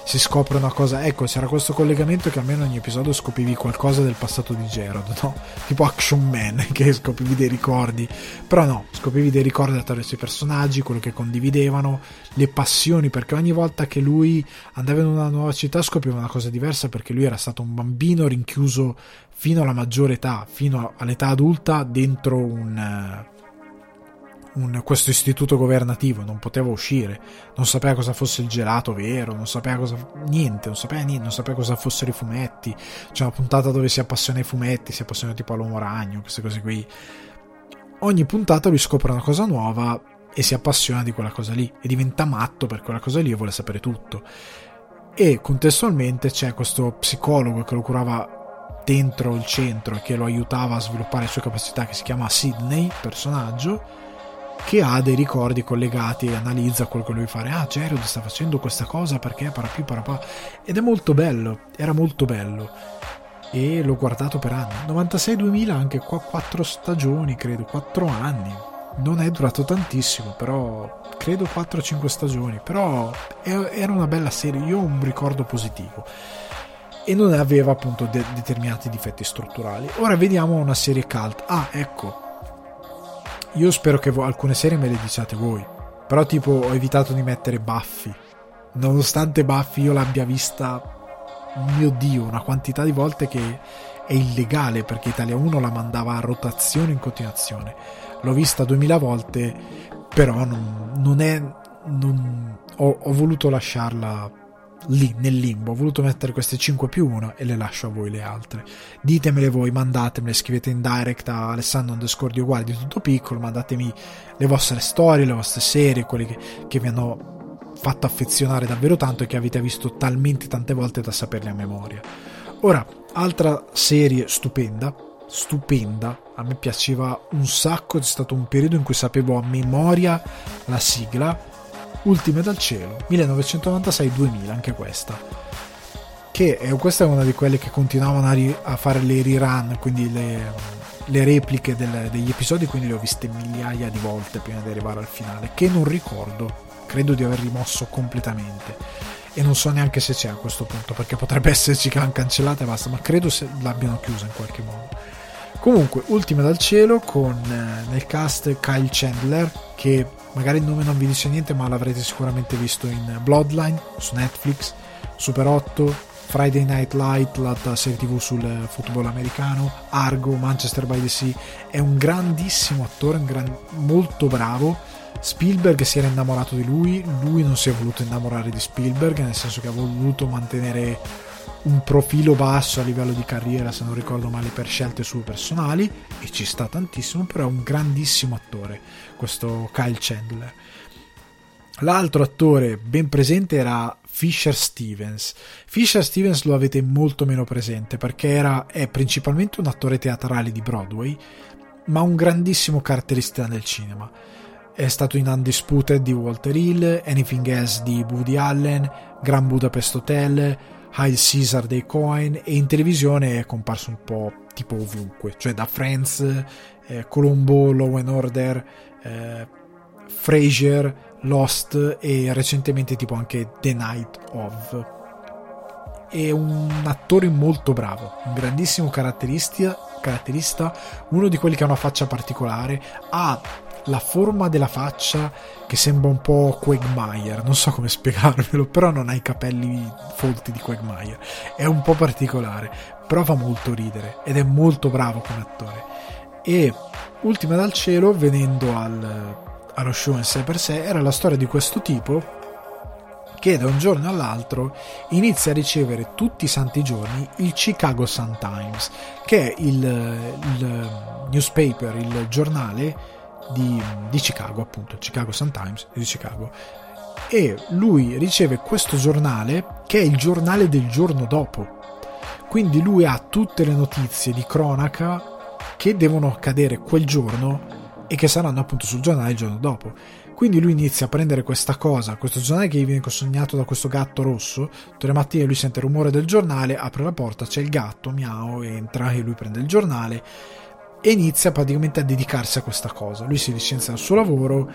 si scopre una cosa. Ecco, c'era questo collegamento che almeno ogni episodio scoprivi qualcosa del passato di Jarod, no? Tipo Action Man, che scoprivi dei ricordi, però no, scoprivi dei ricordi attraverso i personaggi, quello che condividevano, le passioni, perché ogni volta che lui andava in una nuova città scopriva una cosa diversa, perché lui era stato un bambino rinchiuso fino alla maggiore età, fino all'età adulta, dentro questo istituto governativo, non poteva uscire, non sapeva cosa fosse il gelato vero, non sapeva niente, non sapeva cosa fossero i fumetti. C'è una puntata dove si appassiona ai fumetti, si appassiona tipo all'Uomo Ragno, queste cose qui. Ogni puntata lui scopre una cosa nuova e si appassiona di quella cosa lì e diventa matto per quella cosa lì e vuole sapere tutto. E contestualmente c'è questo psicologo che lo curava dentro il centro e che lo aiutava a sviluppare le sue capacità, che si chiama Sidney, personaggio che ha dei ricordi collegati e analizza quello che lui fa. Jarod sta facendo questa cosa perché parapà, ed è molto bello, era molto bello, e l'ho guardato per anni, 96-2000, anche qua 4 stagioni, credo 4 anni, non è durato tantissimo, però credo 4-5 stagioni, però era una bella serie, io ho un ricordo positivo e non aveva appunto determinati difetti strutturali. Ora vediamo una serie cult. Ecco, io spero che alcune serie me le diciate voi, però tipo ho evitato di mettere Buffy, nonostante Buffy io l'abbia vista, mio Dio, una quantità di volte che è illegale, perché Italia 1 la mandava a rotazione in continuazione. L'ho vista 2000 volte, però ho voluto lasciarla lì nel limbo, ho voluto mettere queste 5+1 e le lascio a voi le altre. Ditemele voi, mandatemele, scrivete in direct a alessandro_uguale di tutto piccolo, mandatemi le vostre storie, le vostre serie, quelle che vi hanno fatto affezionare davvero tanto e che avete visto talmente tante volte da saperle a memoria. Ora, altra serie stupenda, a me piaceva un sacco, c'è stato un periodo in cui sapevo a memoria la sigla, Ultime dal cielo, 1996-2000, anche questa, che questa è una di quelle che continuavano a fare le rerun, quindi le repliche degli episodi, quindi le ho viste migliaia di volte prima di arrivare al finale, che non ricordo, credo di aver rimosso completamente e non so neanche se c'è a questo punto, perché potrebbe esserci che l'hanno cancellata e basta, ma credo se l'abbiano chiusa in qualche modo. Comunque, Ultime dal cielo, con nel cast Kyle Chandler, che magari il nome non vi dice niente, ma l'avrete sicuramente visto in Bloodline su Netflix, Super 8, Friday Night Light, la serie TV sul football americano, Argo, Manchester by the Sea. È un grandissimo attore, molto bravo. Spielberg si era innamorato di lui non si è voluto innamorare di Spielberg, nel senso che ha voluto mantenere un profilo basso a livello di carriera, se non ricordo male, per scelte sue personali, e ci sta tantissimo, però è un grandissimo attore questo Kyle Chandler. L'altro attore ben presente era Fisher Stevens, lo avete molto meno presente perché è principalmente un attore teatrale di Broadway, ma un grandissimo caratterista nel cinema. È stato in Undisputed di Walter Hill, Anything Else di Woody Allen, Grand Budapest Hotel, Hail Caesar dei Coen, e in televisione è comparso un po' tipo ovunque, cioè da Friends, Columbo, Law and Order, Frasier, Lost e recentemente tipo anche The Night Of. È un attore molto bravo, un grandissimo caratterista, uno di quelli che ha una faccia particolare, la forma della faccia che sembra un po' Quagmire, non so come spiegarvelo, però non ha i capelli folti di Quagmire, è un po' particolare, però fa molto ridere ed è molto bravo come attore. E Ultima dal cielo, venendo allo show in sé per sé, era la storia di questo tipo che da un giorno all'altro inizia a ricevere tutti i santi giorni il Chicago Sun-Times, che è il newspaper, il giornale di Chicago, appunto, Chicago Sun-Times di Chicago, e lui riceve questo giornale che è il giornale del giorno dopo, quindi lui ha tutte le notizie di cronaca che devono accadere quel giorno e che saranno appunto sul giornale il giorno dopo. Quindi lui inizia a prendere questa cosa, questo giornale che gli viene consegnato da questo gatto rosso. Tutte le mattine lui sente il rumore del giornale, apre la porta, c'è il gatto, miau, entra e lui prende il giornale e inizia praticamente a dedicarsi a questa cosa. Lui si licenzia dal suo lavoro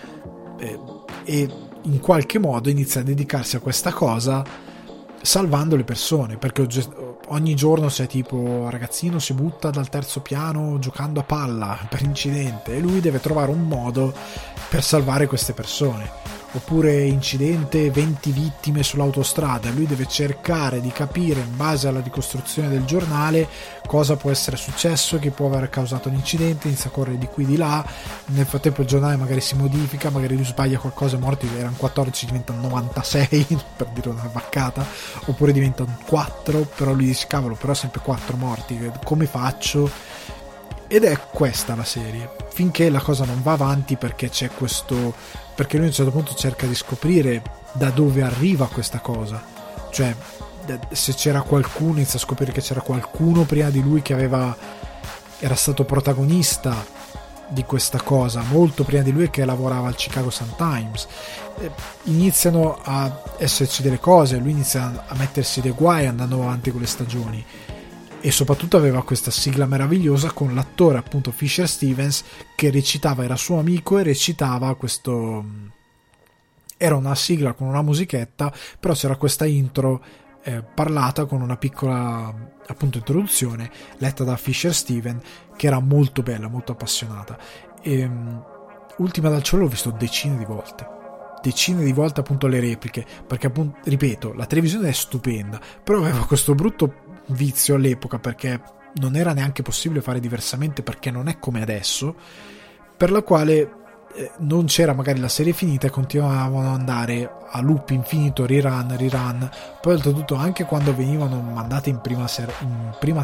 e in qualche modo inizia a dedicarsi a questa cosa salvando le persone, perché ogni giorno c'è tipo ragazzino si butta dal terzo piano giocando a palla per incidente e lui deve trovare un modo per salvare queste persone, oppure incidente 20 vittime sull'autostrada, lui deve cercare di capire in base alla ricostruzione del giornale cosa può essere successo, che può aver causato l'incidente, inizia a correre di qui di là, nel frattempo il giornale magari si modifica, magari lui sbaglia qualcosa, morti erano 14 diventano 96 per dire una vaccata, oppure diventano 4, però lui dice cavolo, però sempre 4 morti, come faccio? Ed è questa la serie, finché la cosa non va avanti, perché c'è questo, perché lui a un certo punto cerca di scoprire da dove arriva questa cosa, cioè se c'era qualcuno, inizia a scoprire che c'era qualcuno prima di lui che era stato protagonista di questa cosa molto prima di lui, che lavorava al Chicago Sun-Times. Iniziano a esserci delle cose, lui inizia a mettersi dei guai andando avanti con le stagioni, e soprattutto aveva questa sigla meravigliosa con l'attore appunto Fisher Stevens che recitava, era suo amico e recitava questo, era una sigla con una musichetta, però c'era questa intro parlata con una piccola appunto introduzione letta da Fisher Stevens, che era molto bella, molto appassionata. Ultima dal cielo l'ho visto decine di volte, decine di volte appunto le repliche, perché appunto, ripeto, la televisione è stupenda, però aveva questo brutto vizio all'epoca, perché non era neanche possibile fare diversamente, perché non è come adesso, per la quale non c'era magari la serie finita e continuavano ad andare a loop infinito, rerun, poi oltretutto anche quando venivano mandate in prima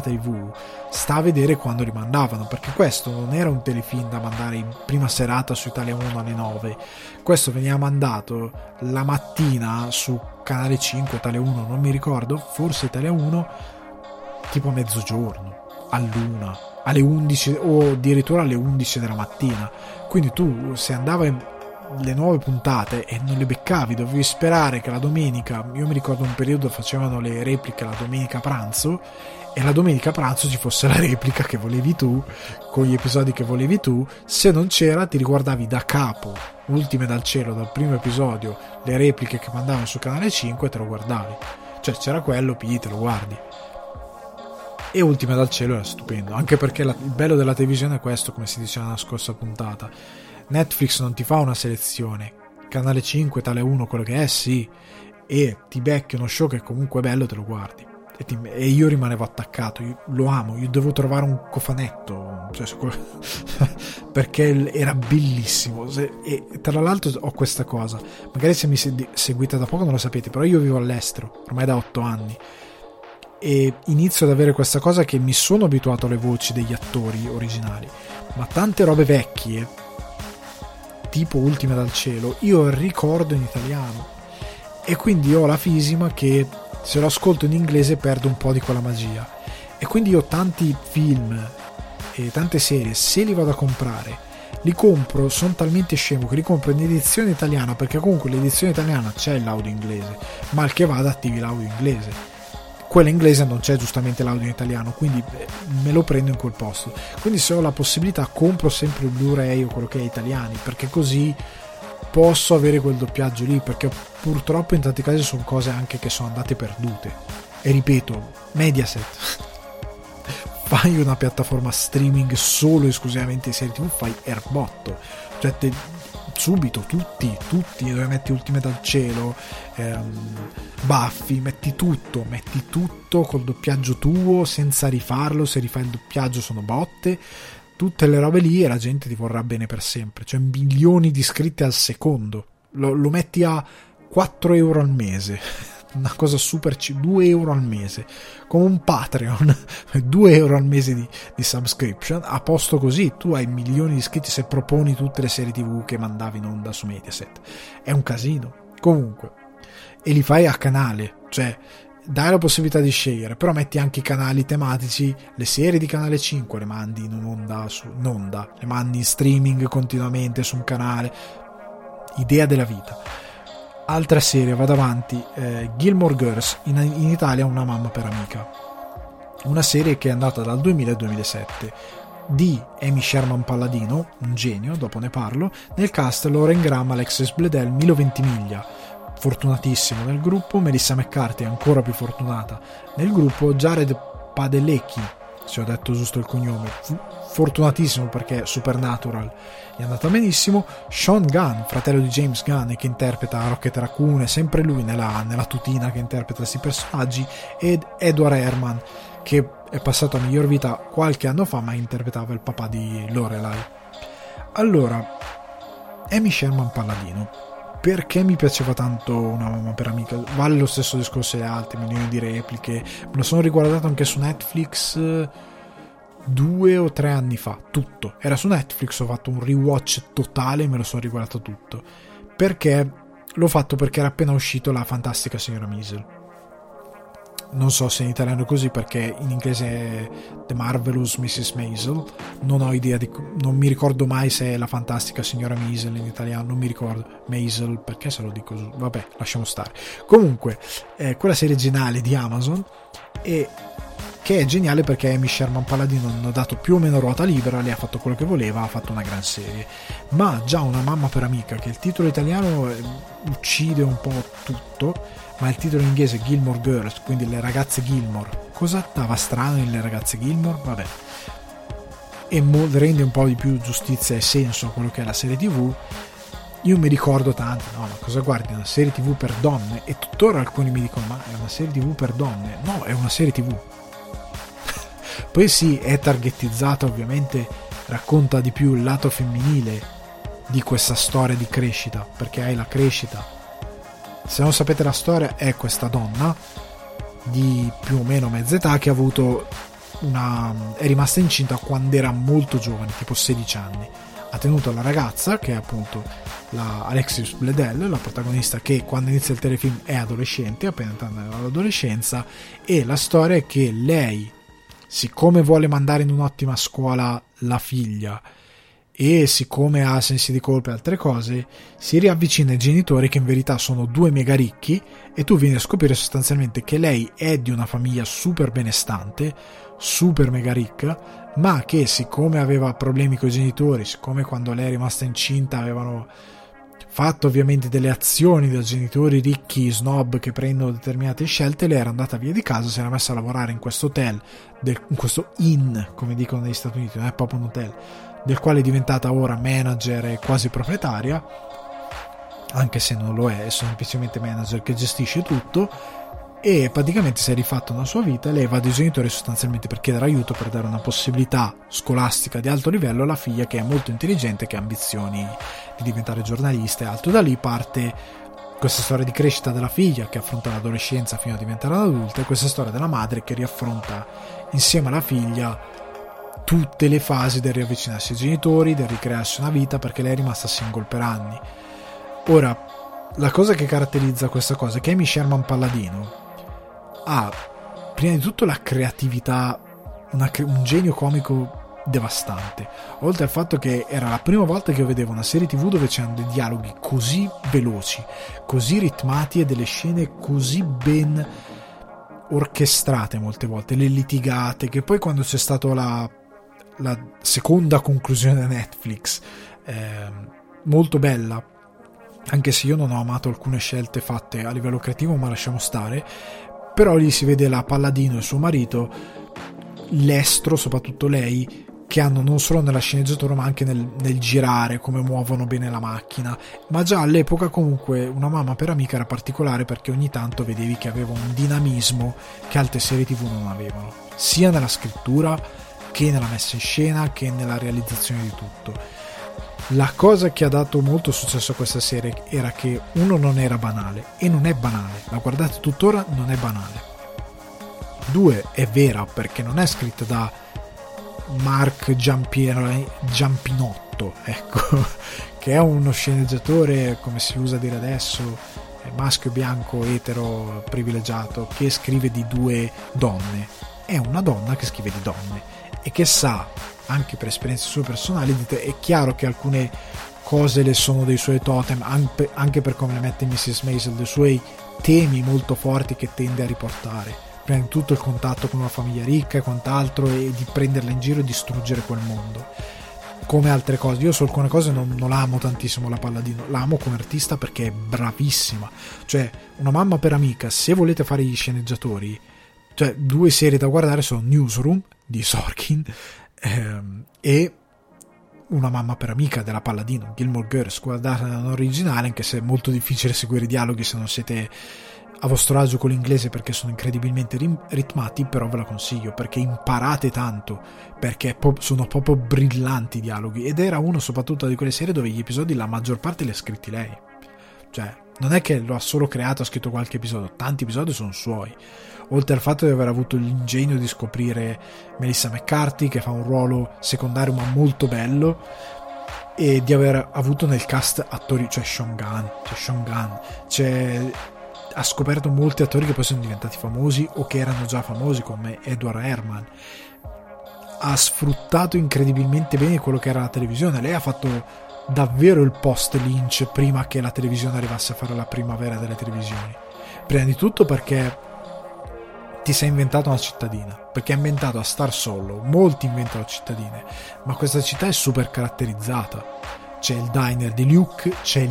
TV sta a vedere quando rimandavano, perché questo non era un telefilm da mandare in prima serata su Italia 1 alle 9, questo veniva mandato la mattina su Canale 5, Italia 1, non mi ricordo, forse Italia 1, tipo a mezzogiorno, all'una, alle 11 o addirittura alle 11 della mattina. Quindi tu, se andavi le nuove puntate e non le beccavi, dovevi sperare che la domenica, io mi ricordo un periodo facevano le repliche la domenica pranzo, e la domenica pranzo ci fosse la replica che volevi tu, con gli episodi che volevi tu. Se non c'era, ti riguardavi da capo Ultime dal cielo, dal primo episodio, le repliche che mandavano su Canale 5 e te lo guardavi, cioè c'era quello, pigli, te lo guardi. E Ultima dal cielo era stupendo, anche perché il bello della televisione è questo, come si diceva nella scorsa puntata. Netflix non ti fa una selezione, Canale 5, Tale 1, quello che è, sì, e ti becchi uno show che comunque è bello, te lo guardi. E io rimanevo attaccato, io lo amo, io devo trovare un cofanetto, cioè, perché era bellissimo. E tra l'altro ho questa cosa, magari se mi seguite da poco non lo sapete, però io vivo all'estero ormai da 8 anni, e inizio ad avere questa cosa che mi sono abituato alle voci degli attori originali, ma tante robe vecchie tipo Ultime dal cielo io ricordo in italiano, e quindi ho la fisima che se lo ascolto in inglese perdo un po' di quella magia, e quindi io tanti film e tante serie, se li vado a comprare, li compro, sono talmente scemo che li compro in edizione italiana, perché comunque l'edizione italiana c'è l'audio inglese, mal che vada attivi l'audio inglese, quella inglese non c'è giustamente l'audio in italiano, quindi me lo prendo in quel posto. Quindi se ho la possibilità compro sempre il Blu-ray o quello che è italiani, perché così posso avere quel doppiaggio lì, perché purtroppo in tanti casi sono cose anche che sono andate perdute. E ripeto, Mediaset fai una piattaforma streaming solo esclusivamente in serie TV, fai erbotto, cioè subito tutti dove metti Ultime dal cielo, Buffy, metti tutto col doppiaggio tuo senza rifarlo, se rifai il doppiaggio sono botte, tutte le robe lì, e la gente ti vorrà bene per sempre, cioè milioni di iscritti al secondo, lo metti a 4 euro al mese, una cosa super, 2 euro al mese come un Patreon, 2 euro al mese di subscription, a posto così tu hai milioni di iscritti se proponi tutte le serie TV che mandavi in onda su Mediaset. È un casino comunque, e li fai a canale, cioè dai la possibilità di scegliere, però metti anche i canali tematici, le serie di Canale 5 le mandi in onda, le mandi in streaming continuamente su un canale, idea della vita. Altra serie, vado avanti, Gilmore Girls, in Italia Una mamma per amica, una serie che è andata dal 2000 al 2007 di Amy Sherman Palladino, un genio, dopo ne parlo. Nel cast Lauren Graham, Alexis Bledel, Milo Ventimiglia, fortunatissimo nel gruppo, Melissa McCarthy, ancora più fortunata nel gruppo, Jared Padalecki, se ho detto giusto il cognome, fortunatissimo perché Supernatural è andata benissimo, Sean Gunn, fratello di James Gunn, che interpreta Rocket Raccoon, è sempre lui nella tutina che interpreta questi personaggi, ed Edward Herrmann, che è passato a miglior vita qualche anno fa, ma interpretava il papà di Lorelai. Allora, Amy Sherman Palladino, perché mi piaceva tanto Una mamma per amica? Vale lo stesso discorso delle altre, milioni di repliche, me lo sono riguardato anche su Netflix 2 o 3 anni fa, tutto era su Netflix, ho fatto un rewatch totale, me lo sono riguardato tutto, perché l'ho fatto perché era appena uscito La fantastica signora Maisel, non so se in italiano è così, perché in inglese è The Marvelous Mrs. Maisel, non ho idea non mi ricordo mai se è La fantastica signora Maisel in italiano, non mi ricordo Maisel, perché se lo dico, vabbè, lasciamo stare. Comunque quella serie originale di Amazon, e che è geniale perché Amy Sherman Palladino hanno dato più o meno ruota libera, lei ha fatto quello che voleva, ha fatto una gran serie. Ma già Una mamma per amica, che il titolo italiano uccide un po' tutto, ma il titolo in inglese Gilmore Girls, quindi Le ragazze Gilmore, cosa stava strano in Le ragazze Gilmore? Vabbè, e rende un po' di più giustizia e senso a quello che è la serie TV. Io mi ricordo tanto, no, ma cosa guardi, una serie TV per donne? E tuttora alcuni mi dicono, ma è una serie TV per donne? No, è una serie TV. Poi sì, è targetizzata, ovviamente racconta di più il lato femminile di questa storia di crescita, perché hai la crescita. Se non sapete la storia, è questa donna di più o meno mezza età che ha avuto è rimasta incinta quando era molto giovane, tipo 16 anni. Ha tenuto la ragazza, che è appunto la Alexis Bledel, la protagonista, che quando inizia il telefilm è adolescente, appena entrata nell'adolescenza, e la storia è che lei, siccome vuole mandare in un'ottima scuola la figlia e siccome ha sensi di colpa e altre cose, si riavvicina ai genitori che in verità sono due mega ricchi, e tu vieni a scoprire sostanzialmente che lei è di una famiglia super benestante, super mega ricca, ma che siccome aveva problemi con i genitori, siccome quando lei è rimasta incinta avevano fatto ovviamente delle azioni da genitori ricchi snob che prendono determinate scelte, lei era andata via di casa, si era messa a lavorare in questo hotel, in questo inn, come dicono negli Stati Uniti, non è proprio un hotel, del quale è diventata ora manager e quasi proprietaria, anche se non lo è semplicemente manager che gestisce tutto, e praticamente si è rifatta una sua vita. Lei va dai genitori sostanzialmente per chiedere aiuto, per dare una possibilità scolastica di alto livello alla figlia, che è molto intelligente, che ha ambizioni di diventare giornalista e altro. Da lì parte questa storia di crescita della figlia, che affronta l'adolescenza fino a diventare adulta, e questa storia della madre che riaffronta insieme alla figlia tutte le fasi del riavvicinarsi ai genitori, del ricrearsi una vita, perché lei è rimasta single per anni. Ora, la cosa che caratterizza questa cosa è che Amy Sherman Palladino ha prima di tutto la creatività, un genio comico devastante, oltre al fatto che era la prima volta che io vedevo una serie TV dove c'erano dei dialoghi così veloci, così ritmati e delle scene così ben orchestrate molte volte, le litigate, che poi quando c'è stata la seconda conclusione da Netflix, molto bella, anche se io non ho amato alcune scelte fatte a livello creativo, ma lasciamo stare. Però lì si vede la Palladino e il suo marito, l'estro, soprattutto lei, che hanno non solo nella sceneggiatura ma anche nel girare, come muovono bene la macchina. Ma già all'epoca comunque Una mamma per amica era particolare, perché ogni tanto vedevi che aveva un dinamismo che altre serie TV non avevano, sia nella scrittura che nella messa in scena che nella realizzazione di tutto. La cosa che ha dato molto successo a questa serie era che uno non era banale, e non è banale, la guardate tuttora, non è banale. Due, è vera, perché non è scritta da Mark Giampinotto, ecco, che è uno sceneggiatore, come si usa dire adesso, maschio bianco, etero, privilegiato, che scrive di due donne. È una donna che scrive di donne e che sa, anche per esperienze sue personali, è chiaro che alcune cose le sono dei suoi totem, anche per come le mette Mrs. Maisel, dei suoi temi molto forti che tende a riportare, prima di tutto il contatto con una famiglia ricca e quant'altro, e di prenderla in giro e distruggere quel mondo, come altre cose. Io su alcune cose non amo tantissimo la Palladino, l'amo come artista perché è bravissima, cioè Una mamma per amica, se volete fare gli sceneggiatori, cioè due serie da guardare sono Newsroom di Sorkin e Una mamma per amica della Palladino, Gilmore Girls, guardata nell'originale, anche se è molto difficile seguire i dialoghi se non siete a vostro agio con l'inglese, perché sono incredibilmente ritmati, però ve la consiglio perché imparate tanto, perché sono proprio brillanti i dialoghi, ed era uno soprattutto di quelle serie dove gli episodi la maggior parte li ha scritti lei, cioè non è che lo ha solo creato, ha scritto qualche episodio, tanti episodi sono suoi, oltre al fatto di aver avuto l'ingegno di scoprire Melissa McCarthy, che fa un ruolo secondario ma molto bello, e di aver avuto nel cast attori, cioè Sean Gunn, ha scoperto molti attori che poi sono diventati famosi o che erano già famosi, come Edward Herrmann. Ha sfruttato incredibilmente bene quello che era la televisione, lei ha fatto davvero il post Lynch prima che la televisione arrivasse a fare la primavera delle televisioni, prima di tutto perché ti sei inventato una cittadina, perché è inventato a star solo, molti inventano cittadine, ma questa città è super caratterizzata, c'è il diner di Luke, cioè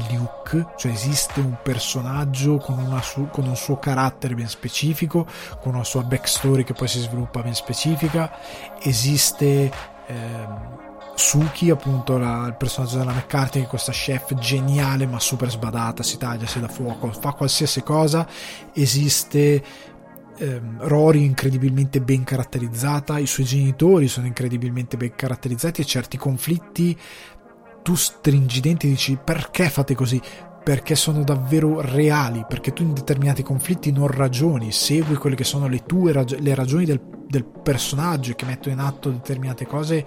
esiste un personaggio con un suo carattere ben specifico, con una sua backstory che poi si sviluppa ben specifica, esiste Suki, appunto il personaggio della McCarthy, che questa chef geniale ma super sbadata, si taglia, si dà fuoco, fa qualsiasi cosa, esiste. Rory incredibilmente ben caratterizzata, i suoi genitori sono incredibilmente ben caratterizzati e certi conflitti tu stringidenti dici perché fate così, perché sono davvero reali, perché tu in determinati conflitti non ragioni, segui quelle che sono le tue le ragioni del personaggio che mettono in atto determinate cose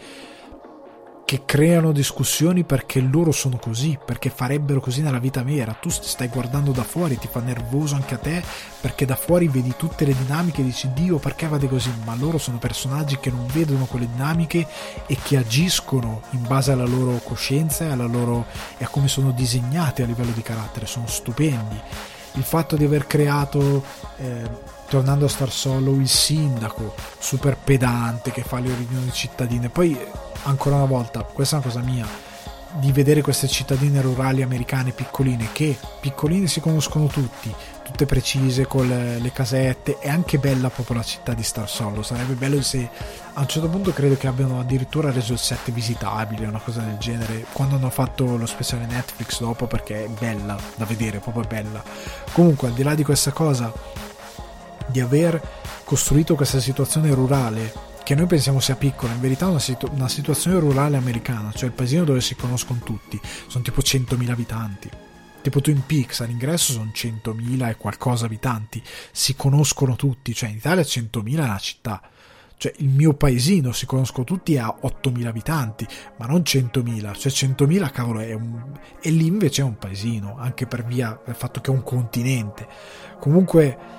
che creano discussioni perché loro sono così, perché farebbero così nella vita vera. Tu stai guardando da fuori, ti fa nervoso anche a te, perché da fuori vedi tutte le dinamiche e dici Dio perché vade così, ma loro sono personaggi che non vedono quelle dinamiche e che agiscono in base alla loro coscienza e alla loro, e a come sono disegnati a livello di carattere. Sono stupendi. Il fatto di aver creato, tornando a Star Solo, il sindaco super pedante che fa le riunioni cittadine, poi ancora una volta, questa è una cosa mia, di vedere queste cittadine rurali americane piccoline si conoscono tutti, tutte precise con le casette, è anche bella proprio la città di Star Solo. Sarebbe bello se a un certo punto, credo che abbiano addirittura reso il set visitabile, una cosa del genere, quando hanno fatto lo speciale Netflix dopo, perché è bella da vedere, proprio bella. Comunque, al di là di questa cosa, di aver costruito questa situazione rurale che noi pensiamo sia piccola, in verità è una situazione rurale americana, cioè il paesino dove si conoscono tutti, sono tipo 100.000 abitanti, tipo Twin Peaks all'ingresso sono 100.000 e qualcosa abitanti, si conoscono tutti, cioè in Italia 100.000 è una città, cioè il mio paesino si conoscono tutti a 8.000 abitanti, ma non 100.000, cioè 100.000 cavolo e lì invece è un paesino, anche per via del fatto che è un continente. Comunque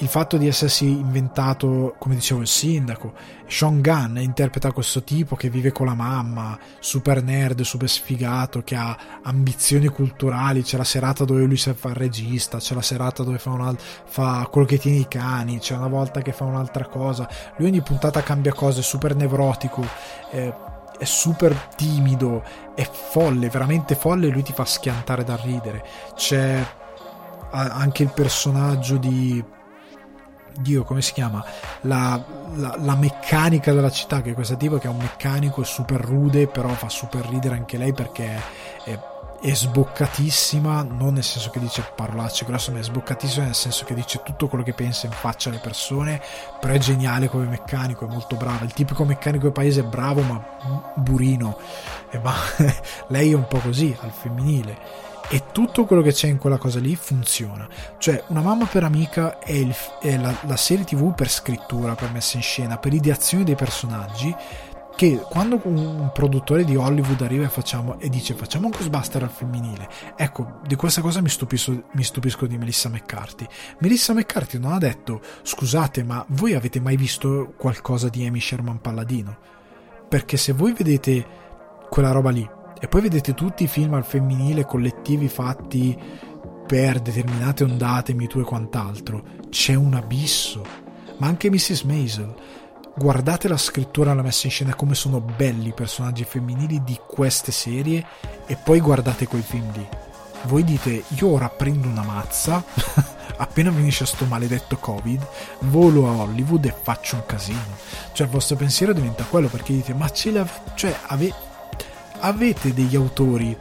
il fatto di essersi inventato, come dicevo, il sindaco, Sean Gunn interpreta questo tipo che vive con la mamma, super nerd, super sfigato, che ha ambizioni culturali, c'è la serata dove lui fa il regista, c'è la serata dove fa quello che tiene i cani, c'è una volta che fa un'altra cosa, lui ogni puntata cambia cose, è super nevrotico, è super timido, è folle, veramente folle, e lui ti fa schiantare dal ridere. C'è anche il personaggio di Dio, come si chiama? La meccanica della città, che è questa tipo che è un meccanico super rude, però fa super ridere anche lei perché è sboccatissima, non nel senso che dice parolacce grosso, ma è sboccatissima nel senso che dice tutto quello che pensa in faccia alle persone, però è geniale come meccanico, è molto brava, il tipico meccanico del paese, è bravo ma burino, ma lei è un po' così al femminile. E tutto quello che c'è in quella cosa lì funziona, cioè Una mamma per amica è la serie TV per scrittura, per messa in scena, per ideazione dei personaggi, che quando un produttore di Hollywood arriva e dice facciamo un Ghostbuster al femminile, ecco, di questa cosa mi stupisco di Melissa McCarthy. Melissa McCarthy non ha detto scusate ma voi avete mai visto qualcosa di Amy Sherman Palladino? Perché se voi vedete quella roba lì e poi vedete tutti i film al femminile collettivi fatti per determinate ondate Me Too e quant'altro, c'è un abisso. Ma anche Mrs. Maisel, guardate la scrittura, la messa in scena, come sono belli i personaggi femminili di queste serie, e poi guardate quei film lì, voi dite io ora prendo una mazza appena finisce sto maledetto Covid, volo a Hollywood e faccio un casino, cioè il vostro pensiero diventa quello, perché dite ma avete degli autori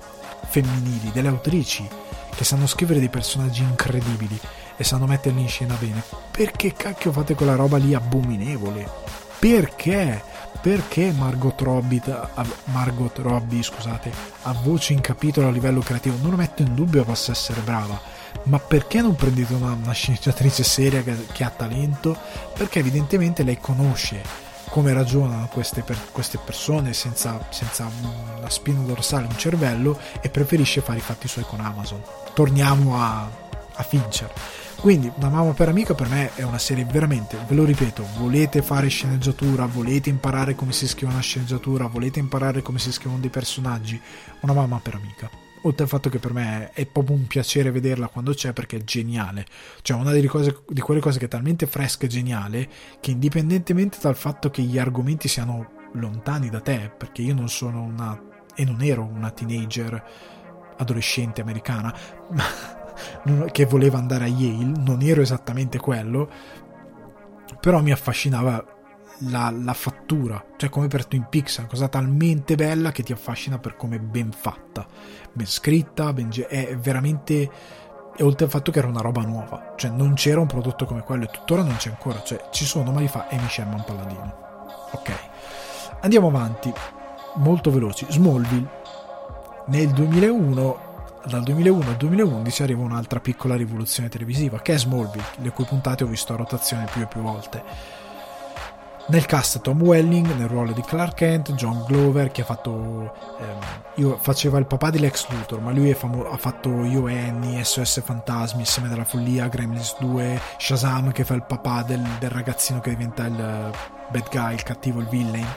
femminili, delle autrici che sanno scrivere dei personaggi incredibili e sanno metterli in scena bene, perché cacchio fate quella roba lì abominevole? Perché Margot Robbie, a voce in capitolo a livello creativo, non lo metto in dubbio che possa essere brava, ma perché non prendete una sceneggiatrice seria che ha talento? Perché evidentemente lei conosce come ragionano queste persone senza una spina dorsale, un cervello, e preferisce fare i fatti suoi con Amazon. Torniamo a Fincher. Quindi Una mamma per amica per me è una serie veramente, ve lo ripeto, volete fare sceneggiatura, volete imparare come si scrive una sceneggiatura, volete imparare come si scrivono dei personaggi, Una mamma per amica, oltre al fatto che per me è proprio un piacere vederla quando c'è, perché è geniale, cioè una delle cose, di quelle cose che è talmente fresca e geniale che, indipendentemente dal fatto che gli argomenti siano lontani da te, perché io non sono non ero una teenager adolescente americana che voleva andare a Yale, non ero esattamente quello, però mi affascinava la fattura, cioè come per Twin Peaks, è una cosa talmente bella che ti affascina per come è ben fatta, ben scritta, è veramente, e oltre al fatto che era una roba nuova, cioè non c'era un prodotto come quello e tuttora non c'è ancora, cioè ci sono, ma li fa e mi sembra un Palladino. Ok, andiamo avanti molto veloci. Smallville. Nel 2001, dal 2001 al 2011 arriva un'altra piccola rivoluzione televisiva che è Smallville, le cui puntate ho visto a rotazione più e più volte. Nel cast Tom Welling nel ruolo di Clark Kent, John Glover che ha fatto faceva il papà di Lex Luthor, ma lui ha fatto Io e Annie, SOS Fantasmi, Seme della Follia, Gremlins 2, Shazam, che fa il papà del ragazzino che diventa il bad guy, il cattivo, il villain.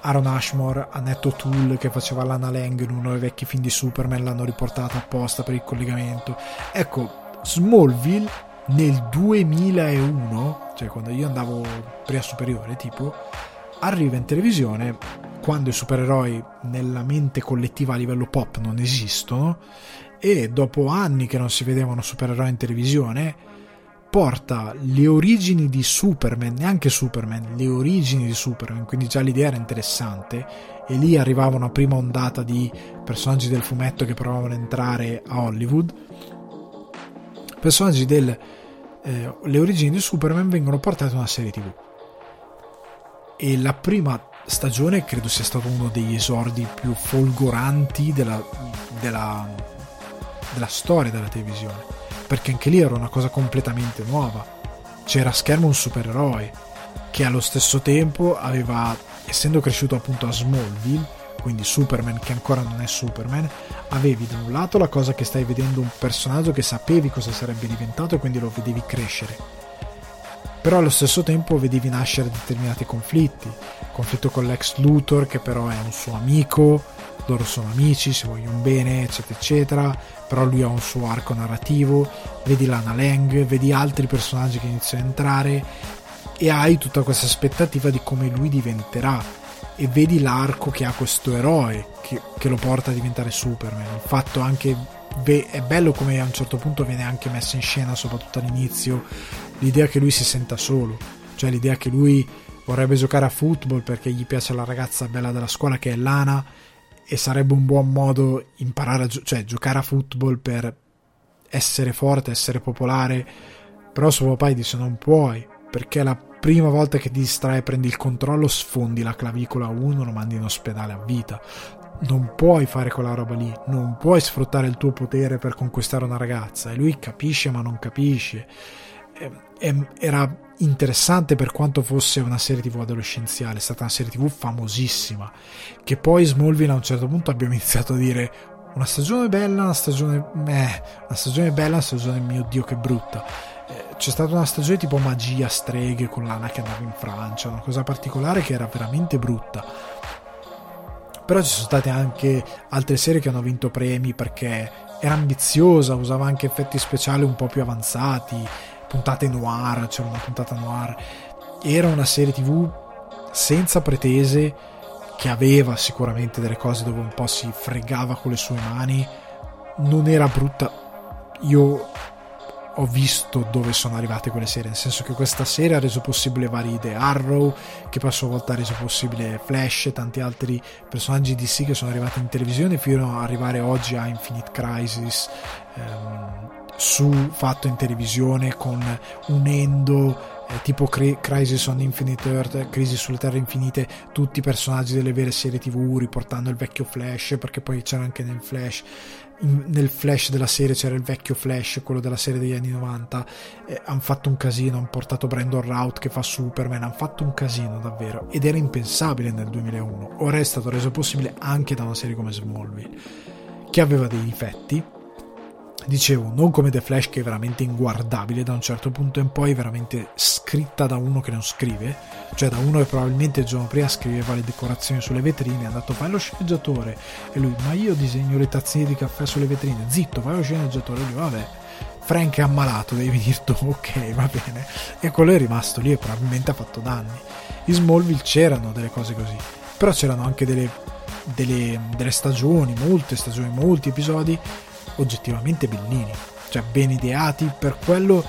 Aaron Ashmore, Annette O'Toole che faceva Lana Lang in uno dei vecchi film di Superman, l'hanno riportata apposta per il collegamento. Ecco, Smallville nel 2001, cioè quando io andavo prima superiore tipo, arriva in televisione quando i supereroi nella mente collettiva a livello pop non esistono, e dopo anni che non si vedevano supereroi in televisione porta le origini di Superman, neanche Superman, le origini di Superman, quindi già l'idea era interessante, e lì arrivava una prima ondata di personaggi del fumetto che provavano ad entrare a Hollywood. Personaggi le origini di Superman vengono portate a una serie TV, e la prima stagione credo sia stato uno degli esordi più folgoranti della storia della televisione, perché anche lì era una cosa completamente nuova. C'era a schermo un supereroe che allo stesso tempo aveva, essendo cresciuto appunto a Smallville, quindi Superman che ancora non è Superman, avevi da un lato la cosa che stai vedendo un personaggio che sapevi cosa sarebbe diventato e quindi lo vedevi crescere, però allo stesso tempo vedevi nascere determinati conflitti, conflitto con l'ex Luthor che però è un suo amico, loro sono amici, si vogliono bene, eccetera eccetera, però lui ha un suo arco narrativo, vedi Lana Lang, vedi altri personaggi che iniziano a entrare e hai tutta questa aspettativa di come lui diventerà, e vedi l'arco che ha questo eroe che lo porta a diventare Superman. Il fatto anche è bello come a un certo punto viene anche messa in scena, soprattutto all'inizio, l'idea che lui si senta solo, cioè l'idea che lui vorrebbe giocare a football perché gli piace la ragazza bella della scuola che è Lana, e sarebbe un buon modo imparare cioè giocare a football per essere forte, essere popolare, però suo papà gli dice non puoi, perché la prima volta che ti distrai, prendi il controllo, sfondi la clavicola a uno, lo mandi in ospedale a vita, non puoi fare quella roba lì, non puoi sfruttare il tuo potere per conquistare una ragazza, e lui capisce ma non capisce. Era interessante per quanto fosse una serie TV adolescenziale, è stata una serie TV famosissima, che poi Smallville a un certo punto abbiamo iniziato a dire una stagione bella, una stagione meh, una stagione bella, una stagione mio Dio che brutta. C'è stata una stagione tipo magia, streghe, con Lana che andava in Francia, una cosa particolare che era veramente brutta, però ci sono state anche altre serie che hanno vinto premi perché era ambiziosa, usava anche effetti speciali un po' più avanzati, puntate noir, c'era una puntata noir, era una serie TV senza pretese che aveva sicuramente delle cose dove un po' si fregava con le sue mani, non era brutta. Io ho visto dove sono arrivate quelle serie, nel senso che questa serie ha reso possibile varie idee, Arrow, che per sua volta ha reso possibile Flash e tanti altri personaggi DC che sono arrivati in televisione, fino ad arrivare oggi a Infinite Crisis, fatto in televisione, con unendo tipo Crisis on Infinite Earth, Crisi sulle Terre Infinite, tutti i personaggi delle vere serie TV, riportando il vecchio Flash, perché poi c'era anche nel Flash. Nel Flash della serie c'era il vecchio Flash, quello della serie degli anni 90, hanno fatto un casino, hanno portato Brandon Routh che fa Superman, hanno fatto un casino davvero, ed era impensabile nel 2001. Ora è stato reso possibile anche da una serie come Smallville, che aveva dei difetti, dicevo, non come The Flash che è veramente inguardabile da un certo punto in poi, veramente scritta da uno che non scrive, cioè da uno che probabilmente il giorno prima scriveva le decorazioni sulle vetrine, è andato fai lo sceneggiatore, e lui ma io disegno le tazzine di caffè sulle vetrine, zitto fai lo sceneggiatore, e lui vabbè Frank è ammalato, devi venire tu, ok va bene, e quello è rimasto lì e probabilmente ha fatto danni. In Smallville c'erano delle cose così, però c'erano anche delle stagioni, molte stagioni, molti episodi oggettivamente bellini, cioè ben ideati, per quello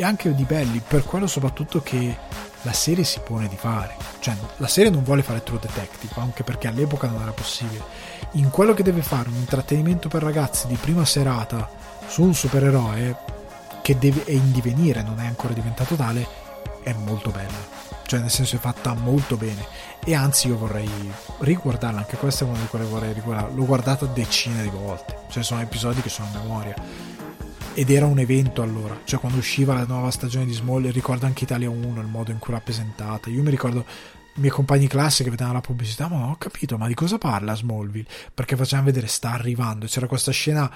e anche di belli, per quello soprattutto che la serie si pone di fare, cioè la serie non vuole fare True Detective, anche perché all'epoca non era possibile. In quello che deve fare un intrattenimento per ragazzi di prima serata su un supereroe che deve, è in divenire, non è ancora diventato tale, è molto bella, cioè nel senso è fatta molto bene, e anzi io vorrei riguardarla, anche questa è una di quelle che vorrei riguardarla, l'ho guardata decine di volte, cioè sono episodi che sono a memoria, ed era un evento allora, cioè quando usciva la nuova stagione di Smallville, ricordo anche Italia 1, il modo in cui l'ha presentata, io mi ricordo i miei compagni di classe che vedevano la pubblicità, ma non ho capito, ma di cosa parla Smallville, perché facevano vedere sta arrivando, c'era questa scena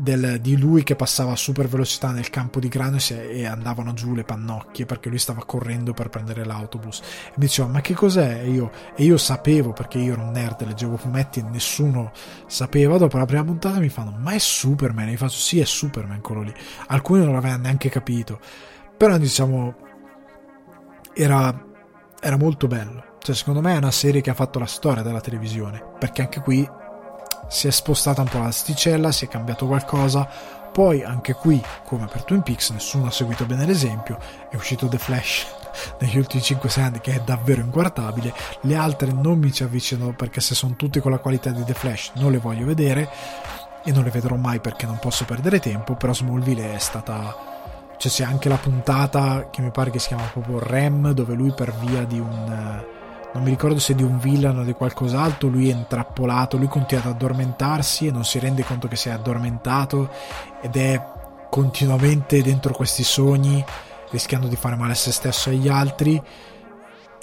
di lui che passava a super velocità nel campo di grano e andavano giù le pannocchie perché lui stava correndo per prendere l'autobus, e mi diceva ma che cos'è, e io sapevo perché io ero un nerd, leggevo fumetti e nessuno sapeva. Dopo la prima puntata mi fanno ma è Superman, e gli faccio sì è Superman quello lì, alcuni non l'avevano neanche capito, però diciamo era molto bello, cioè secondo me è una serie che ha fatto la storia della televisione, perché anche qui si è spostata un po' l'asticella, si è cambiato qualcosa, poi anche qui come per Twin Peaks nessuno ha seguito bene l'esempio, è uscito The Flash negli ultimi 5-6 anni che è davvero inguardabile, le altre non mi ci avvicinano perché se sono tutte con la qualità di The Flash non le voglio vedere e non le vedrò mai perché non posso perdere tempo, però Smallville è stata, cioè c'è anche la puntata che mi pare che si chiama proprio Rem, dove lui per via di un, non mi ricordo se di un villano o di qualcos'altro, lui è intrappolato, lui continua ad addormentarsi e non si rende conto che si è addormentato ed è continuamente dentro questi sogni rischiando di fare male a se stesso e agli altri,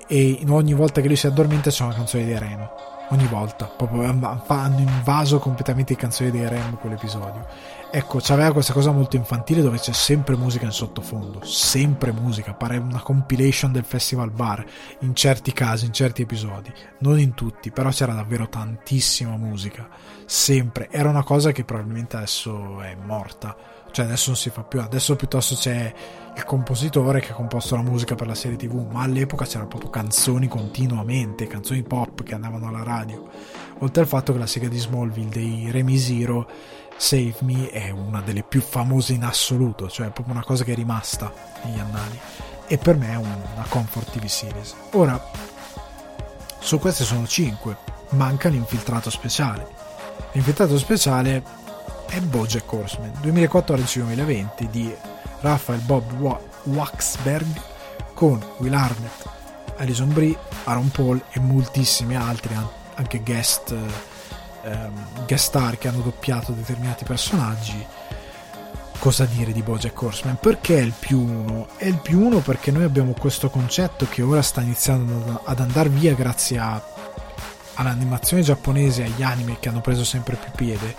e in ogni volta che lui si addormenta c'è una canzone di Remo, ogni volta proprio hanno invaso completamente le canzoni di Remo quell'episodio. Ecco, c'aveva questa cosa molto infantile dove c'è sempre musica in sottofondo, sempre musica, pare una compilation del Festival Bar in certi casi, in certi episodi, non in tutti, però c'era davvero tantissima musica, sempre, era una cosa che probabilmente adesso è morta, cioè adesso non si fa più, adesso piuttosto c'è il compositore che ha composto la musica per la serie TV, ma all'epoca c'erano proprio canzoni continuamente, canzoni pop che andavano alla radio, oltre al fatto che la sigla di Smallville dei Remy Zero, Save Me, è una delle più famose in assoluto, cioè è proprio una cosa che è rimasta negli annali e per me è una comfort TV series. Ora, su queste sono 5, manca l'infiltrato speciale. L'infiltrato speciale è BoJack Horseman 2014-2020 di Raphael Bob Waksberg con Will Arnett, Alison Brie, Aaron Paul e moltissimi altri, anche guest star che hanno doppiato determinati personaggi. Cosa dire di BoJack Horseman? Perché è il più uno? È il più uno perché noi abbiamo questo concetto che ora sta iniziando ad andare via grazie all'animazione giapponese, agli anime che hanno preso sempre più piede,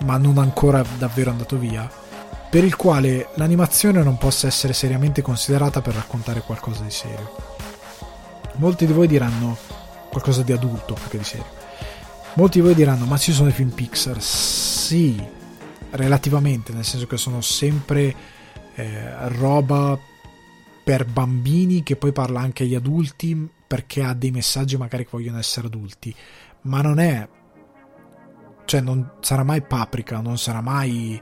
ma non ancora davvero andato via, per il quale l'animazione non possa essere seriamente considerata per raccontare qualcosa di serio. Molti di voi diranno qualcosa di adulto più che di serio. Molti di voi diranno ma ci sono i film Pixar, sì, relativamente, nel senso che sono sempre roba per bambini che poi parla anche agli adulti perché ha dei messaggi magari che vogliono essere adulti, ma non è, cioè non sarà mai Paprika, non sarà mai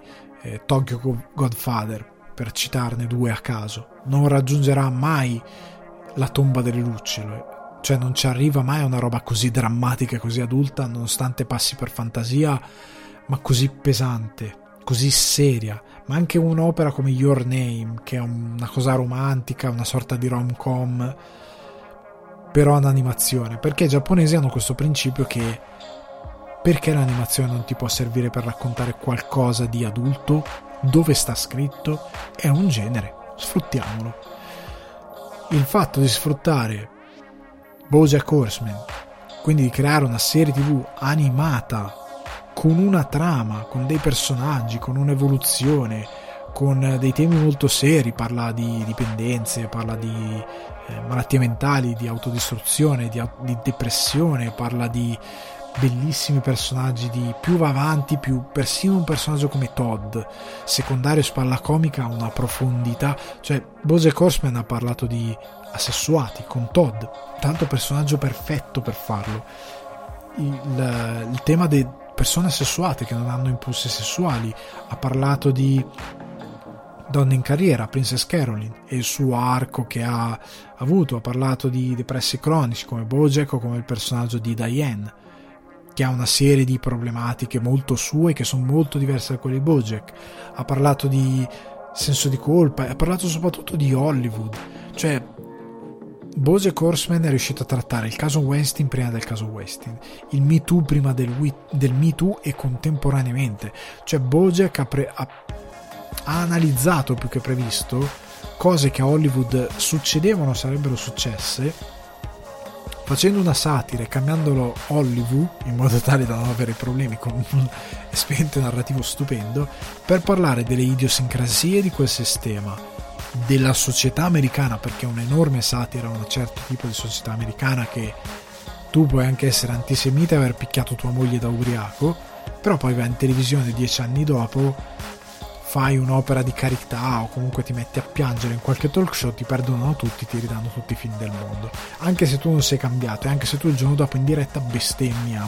Tokyo Godfather, per citarne due a caso, non raggiungerà mai La tomba delle lucciole, cioè non ci arriva mai una roba così drammatica, così adulta, nonostante passi per fantasia, ma così pesante, così seria. Ma anche un'opera come Your Name, che è una cosa romantica, una sorta di rom-com, però in animazione, perché i giapponesi hanno questo principio che perché l'animazione non ti può servire per raccontare qualcosa di adulto, dove sta scritto, è un genere, sfruttiamolo. Il fatto di sfruttare BoJack Horseman, quindi di creare una serie TV animata con una trama, con dei personaggi, con un'evoluzione, con dei temi molto seri, parla di dipendenze, parla di malattie mentali, di autodistruzione, di depressione, parla di bellissimi personaggi, di più va avanti più, persino un personaggio come Todd, secondario spalla comica, ha una profondità, cioè BoJack Horseman ha parlato di assessuati con Todd, tanto personaggio perfetto per farlo, il tema di persone assessuate che non hanno impulsi sessuali, ha parlato di Donne in carriera, Princess Caroline e il suo arco che ha avuto, ha parlato di depressi cronici come Bojack o come il personaggio di Diane, che ha una serie di problematiche molto sue che sono molto diverse da quelle di Bojack, ha parlato di senso di colpa, ha parlato soprattutto di Hollywood, cioè Bojack Horseman è riuscito a trattare il caso Weinstein prima del caso Weinstein, il Me Too prima del Me Too e contemporaneamente, cioè Bojack ha analizzato più che previsto cose che a Hollywood succedevano, sarebbero successe, facendo una satira e cambiandolo Hollywood in modo tale da non avere problemi con un espediente narrativo stupendo per parlare delle idiosincrasie di quel sistema, della società americana, perché è un'enorme satira a un certo tipo di società americana, che tu puoi anche essere antisemita e aver picchiato tua moglie da ubriaco, però poi vai in televisione 10 anni dopo, fai un'opera di carità o comunque ti metti a piangere in qualche talk show, ti perdonano tutti, ti ridanno tutti i film del mondo, anche se tu non sei cambiato e anche se tu il giorno dopo in diretta bestemmi a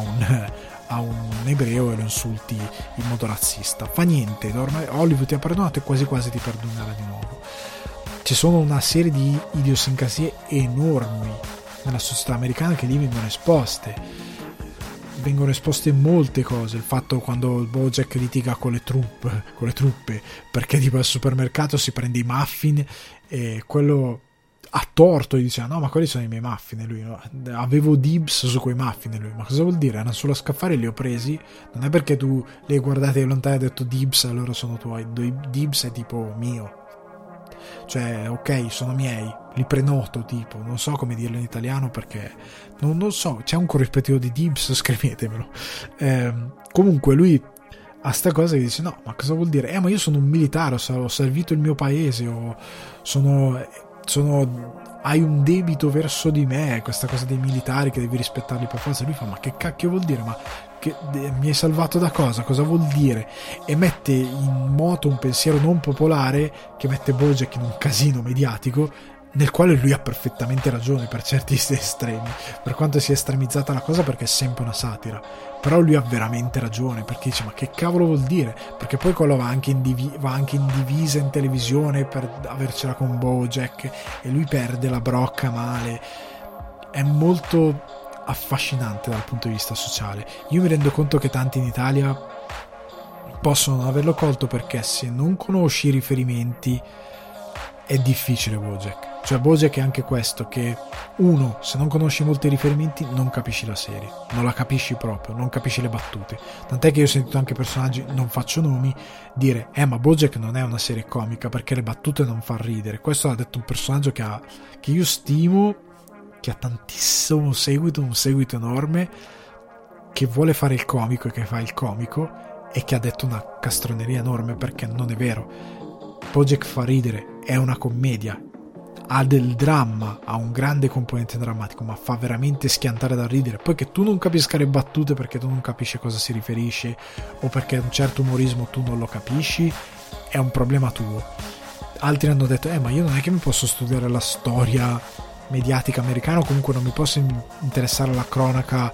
un ebreo e lo insulti in modo razzista, fa niente, ormai Hollywood ti ha perdonato e quasi quasi ti perdonerà di nuovo. Ci sono una serie di idiosincrasie enormi nella società americana che lì vengono esposte molte cose, il fatto quando Bojack litiga con le truppe perché tipo al supermercato si prende i muffin e quello a torto gli dice no ma quelli sono i miei muffin, e lui avevo dibs su quei muffin, e lui ma cosa vuol dire, erano solo a scaffale e li ho presi, non è perché tu li hai guardati da lontano e hai detto dibs allora sono tuoi, dibs è tipo mio, cioè ok sono miei, li prenoto, tipo non so come dirlo in italiano perché non so, c'è un corrispettivo di dibs, scrivetemelo. Comunque lui a sta cosa gli dice no ma cosa vuol dire, ma io sono un militare, ho servito il mio paese, hai un debito verso di me, questa cosa dei militari che devi rispettarli per forza, lui fa ma che cacchio vuol dire, ma mi hai salvato da cosa vuol dire, e mette in moto un pensiero non popolare che mette Bojack in un casino mediatico nel quale lui ha perfettamente ragione per certi estremi, per quanto sia estremizzata la cosa perché è sempre una satira, però lui ha veramente ragione perché dice ma che cavolo vuol dire, perché poi quello va anche in divisa in televisione per avercela con Bojack e lui perde la brocca male, è molto affascinante dal punto di vista sociale. Io mi rendo conto che tanti in Italia possono non averlo colto perché se non conosci i riferimenti è difficile Bojack, cioè Bojack è anche questo, che uno, se non conosci molti riferimenti non capisci la serie, non la capisci proprio, non capisci le battute, tant'è che io ho sentito anche personaggi, non faccio nomi, dire ma Bojack non è una serie comica perché le battute non fa ridere, questo l'ha detto un personaggio che io stimo, che ha tantissimo seguito, un seguito enorme, che vuole fare il comico e che fa il comico e che ha detto una castroneria enorme perché non è vero, Bojack fa ridere, è una commedia, ha del dramma, ha un grande componente drammatico ma fa veramente schiantare da ridere, poi che tu non capisca le battute perché tu non capisci a cosa si riferisce o perché un certo umorismo tu non lo capisci è un problema tuo, altri hanno detto ma io non è che mi posso studiare la storia mediatica americana o comunque non mi posso interessare alla cronaca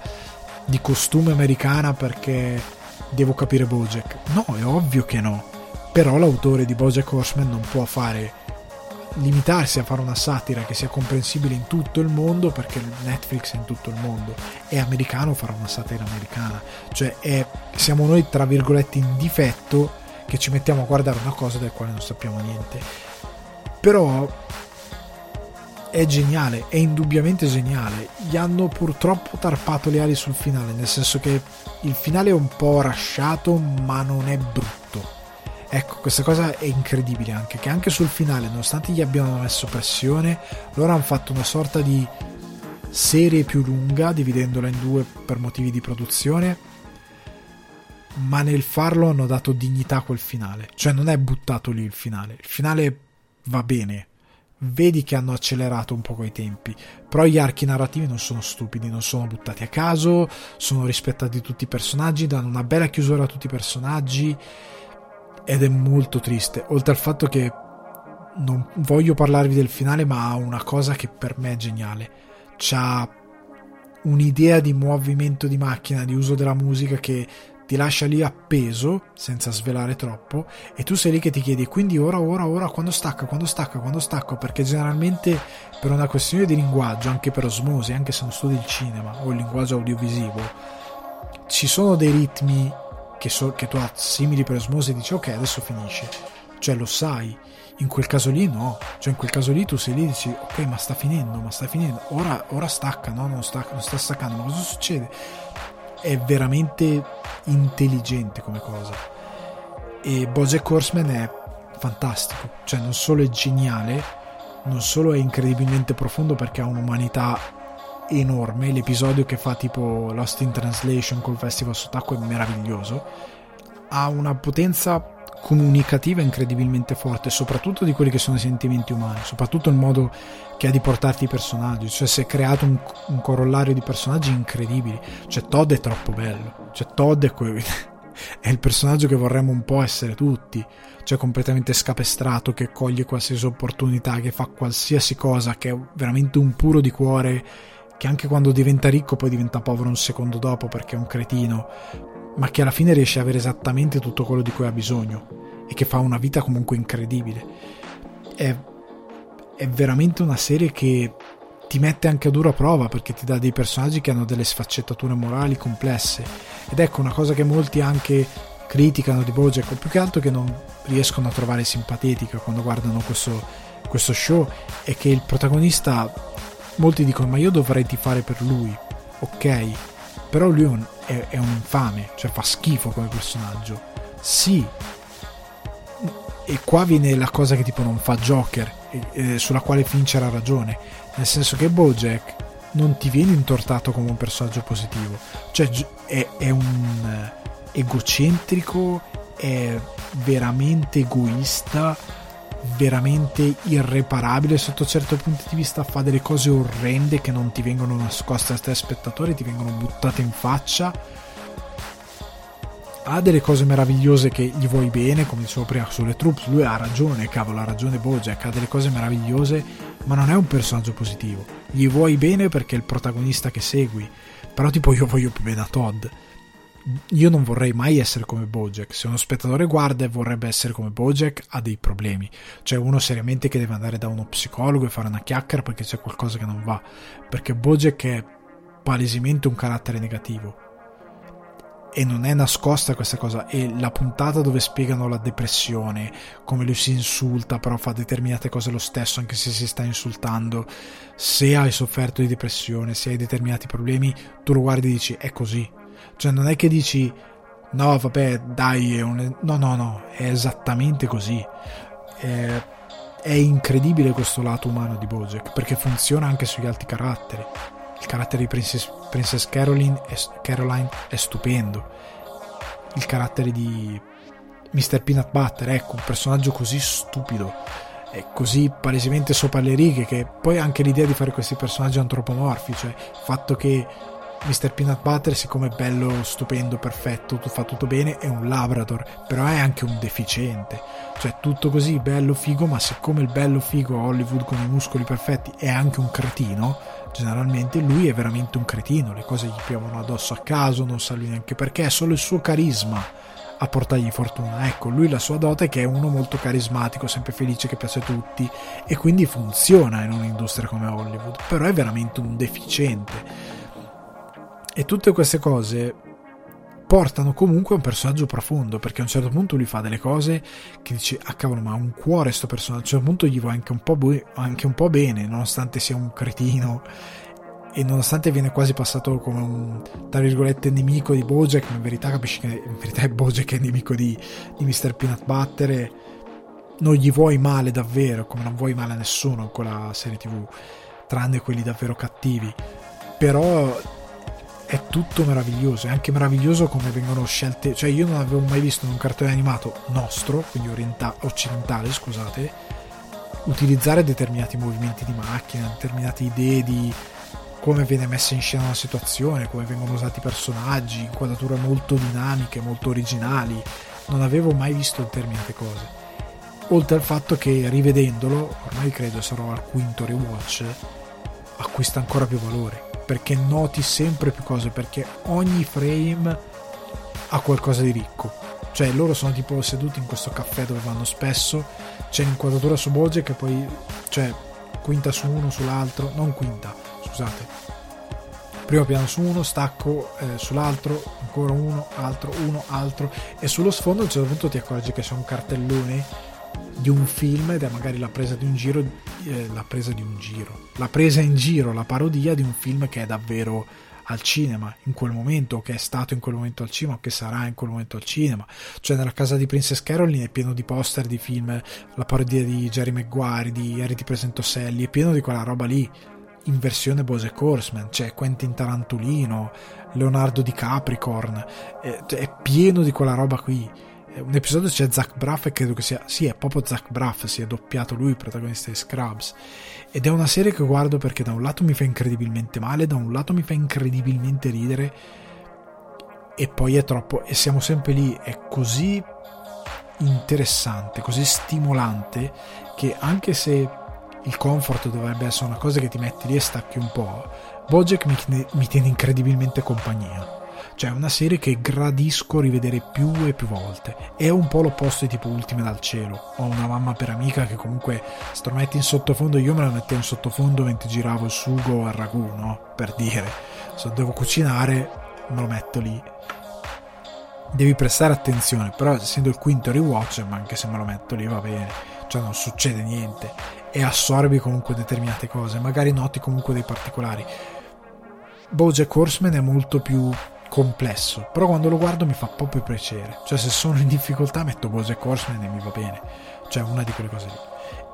di costume americana perché devo capire Bojack, no è ovvio che no, però l'autore di Bojack Horseman non può limitarsi a fare una satira che sia comprensibile in tutto il mondo perché Netflix è in tutto il mondo, è americano fare una satira americana, cioè siamo noi tra virgolette in difetto che ci mettiamo a guardare una cosa del quale non sappiamo niente, però è geniale, è indubbiamente geniale, gli hanno purtroppo tarpato le ali sul finale, nel senso che il finale è un po' rasciato ma non è brutto, ecco questa cosa è incredibile, anche che anche sul finale nonostante gli abbiano messo pressione loro hanno fatto una sorta di serie più lunga dividendola in due per motivi di produzione, ma nel farlo hanno dato dignità a quel finale, cioè non è buttato lì il finale va bene, vedi che hanno accelerato un po' coi tempi, però gli archi narrativi non sono stupidi, non sono buttati a caso, sono rispettati tutti i personaggi, danno una bella chiusura a tutti i personaggi ed è molto triste, oltre al fatto che non voglio parlarvi del finale ma ha una cosa che per me è geniale, c'ha un'idea di movimento di macchina, di uso della musica che ti lascia lì appeso senza svelare troppo, e tu sei lì che ti chiedi quindi ora quando stacca, perché generalmente per una questione di linguaggio, anche per osmosi, anche se non studi il cinema o il linguaggio audiovisivo, ci sono dei ritmi che tu assimili per osmosi e dici ok adesso finisce, cioè lo sai. In quel caso lì no, cioè in quel caso lì tu sei lì e dici ok ma sta finendo, ora stacca, no non sta staccando, ma cosa succede? È veramente intelligente come cosa. E BoJack Horseman è fantastico, cioè non solo è geniale, non solo è incredibilmente profondo perché ha un'umanità enorme, l'episodio che fa tipo Lost in Translation col festival sott'acqua è meraviglioso, ha una potenza comunicativa incredibilmente forte, soprattutto di quelli che sono i sentimenti umani, soprattutto il modo che ha di portarti i personaggi, cioè si è creato un corollario di personaggi incredibili, cioè Todd è troppo bello, cioè Todd è il personaggio che vorremmo un po' essere tutti, cioè completamente scapestrato, che coglie qualsiasi opportunità, che fa qualsiasi cosa, che è veramente un puro di cuore, che anche quando diventa ricco poi diventa povero un secondo dopo perché è un cretino, ma che alla fine riesce ad avere esattamente tutto quello di cui ha bisogno e che fa una vita comunque incredibile. È veramente una serie che ti mette anche a dura prova, perché ti dà dei personaggi che hanno delle sfaccettature morali complesse, ed ecco una cosa che molti anche criticano di BoJack, più che altro che non riescono a trovare simpatica quando guardano questo show, è che il protagonista, molti dicono ma io dovrei tifare per lui, ok, però lui è un infame, cioè fa schifo come personaggio, sì, e qua viene la cosa che tipo non fa Joker, sulla quale Fincher ha ragione, nel senso che BoJack non ti viene intortato come un personaggio positivo, cioè è un egocentrico, è veramente egoista, veramente irreparabile sotto certi punti di vista, fa delle cose orrende che non ti vengono nascoste a te spettatore, ti vengono buttate in faccia, ha delle cose meravigliose che gli vuoi bene, come dicevo prima sulle troops, lui ha ragione, cavolo ha ragione BoJack, ha delle cose meravigliose, ma non è un personaggio positivo, gli vuoi bene perché è il protagonista che segui, però tipo io voglio più bene a Todd, io non vorrei mai essere come BoJack. Se uno spettatore guarda e vorrebbe essere come BoJack ha dei problemi, cioè uno seriamente che deve andare da uno psicologo e fare una chiacchiera perché c'è qualcosa che non va, perché BoJack è palesemente un carattere negativo e non è nascosta questa cosa. E la puntata dove spiegano la depressione, come lui si insulta però fa determinate cose lo stesso anche se si sta insultando, se hai sofferto di depressione, se hai determinati problemi, tu lo guardi e dici è così, cioè non è che dici no vabbè dai no è esattamente così, è incredibile questo lato umano di BoJack perché funziona anche sugli altri caratteri. Il carattere di Princess Caroline è stupendo, il carattere di Mr. Peanut Butter, ecco un personaggio così stupido e così palesemente sopra le righe, che poi anche l'idea di fare questi personaggi antropomorfi, cioè il fatto che Mr. Peanut Butter, siccome è bello, stupendo, perfetto, fa tutto bene, è un Labrador, però è anche un deficiente, cioè tutto così bello figo, ma siccome il bello figo a Hollywood con i muscoli perfetti è anche un cretino, generalmente lui è veramente un cretino, le cose gli piovono addosso a caso, non sa lui neanche perché, è solo il suo carisma a portargli fortuna. Ecco, lui la sua dote è che è uno molto carismatico, sempre felice, che piace a tutti, e quindi funziona in un'industria come Hollywood, però è veramente un deficiente. E tutte queste cose portano comunque a un personaggio profondo, perché a un certo punto lui fa delle cose che dici ah cavolo, ma ha un cuore sto personaggio, a un certo punto gli va anche un po' bene, nonostante sia un cretino e nonostante viene quasi passato come un tra virgolette nemico di BoJack, ma in verità capisci che in verità è BoJack che è nemico di Mr. Peanut Butter, e non gli vuoi male davvero, come non vuoi male a nessuno con la serie TV, tranne quelli davvero cattivi. Però è tutto meraviglioso, è anche meraviglioso come vengono scelte, cioè io non avevo mai visto in un cartone animato nostro, quindi occidentale, scusate, utilizzare determinati movimenti di macchina, determinate idee di come viene messa in scena una situazione, come vengono usati i personaggi, inquadrature molto dinamiche, molto originali, non avevo mai visto determinate cose, oltre al fatto che rivedendolo, ormai credo sarò al quinto rewatch, acquista ancora più valore, perché noti sempre più cose, perché ogni frame a qualcosa di ricco. Cioè loro sono tipo seduti in questo caffè dove vanno spesso, c'è l'inquadratura su Bolger che poi, cioè, quinta su uno, sull'altro, non quinta, scusate, primo piano su uno, stacco sull'altro, ancora uno, altro, e sullo sfondo a un certo punto ti accorgi che c'è un cartellone di un film ed è magari la presa in giro, la parodia di un film che è davvero al cinema in quel momento, che è stato in quel momento al cinema, che sarà in quel momento al cinema. Cioè nella casa di Princess Caroline è pieno di poster di film, la parodia di Jerry Maguire, di Harry ti presento Sally, è pieno di quella roba lì in versione Bojack Horseman. C'è Quentin Tarantulino, Leonardo di Capricorn, è pieno di quella roba qui. Un episodio c'è Zach Braff, e credo che sia, sì, è proprio Zach Braff, si è doppiato lui, il protagonista di Scrubs, ed è una serie che guardo perché da un lato mi fa incredibilmente male, da un lato mi fa incredibilmente ridere, e poi è troppo, e siamo sempre lì, è così interessante, così stimolante, che anche se il comfort dovrebbe essere una cosa che ti metti lì e stacchi un po', BoJack mi tiene incredibilmente compagnia. Cioè è una serie che gradisco rivedere più e più volte. È un po' l'opposto di tipo Ultime dal cielo o Una mamma per amica, che comunque se te lo metti in sottofondo, io me la mettevo in sottofondo mentre giravo il sugo al ragù, no? Per dire, se devo cucinare me lo metto lì, devi prestare attenzione, però essendo il quinto rewatch, ma anche se me lo metto lì va bene, cioè non succede niente e assorbi comunque determinate cose, magari noti comunque dei particolari. BoJack Horseman è molto più complesso, però quando lo guardo mi fa proprio piacere. Cioè se sono in difficoltà metto BoJack Horseman e mi va bene, cioè una di quelle cose lì.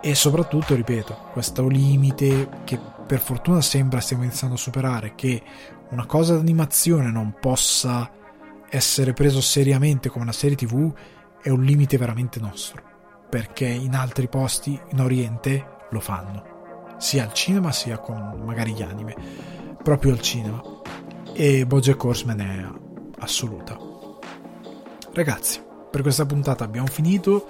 E soprattutto, ripeto, questo limite che per fortuna sembra stiamo iniziando a superare, che una cosa d'animazione non possa essere preso seriamente come una serie TV, è un limite veramente nostro, perché in altri posti in Oriente lo fanno, sia al cinema sia con magari gli anime, proprio al cinema. E BoJack Horseman è assoluta. Ragazzi, per questa puntata abbiamo finito,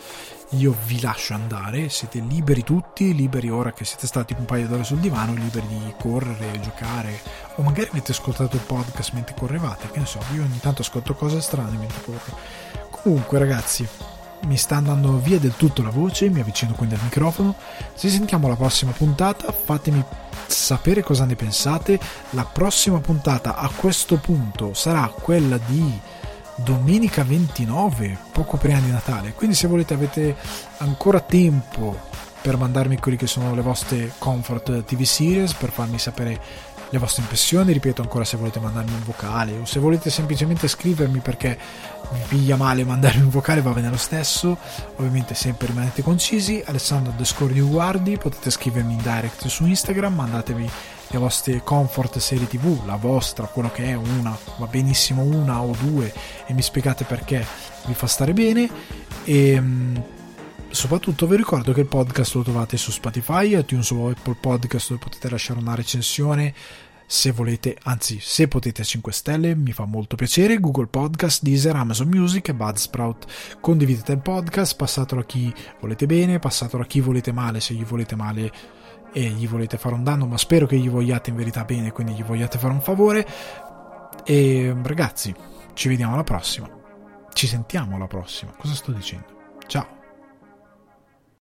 io vi lascio andare, siete liberi tutti, liberi ora che siete stati un paio d'ore sul divano, liberi di correre, giocare, o magari avete ascoltato il podcast mentre correvate, che ne so, io ogni tanto ascolto cose strane mentre corro. Comunque ragazzi, mi sta andando via del tutto la voce, mi avvicino quindi al microfono, ci sentiamo alla prossima puntata, fatemi sapere cosa ne pensate. La prossima puntata a questo punto sarà quella di domenica 29, poco prima di Natale, quindi se volete avete ancora tempo per mandarmi quelli che sono le vostre comfort TV series, per farmi sapere le vostre impressioni, ripeto ancora, se volete mandarmi un vocale o se volete semplicemente scrivermi perché mi piglia male mandarmi un vocale, va bene lo stesso, ovviamente sempre rimanete concisi. Alessandro_Guardi, potete scrivermi in direct su Instagram, mandatevi le vostre comfort serie TV, la vostra, quello che è, una, va benissimo una o due, e mi spiegate perché vi fa stare bene. E soprattutto vi ricordo che il podcast lo trovate su Spotify, iTunes o Apple Podcast, dove potete lasciare una recensione se volete, anzi se potete, a 5 stelle mi fa molto piacere. Google Podcast, Deezer, Amazon Music e Buzzsprout. Condividete il podcast, passatelo a chi volete bene, passatelo a chi volete male, se gli volete male e gli volete fare un danno, ma spero che gli vogliate in verità bene, quindi gli vogliate fare un favore. E ragazzi, ci vediamo alla prossima, ci sentiamo alla prossima, cosa sto dicendo?